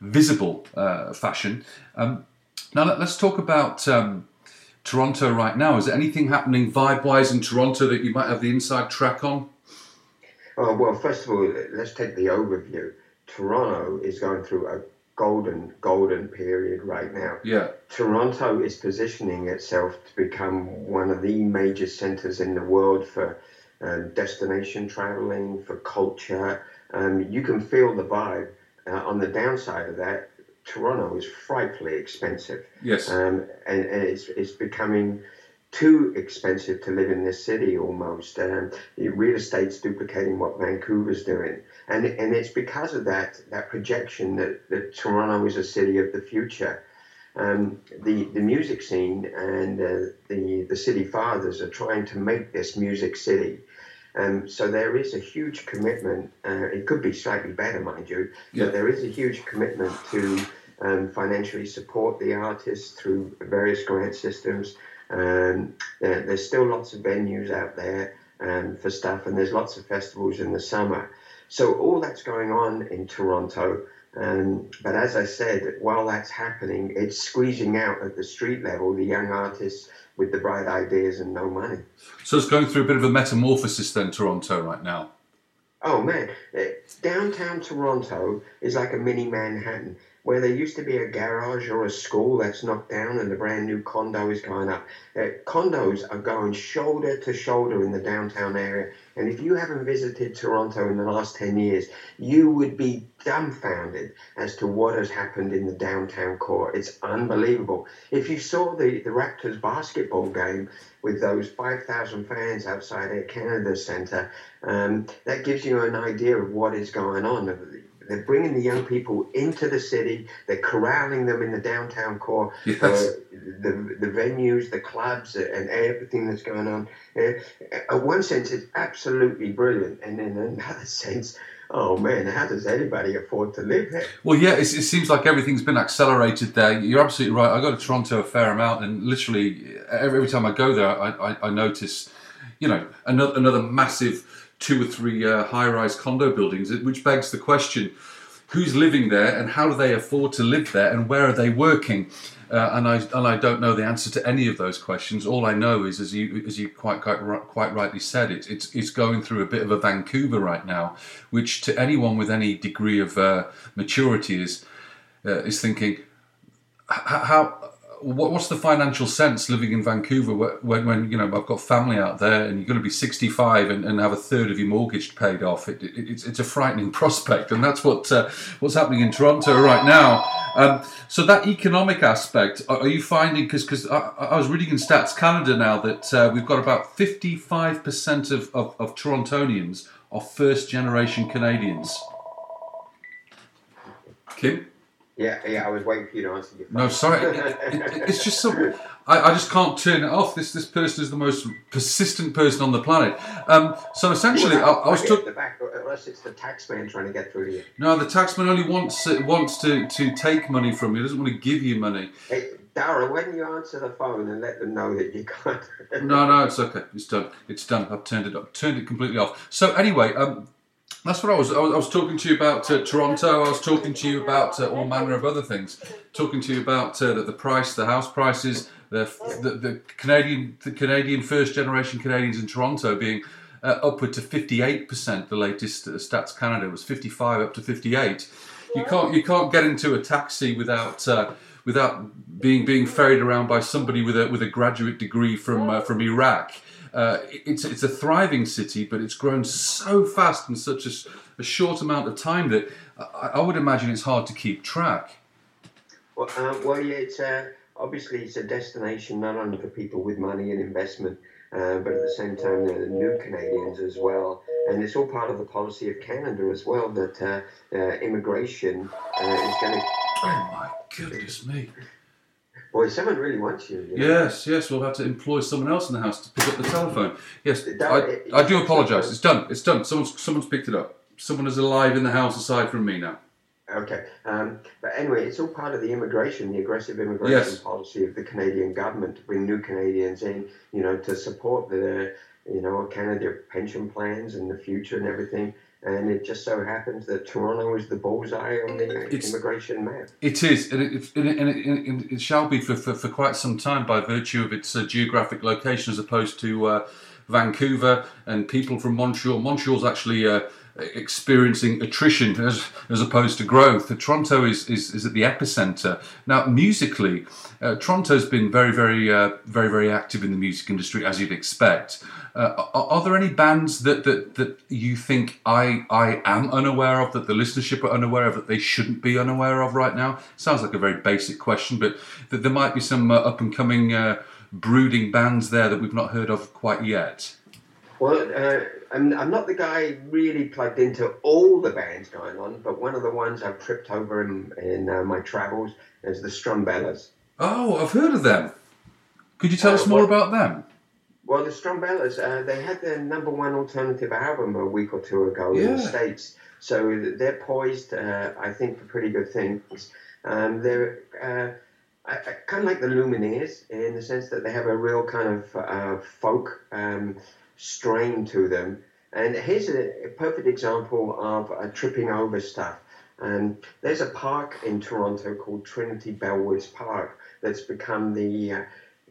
visible uh, fashion. Um, now let's talk about um, Toronto right now. Is there anything happening vibe-wise in Toronto that you might have the inside track on? Oh, well, first of all, let's take the overview. Toronto is going through a golden, golden period right now. Yeah. Toronto is positioning itself to become one of the major centres in the world for uh, destination travelling, for culture. Um, you can feel the vibe. Uh, on the downside of that, Toronto is frightfully expensive. Yes. Um, and, and it's it's becoming too expensive to live in this city almost. Um, real estate's duplicating what Vancouver's doing. And and it's because of that that projection that, that Toronto is a city of the future. Um, the, the music scene and uh, the, the city fathers are trying to make this music city. Um, so there is a huge commitment. Uh, it could be slightly better, mind you, yeah. But there is a huge commitment to um, financially support the artists through various grant systems. Um, there, there's still lots of venues out there um, for stuff, and there's lots of festivals in the summer. So all that's going on in Toronto. Um, but as I said, while that's happening, it's squeezing out at the street level the young artists with the bright ideas and no money. So it's going through a bit of a metamorphosis then, Toronto, right now. Oh, man. Downtown Toronto is like a mini Manhattan, where there used to be a garage or a school that's knocked down and a brand new condo is going up. Uh, condos are going shoulder to shoulder in the downtown area. And if you haven't visited Toronto in the last ten years, you would be dumbfounded as to what has happened in the downtown core. It's unbelievable. If you saw the, the Raptors basketball game with those five thousand fans outside Air Canada Centre, um, that gives you an idea of what is going on. They're bringing the young people into the city. They're corralling them in the downtown core, yes. the, the the venues, the clubs, and everything that's going on. In one sense, it's absolutely brilliant, and in another sense, oh man, how does anybody afford to live there? Well, yeah, it's, it seems like everything's been accelerated there. You're absolutely right. I go to Toronto a fair amount, and literally every, every time I go there, I, I, I notice, you know, another another massive. two or three uh, high-rise condo buildings, which begs the question, who's living there and how do they afford to live there and where are they working? Uh, and I and I don't know the answer to any of those questions. All I know is, as you as you quite quite, quite rightly said, it, it's it's going through a bit of a Vancouver right now, which to anyone with any degree of uh, maturity is uh, is thinking, how... What's the financial sense living in Vancouver when, when you know, I've got family out there and you're going to be sixty-five and, and have a third of your mortgage paid off? It, it, it's, it's a frightening prospect, and that's what uh, what's happening in Toronto right now. Um, so that economic aspect, are you finding, because because I, I was reading in Stats Canada now that uh, we've got about fifty-five percent of, of, of Torontonians are first-generation Canadians. Kim? Yeah, yeah, I was waiting for you to answer your phone. No, sorry, it, it, it's just so... I, I just can't turn it off. This this person is the most persistent person on the planet. Um, so essentially, I, I was talking... Unless it's the taxman trying to get through to you. No, the taxman only wants wants to, to take money from you. He doesn't want to give you money. Hey, Dara, when you answer the phone and let them know that you can't... no, no, it's okay. It's done. It's done. I've turned it up. Turned it completely off. So anyway... Um, That's what I was, I was. I was talking to you about uh, Toronto. I was talking to you about uh, all manner of other things. Talking to you about uh, the, the price, the house prices, the the, the Canadian, the Canadian first generation Canadians in Toronto being uh, upward to fifty-eight percent. The latest uh, Stats Canada was fifty-five up to fifty-eight. You can't you can't get into a taxi without uh, without being being ferried around by somebody with a with a graduate degree from uh, from Iraq. Uh, it's it's a thriving city, but it's grown so fast in such a, a short amount of time that I, I would imagine it's hard to keep track. Well, uh, well, yeah, it's uh, obviously it's a destination not only for people with money and investment, uh, but at the same time they're the new Canadians as well, and it's all part of the policy of Canada as well that uh, uh, immigration uh, is going to. Oh my goodness me! Boy, someone really wants you. you know? Yes, yes, we'll have to employ someone else in the house to pick up the telephone. Yes, that, I, it, I do apologise. It's done, it's done. Someone's someone's picked it up. Someone is alive in the house aside from me now. Okay, um, but anyway, it's all part of the immigration, the aggressive immigration yes. policy of the Canadian government to bring new Canadians in, you know, to support the, you know, kind of their pension plans and the future and everything. And it just so happens that Toronto is the bullseye on the it's, immigration map. It is, and it, and it, and it, and it shall be for, for, for quite some time by virtue of its uh, geographic location as opposed to uh, Vancouver and people from Montreal. Montreal's actually uh, experiencing attrition as as opposed to growth. The Toronto is, is, is at the epicentre. Now, musically, uh, Toronto's been very, very, uh, very, very active in the music industry, as you'd expect. Uh, are, are there any bands that, that, that you think I I am unaware of, that the listenership are unaware of, that they shouldn't be unaware of right now? Sounds like a very basic question, but th- there might be some uh, up-and-coming uh, brooding bands there that we've not heard of quite yet. Well, uh, I'm, I'm not the guy really plugged into all the bands going on, but one of the ones I've tripped over in, in uh, my travels is the Strumbellas. Oh, I've heard of them. Could you tell uh, us more well, about them? Well, the Strumbellas, uh, they had their number one alternative album a week or two ago yeah. in the States. So they're poised, uh, I think, for pretty good things. Um, they're uh, I, I kind of like the Lumineers in the sense that they have a real kind of uh, folk um, strain to them. And here's a, a perfect example of uh, tripping over stuff. Um, there's a park in Toronto called Trinity Bellwoods Park that's become the uh,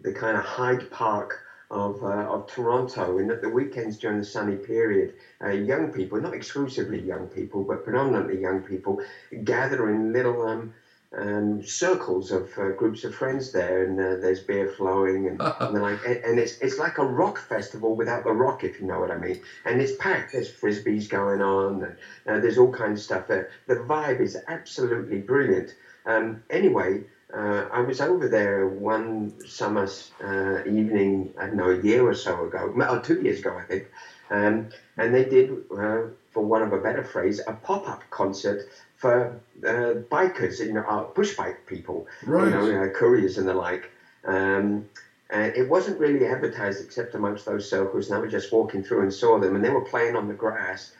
the kind of Hyde Park Of, uh, of Toronto, and at the weekends during the sunny period, uh, young people, not exclusively young people, but predominantly young people, gather in little um, um, circles of uh, groups of friends there, and uh, there's beer flowing, and, and they're like, and it's it's like a rock festival without the rock, if you know what I mean. And it's packed. There's frisbees going on, and uh, there's all kinds of stuff there. The vibe is absolutely brilliant. Um, anyway. Uh, I was over there one summer uh, evening, I don't know, a year or so ago, or two years ago, I think, um, and they did, uh, for want of a better phrase, a pop-up concert for uh, bikers, you know, uh, bush bike people, right. you know, uh, couriers and the like. Um, and it wasn't really advertised except amongst those circles, and I was just walking through and saw them, and they were playing on the grass.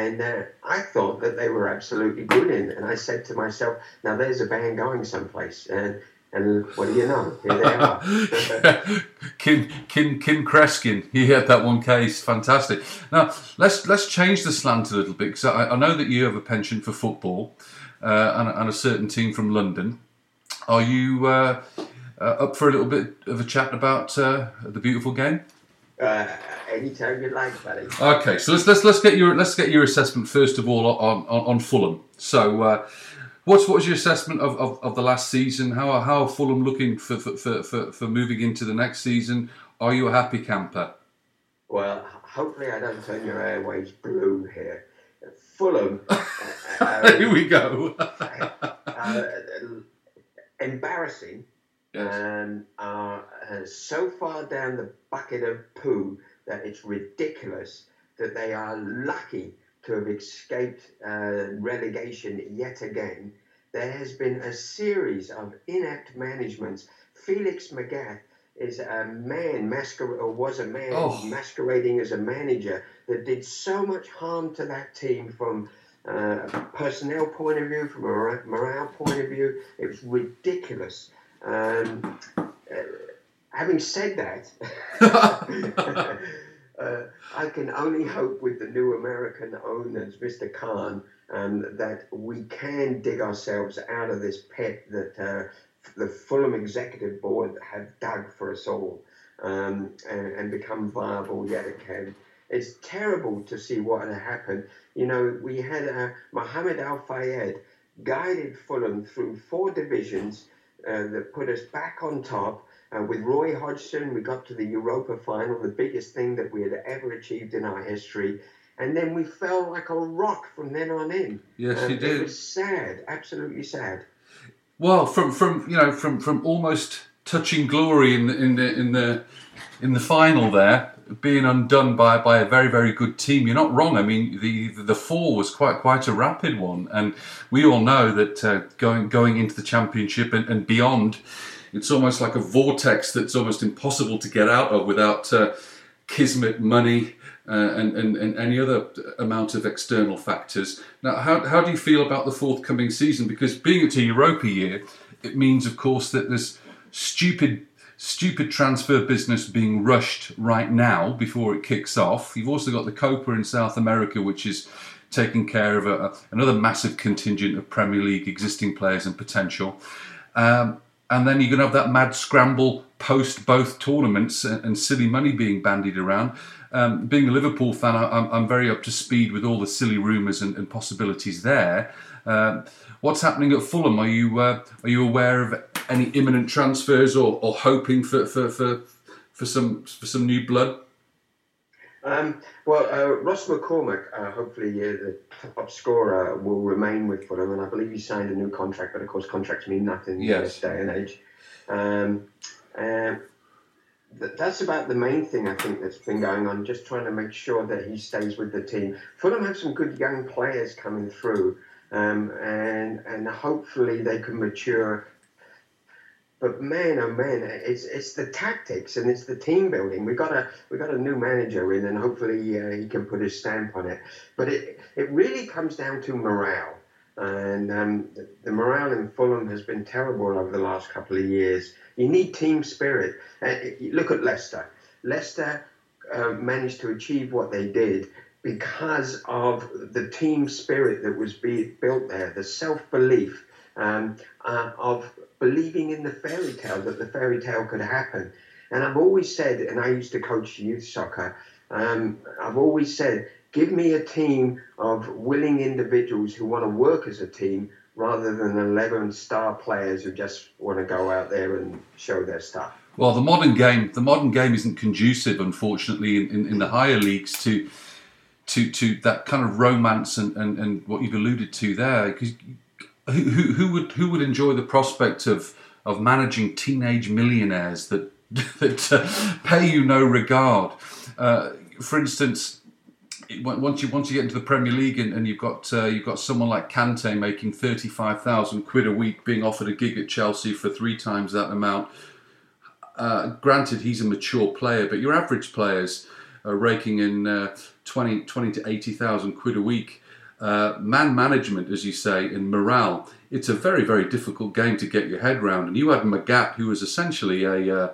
And uh, I thought that they were absolutely brilliant. And I said to myself, now there's a band going someplace. And and what do you know? Here they are. yeah. Kim Kim Kim Kreskin. He had that one case. Fantastic. Now, let's let's change the slant a little bit. Because I, I know that you have a penchant for football uh, and, and a certain team from London. Are you uh, uh, up for a little bit of a chat about uh, the beautiful game? Uh, anytime you like, buddy. Okay, so let's let's let's get your let's get your assessment first of all on on, on Fulham. So, uh, what's what was your assessment of, of, of the last season? How are, how are Fulham looking for for, for for for moving into the next season? Are you a happy camper? Well, hopefully I don't turn your airways blue here. Fulham. uh, here we go. uh, uh, embarrassing. Yes. Um, are uh, so far down the bucket of poo that it's ridiculous that they are lucky to have escaped uh, relegation yet again. There has been a series of inept managements. Felix Magath is a man masquer- or was a man oh. masquerading as a manager that did so much harm to that team from uh, a personnel point of view, from a morale point of view. It was ridiculous. Um, uh, having said that, uh, I can only hope with the new American owners, Mister Khan, um, that we can dig ourselves out of this pit that uh, the Fulham Executive Board have dug for us all um, and, and become viable yet again. It's terrible to see what had happened. You know, we had uh, Mohamed Al-Fayed guided Fulham through four divisions Uh, that put us back on top. Uh, with Roy Hodgson, we got to the Europa final, the biggest thing that we had ever achieved in our history. And then we fell like a rock from then on in. Yes, um, you did. It was sad, absolutely sad. Well, from, from you know, from, from almost touching glory in the, in the in the in the final there, being undone by by a very very good team. You're not wrong. I mean, the the fall was quite quite a rapid one, and we all know that uh, going going into the championship and, and beyond It's almost like a vortex that's almost impossible to get out of without uh, kismet, money, uh, and, and, and any other amount of external factors. Now, how, how do you feel about the forthcoming season? Because being it's a Europa year, it means, of course, that there's stupid stupid transfer business being rushed right now before it kicks off. You've also got the Copa in South America, which is taking care of a, another massive contingent of Premier League existing players and potential. Um, and then you're going to have that mad scramble post both tournaments and, and silly money being bandied around. Um, being a Liverpool fan, I, I'm, I'm very up to speed with all the silly rumours and, and possibilities there. Um, what's happening at Fulham? Are you uh, are you aware of any imminent transfers, or, or hoping for, for for for some for some new blood? Um, well, uh, Ross McCormick, uh, hopefully uh, the top scorer, will remain with Fulham, and I believe he signed a new contract. But of course, contracts mean nothing yes. in this day and age. Um, um, th that's about the main thing I think that's been going on. Just trying to make sure that he stays with the team. Fulham have some good young players coming through, um, and and hopefully they can mature. But man, oh man, it's it's the tactics and it's the team building. We got a we got a new manager in, and hopefully uh, he can put his stamp on it. But it it really comes down to morale, and um, the, the morale in Fulham has been terrible over the last couple of years. You need team spirit. Uh, look at Leicester. Leicester uh, managed to achieve what they did because of the team spirit that was be, built there, the self-belief um, uh, of. believing in the fairy tale, that the fairy tale could happen. And I've always said, and I used to coach youth soccer, um, I've always said, give me a team of willing individuals who want to work as a team rather than eleven star players who just want to go out there and show their stuff. Well, the modern game, the modern game isn't conducive, unfortunately, in, in, in the higher leagues to, to, to that kind of romance and, and, and what you've alluded to there. Because Who, who, who would who would enjoy the prospect of of managing teenage millionaires that that uh, pay you no regard? Uh, for instance, once you once you get into the Premier League and, and you've got uh, you've got someone like Kante making thirty five thousand quid a week, being offered a gig at Chelsea for three times that amount. Uh, granted, he's a mature player, but your average players are raking in uh, twenty to eighty thousand quid a week. Uh, man management, as you say, and morale, it's a very, very difficult game to get your head round. And you had Magat, who was essentially a, uh,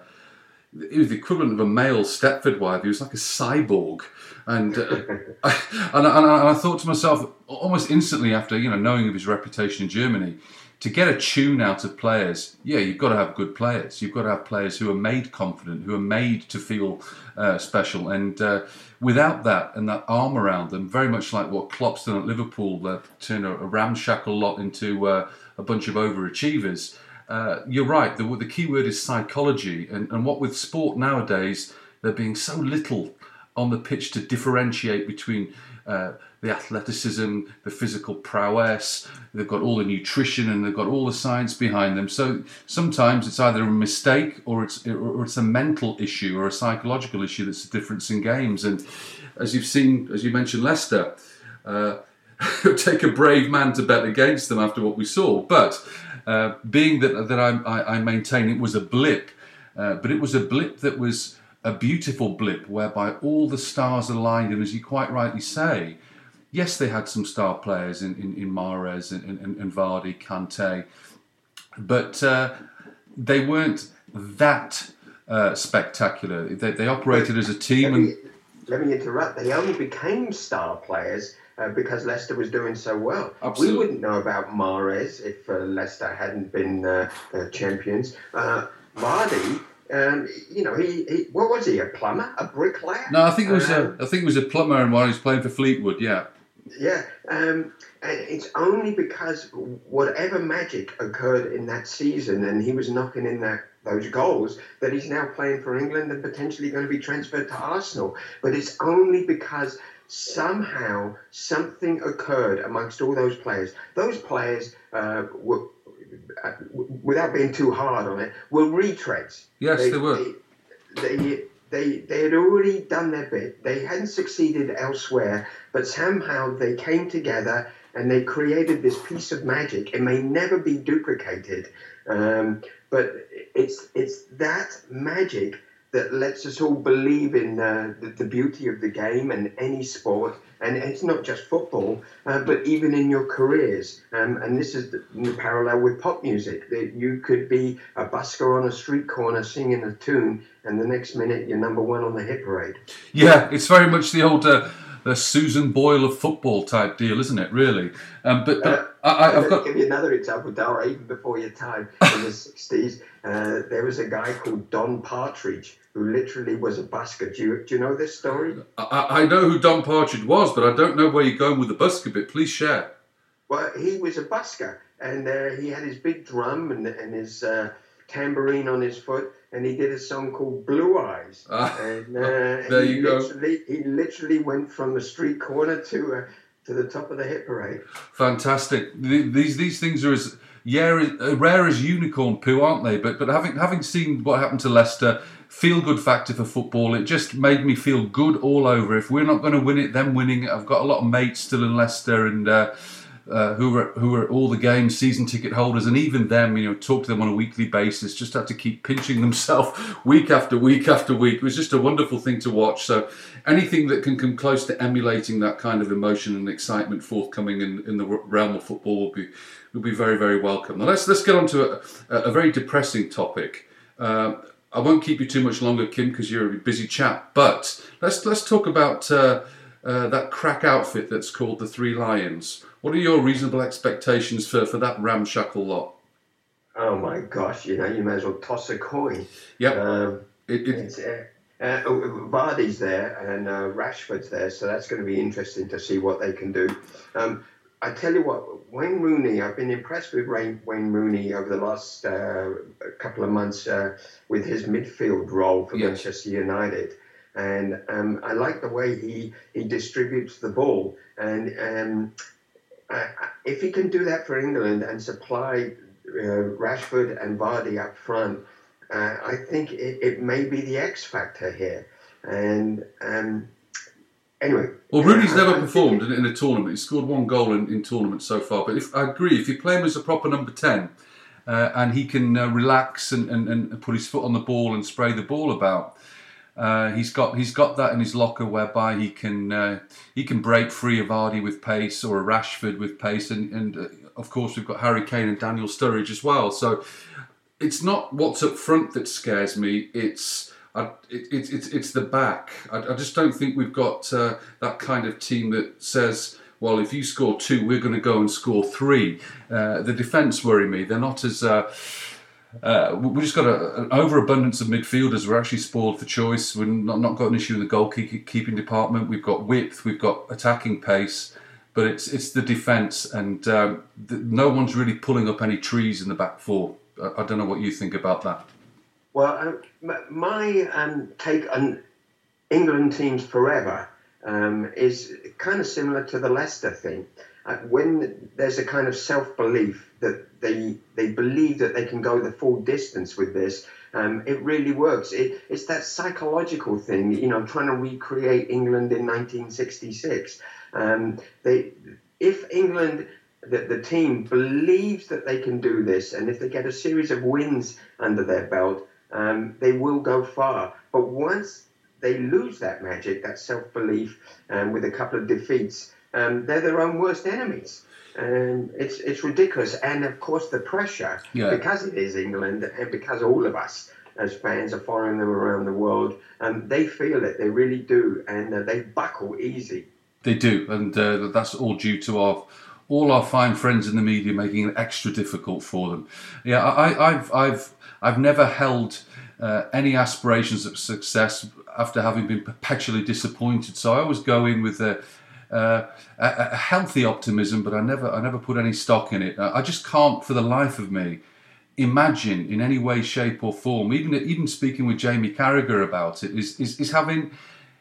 it was the equivalent of a male Stepford wife. He was like a cyborg. And, uh, I, and, I, and I thought to myself, almost instantly after, you know, knowing of his reputation in Germany, to get a tune out of players, yeah, you've got to have good players. You've got to have players who are made confident, who are made to feel uh, special. And uh, without that and that arm around them, very much like what Klopp's done at Liverpool, uh, turn a, a ramshackle lot into uh, a bunch of overachievers. Uh, you're right, the, the key word is psychology. And, and what with sport nowadays, there being so little on the pitch to differentiate between Uh, the athleticism, the physical prowess, they've got all the nutrition and they've got all the science behind them. So sometimes it's either a mistake or it's or it's a mental issue or a psychological issue that's the difference in games. And as you've seen, as you mentioned, Leicester, uh, it would take a brave man to bet against them after what we saw. But uh, being that that I, I, I maintain it was a blip, uh, but it was a blip that was a beautiful blip whereby all the stars aligned. And as you quite rightly say, yes, they had some star players in, in, in Mahrez and, and, and Vardy, Kante, but uh, they weren't that uh, spectacular. They, they operated as a team. Let me, and let me interrupt. They only became star players uh, because Leicester was doing so well. Absolutely. We wouldn't know about Mahrez if uh, Leicester hadn't been uh, uh, champions. Uh, Vardy... Um, you know, he, he what was he? A plumber? A bricklayer? No, I think it was um, a I think it was a plumber, and while he was playing for Fleetwood, yeah. Yeah, um, and it's only because whatever magic occurred in that season, and he was knocking in that those goals, that he's now playing for England and potentially going to be transferred to Arsenal. But it's only because somehow something occurred amongst all those players. Those players uh, were. Uh, without being too hard on it, were retreads. Yes, they, they were. They, they, they, they had already done their bit. They hadn't succeeded elsewhere, but somehow they came together and they created this piece of magic. It may never be duplicated, um, but it's it's that magic that lets us all believe in uh, the, the beauty of the game and any sport. And it's not just football, uh, but even in your careers. Um, and this is the, the parallel with pop music. That you could be a busker on a street corner singing a tune, and the next minute you're number one on the hit parade. Yeah, it's very much the old uh, the Susan Boyle of football type deal, isn't it, really? Um, but but uh, I, I've got... I'll give you another example, Dara, even before your time. In the sixties, uh, there was a guy called Don Partridge, who literally was a busker. Do you, do you know this story? I, I know who Don Partridge was, but I don't know where you're going with the busker bit. Please share. Well, he was a busker, and uh, he had his big drum and, and his uh, tambourine on his foot, and he did a song called Blue Eyes. Ah, and, uh, there and you go. He literally went from the street corner to uh, to the top of the hit parade. Fantastic. These these things are as yeah, rare as unicorn poo, aren't they? But but having having seen what happened to Leicester. Feel-good factor for football. It just made me feel good all over. If we're not going to win it, then winning it. I've got a lot of mates still in Leicester and uh, uh, who were who were at all the games, season ticket holders, and even them, you know, talk to them on a weekly basis. Just had to keep pinching themselves week after week after week. It was just a wonderful thing to watch. So anything that can come close to emulating that kind of emotion and excitement forthcoming in, in the realm of football will be will be very, very welcome. Now let's let's get on to a, a very depressing topic. Uh, I won't keep you too much longer, Kim, because you're a busy chap. But let's let's talk about uh, uh, that crack outfit that's called the Three Lions. What are your reasonable expectations for, for that ramshackle lot? Oh my gosh! You know, you may as well toss a coin. Yep. Um, it, it, it's, uh, uh, Vardy's there and uh, Rashford's there, so that's going to be interesting to see what they can do. Um, I tell you what, Wayne Rooney, I've been impressed with Wayne Rooney over the last uh, couple of months uh, with his midfield role for yes. Manchester United. And um, I like the way he, he distributes the ball. And um, I, I, if he can do that for England and supply uh, Rashford and Vardy up front, uh, I think it, it may be the X factor here. And... Um, Anyway, well, Rooney's never performed in, in a tournament. He's scored one goal in, in tournaments so far. But if I agree, if you play him as a proper number ten uh, and he can uh, relax and, and, and put his foot on the ball and spray the ball about, uh, he's got he's got that in his locker whereby he can uh, he can break free of Vardy with pace or a Rashford with pace. And, and uh, of course, we've got Harry Kane and Daniel Sturridge as well. So it's not what's up front that scares me. It's... I, it, it, it's the back. I, I just don't think we've got uh, that kind of team that says, well, if you score two, we're going to go and score three. Uh, the defence worry me. They're not as... Uh, uh, we've just got a, an overabundance of midfielders. We're actually spoiled for choice. We've not, not got an issue in the goalkeeping department. We've got width. We've got attacking pace. But it's it's the defence, and um, the, no one's really pulling up any trees in the back four. I, I don't know what you think about that. Well, uh, my um, take on England teams forever um, is kind of similar to the Leicester thing. Uh, when there's a kind of self-belief that they they believe that they can go the full distance with this, um, it really works. It, it's that psychological thing, you know, trying to recreate England in nineteen sixty-six. Um, they, if England... that the team believes that they can do this, and if they get a series of wins under their belt, um, they will go far. But once they lose that magic, that self-belief, um, with a couple of defeats, um, they're their own worst enemies. Um, it's it's ridiculous. And, of course, the pressure, yeah. because it is England and because all of us as fans are following them around the world, um, they feel it, they really do, and uh, they buckle easy. They do, and uh, that's all due to our... all our fine friends in the media making it extra difficult for them. Yeah, I, I've I've I've never held uh, any aspirations of success after having been perpetually disappointed. So I always go in with a, uh, a, a healthy optimism, but I never I never put any stock in it. I just can't, for the life of me, imagine in any way, shape, or form. Even even speaking with Jamie Carragher about it is is, is having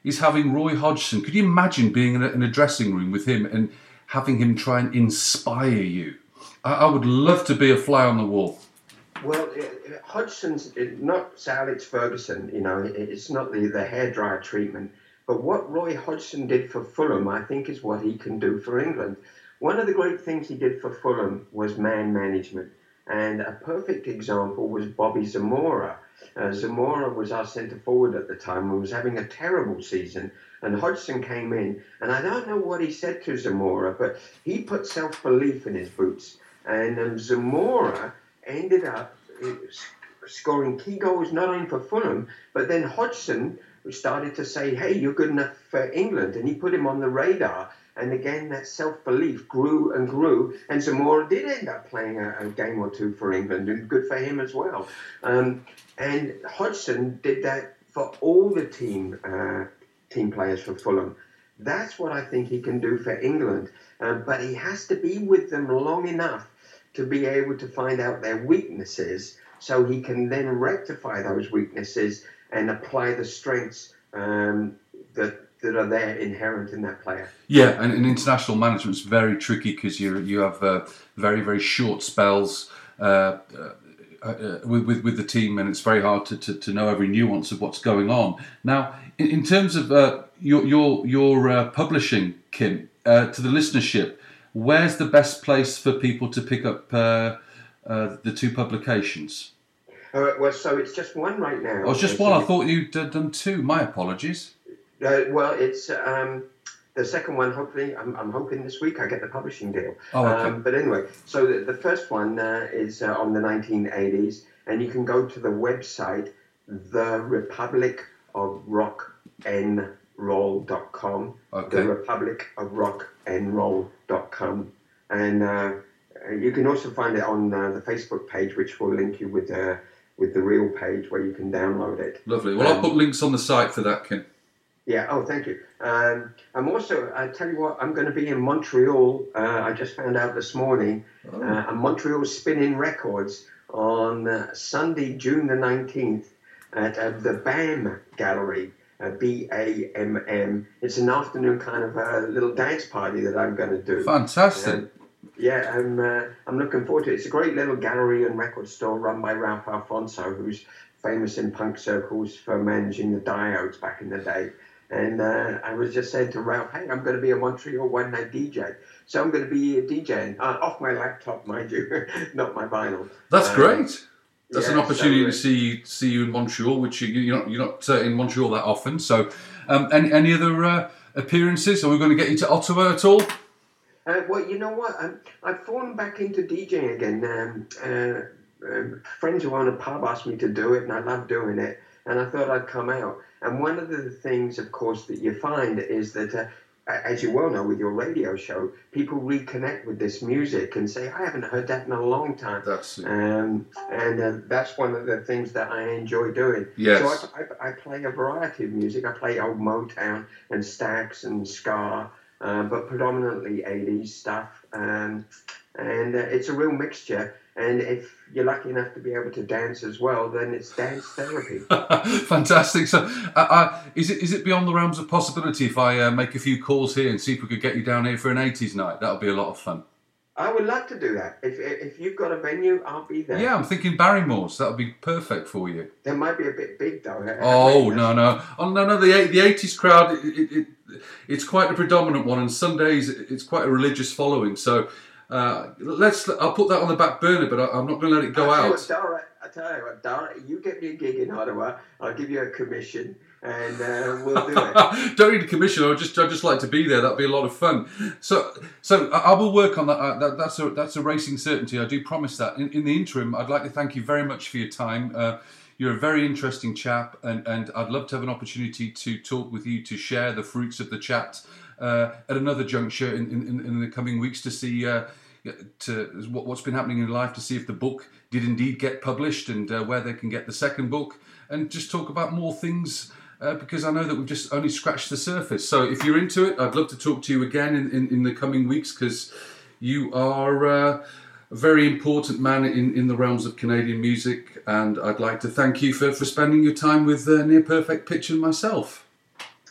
is having Roy Hodgson. Could you imagine being in a, in a dressing room with him and having him try and inspire you? I, I would love to be a fly on the wall. Well, uh, Hodgson's uh, not Sir Alex Ferguson, you know, it's not the, the hairdryer treatment, but what Roy Hodgson did for Fulham, I think, is what he can do for England. One of the great things he did for Fulham was man management, and a perfect example was Bobby Zamora. Uh, Zamora was our centre forward at the time and was having a terrible season, and Hodgson came in, and I don't know what he said to Zamora, but he put self-belief in his boots, and um, Zamora ended up scoring key goals not only for Fulham, but then Hodgson started to say, hey, you're good enough for England, and he put him on the radar. And again, that self-belief grew and grew, and Zamora did end up playing a, a game or two for England, and good for him as well. Um, and Hodgson did that for all the team uh, team players for Fulham. That's what I think he can do for England, uh, but he has to be with them long enough to be able to find out their weaknesses, so he can then rectify those weaknesses and apply the strengths um, that. that are there inherent in that player. Yeah, and, and international management's very tricky because you you have uh, very very short spells uh, uh, uh, with, with with the team, and it's very hard to, to, to know every nuance of what's going on. Now, in, in terms of uh, your your your uh, publishing, Kim, uh, to the listenership, where's the best place for people to pick up uh, uh, the two publications? Uh, well, so it's just one right now. Oh, it's just one. I thought you'd done two. My apologies. Uh, well, it's um, the second one, hopefully, I'm, I'm hoping this week I get the publishing deal. Oh, okay. Um, but anyway, so the, the first one uh, is uh, on the nineteen eighties, and you can go to the website, the republic of rock and roll dot com, okay. the republic of rock and roll dot com, and uh, you can also find it on uh, the Facebook page, which will link you with, uh, with the real page where you can download it. Lovely. Well, um, I'll put links on the site for that, Kim. Yeah, oh, thank you. Um, I'm also, I tell you what, I'm going to be in Montreal. Uh, I just found out this morning. Oh. Uh, and Montreal Spinning Records on uh, Sunday, June the nineteenth at uh, the BAM Gallery, uh, B A M M. It's an afternoon kind of a uh, little dance party that I'm going to do. Fantastic. Um, yeah, I'm, uh, I'm looking forward to it. It's a great little gallery and record store run by Ralph Alfonso, who's famous in punk circles for managing the Diodes back in the day. And uh, I was just saying to Ralph, hey, I'm going to be a Montreal one-night D J. So I'm going to be a DJing uh, off my laptop, mind you, not my vinyl. That's um, great. That's yeah, an opportunity so, to see you, see you in Montreal, which you, you're not, you're not uh, in Montreal that often. So um, any, any other uh, appearances? Are we going to get you to Ottawa at all? Uh, well, you know what? Um, I've fallen back into DJing again. Um, uh, uh, friends who own a pub asked me to do it, and I love doing it. And I thought I'd come out. And one of the things, of course, that you find is that, uh, as you well know with your radio show, people reconnect with this music and say, I haven't heard that in a long time. That's um, and uh, that's one of the things that I enjoy doing. Yes. So I, I, I play a variety of music. I play old Motown and Stax and ska, uh, but predominantly eighties stuff. Um, and uh, it's a real mixture. And if you're lucky enough to be able to dance as well, then it's dance therapy. Fantastic. So uh, uh, is it is it beyond the realms of possibility if I uh, make a few calls here and see if we could get you down here for an eighties night? That would be a lot of fun. I would love to do that. If if you've got a venue, I'll be there. Yeah, I'm thinking Barrymore's. That would be perfect for you. That might be a bit big, though. Oh, no, no. Oh, no, no, the, the eighties crowd, it, it, it, it's quite a predominant one. And Sundays, it's quite a religious following. So... Uh, let's. I'll put that on the back burner, but I, I'm not going to let it go out. Dara, I tell you what, Dara, you get me a gig in Ottawa, I'll give you a commission, and uh, we'll do it. Don't need a commission. I just, I just like to be there. That'd be a lot of fun. So, so I, I will work on that. Uh, that. That's a, that's a racing certainty. I do promise that. In, in the interim, I'd like to thank you very much for your time. Uh, you're a very interesting chap, and, and I'd love to have an opportunity to talk with you to share the fruits of the chat. Uh, at another juncture in, in, in the coming weeks to see uh, to what, what's been happening in life, to see if the book did indeed get published and uh, where they can get the second book, and just talk about more things uh, because I know that we've just only scratched the surface. So if you're into it, I'd love to talk to you again in, in, in the coming weeks because you are uh, a very important man in, in the realms of Canadian music, and I'd like to thank you for, for spending your time with uh, Near Perfect Pitch and myself.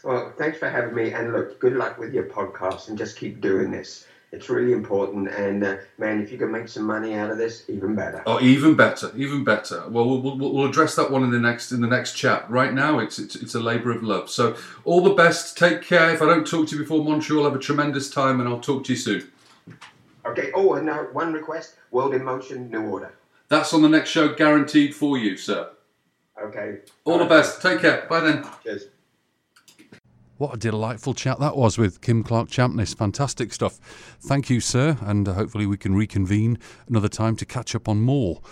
Well, thanks for having me, and look, good luck with your podcast, and just keep doing this. It's really important, and uh, man, if you can make some money out of this, even better. Oh, even better, even better. Well, we'll, we'll address that one in the next in the next chat. Right now, it's, it's it's a labour of love. So, all the best. Take care. If I don't talk to you before Montreal, have a tremendous time, and I'll talk to you soon. Okay, oh, and now one request, World in Motion, New Order. That's on the next show, guaranteed for you, sir. Okay. All the best. Take care. Bye then. Cheers. What a delightful chat that was with Kim Clark Champniss. Fantastic stuff. Thank you, sir, and hopefully we can reconvene another time to catch up on more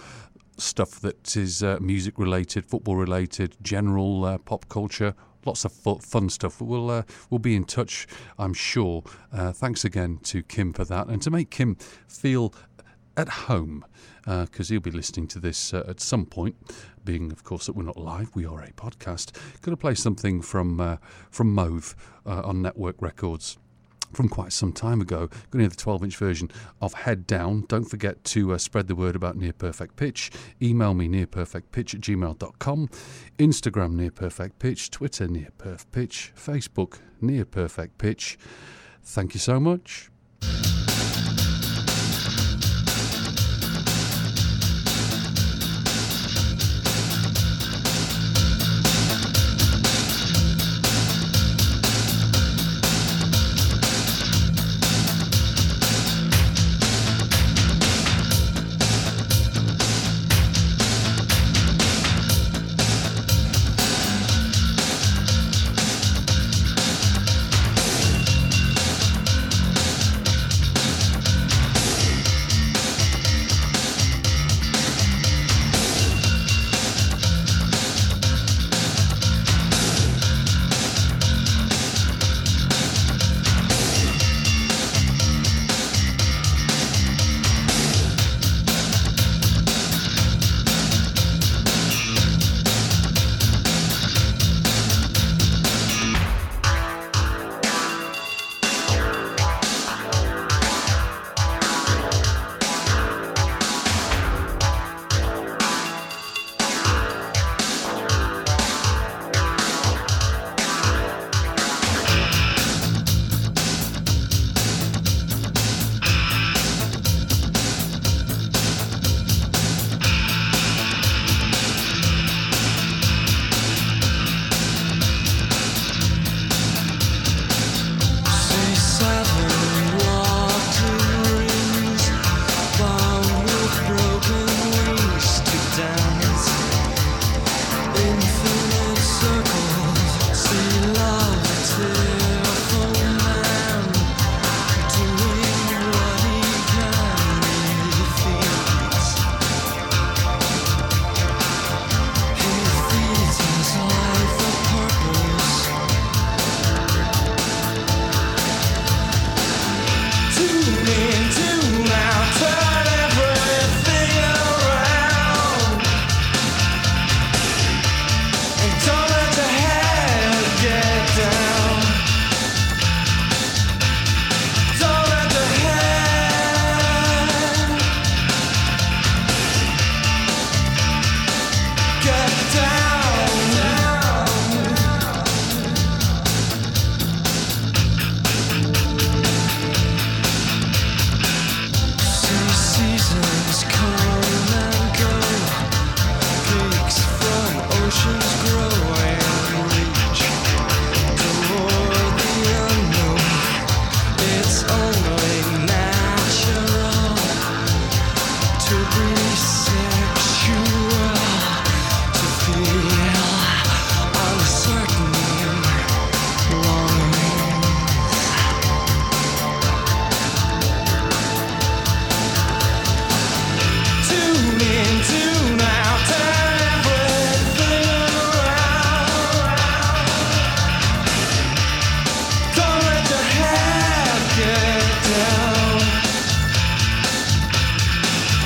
stuff that is uh, music-related, football-related, general uh, pop culture. Lots of fun stuff. We'll uh, we'll be in touch, I'm sure. Uh, thanks again to Kim for that, and to make Kim feel at home, because uh, he'll be listening to this uh, at some point. Being, of course, that we're not live, we are a podcast. Going to play something from uh, from Mauve uh, on Network Records from quite some time ago. Going to hear the twelve-inch version of Head Down. Don't forget to uh, spread the word about Near Perfect Pitch. Email me near perfect pitch at gmail dot com. Instagram Near Perfect Pitch. Twitter Near Perf Pitch. Facebook Near Perfect Pitch. Thank you so much.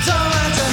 Don't let the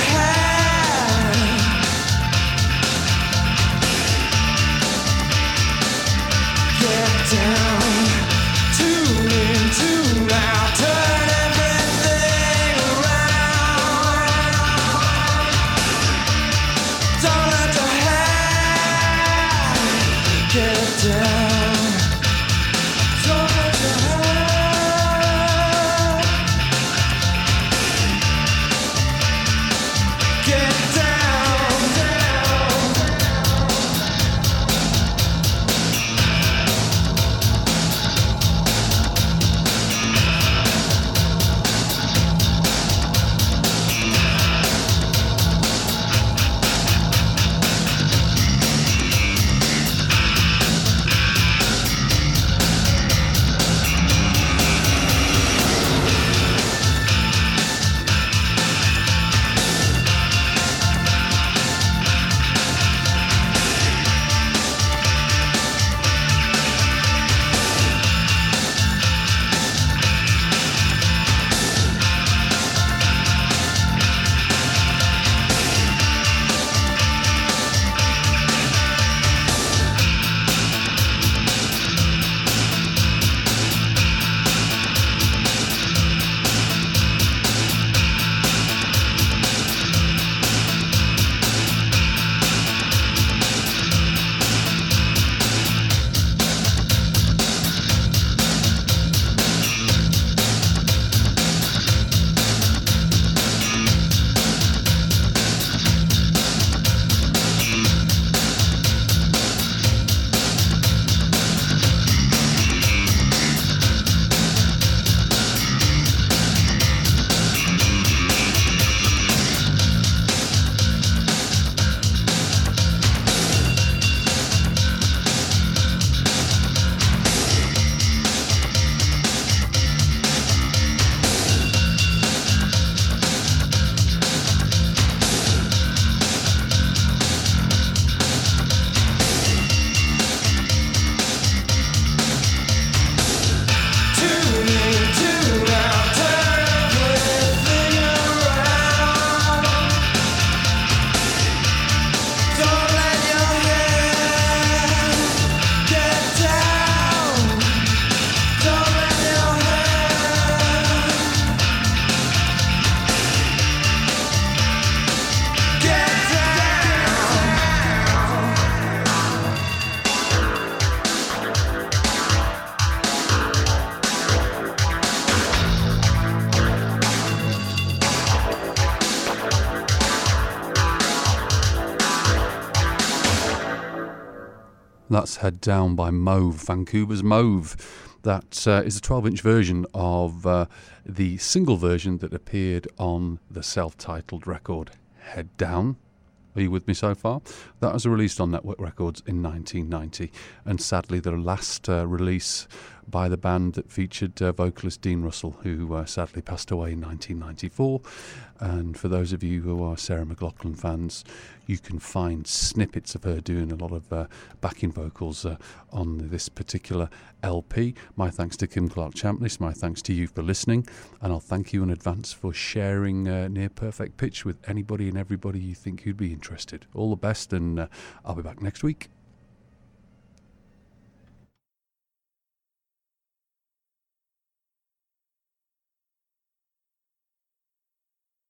That's Head Down by Mauve, Vancouver's Mauve. That uh, is a twelve-inch version of uh, the single version that appeared on the self-titled record Head Down. Are you with me so far? That was released on Network Records in nineteen ninety, and sadly the last uh, release by the band that featured uh, vocalist Dean Russell, who uh, sadly passed away in nineteen ninety-four. And for those of you who are Sarah McLachlan fans, you can find snippets of her doing a lot of uh, backing vocals uh, on this particular L P. My thanks to Kim Clark Champniss, my thanks to you for listening, and I'll thank you in advance for sharing uh, Near Perfect Pitch with anybody and everybody you think who'd be interested. All the best, and uh, I'll be back next week.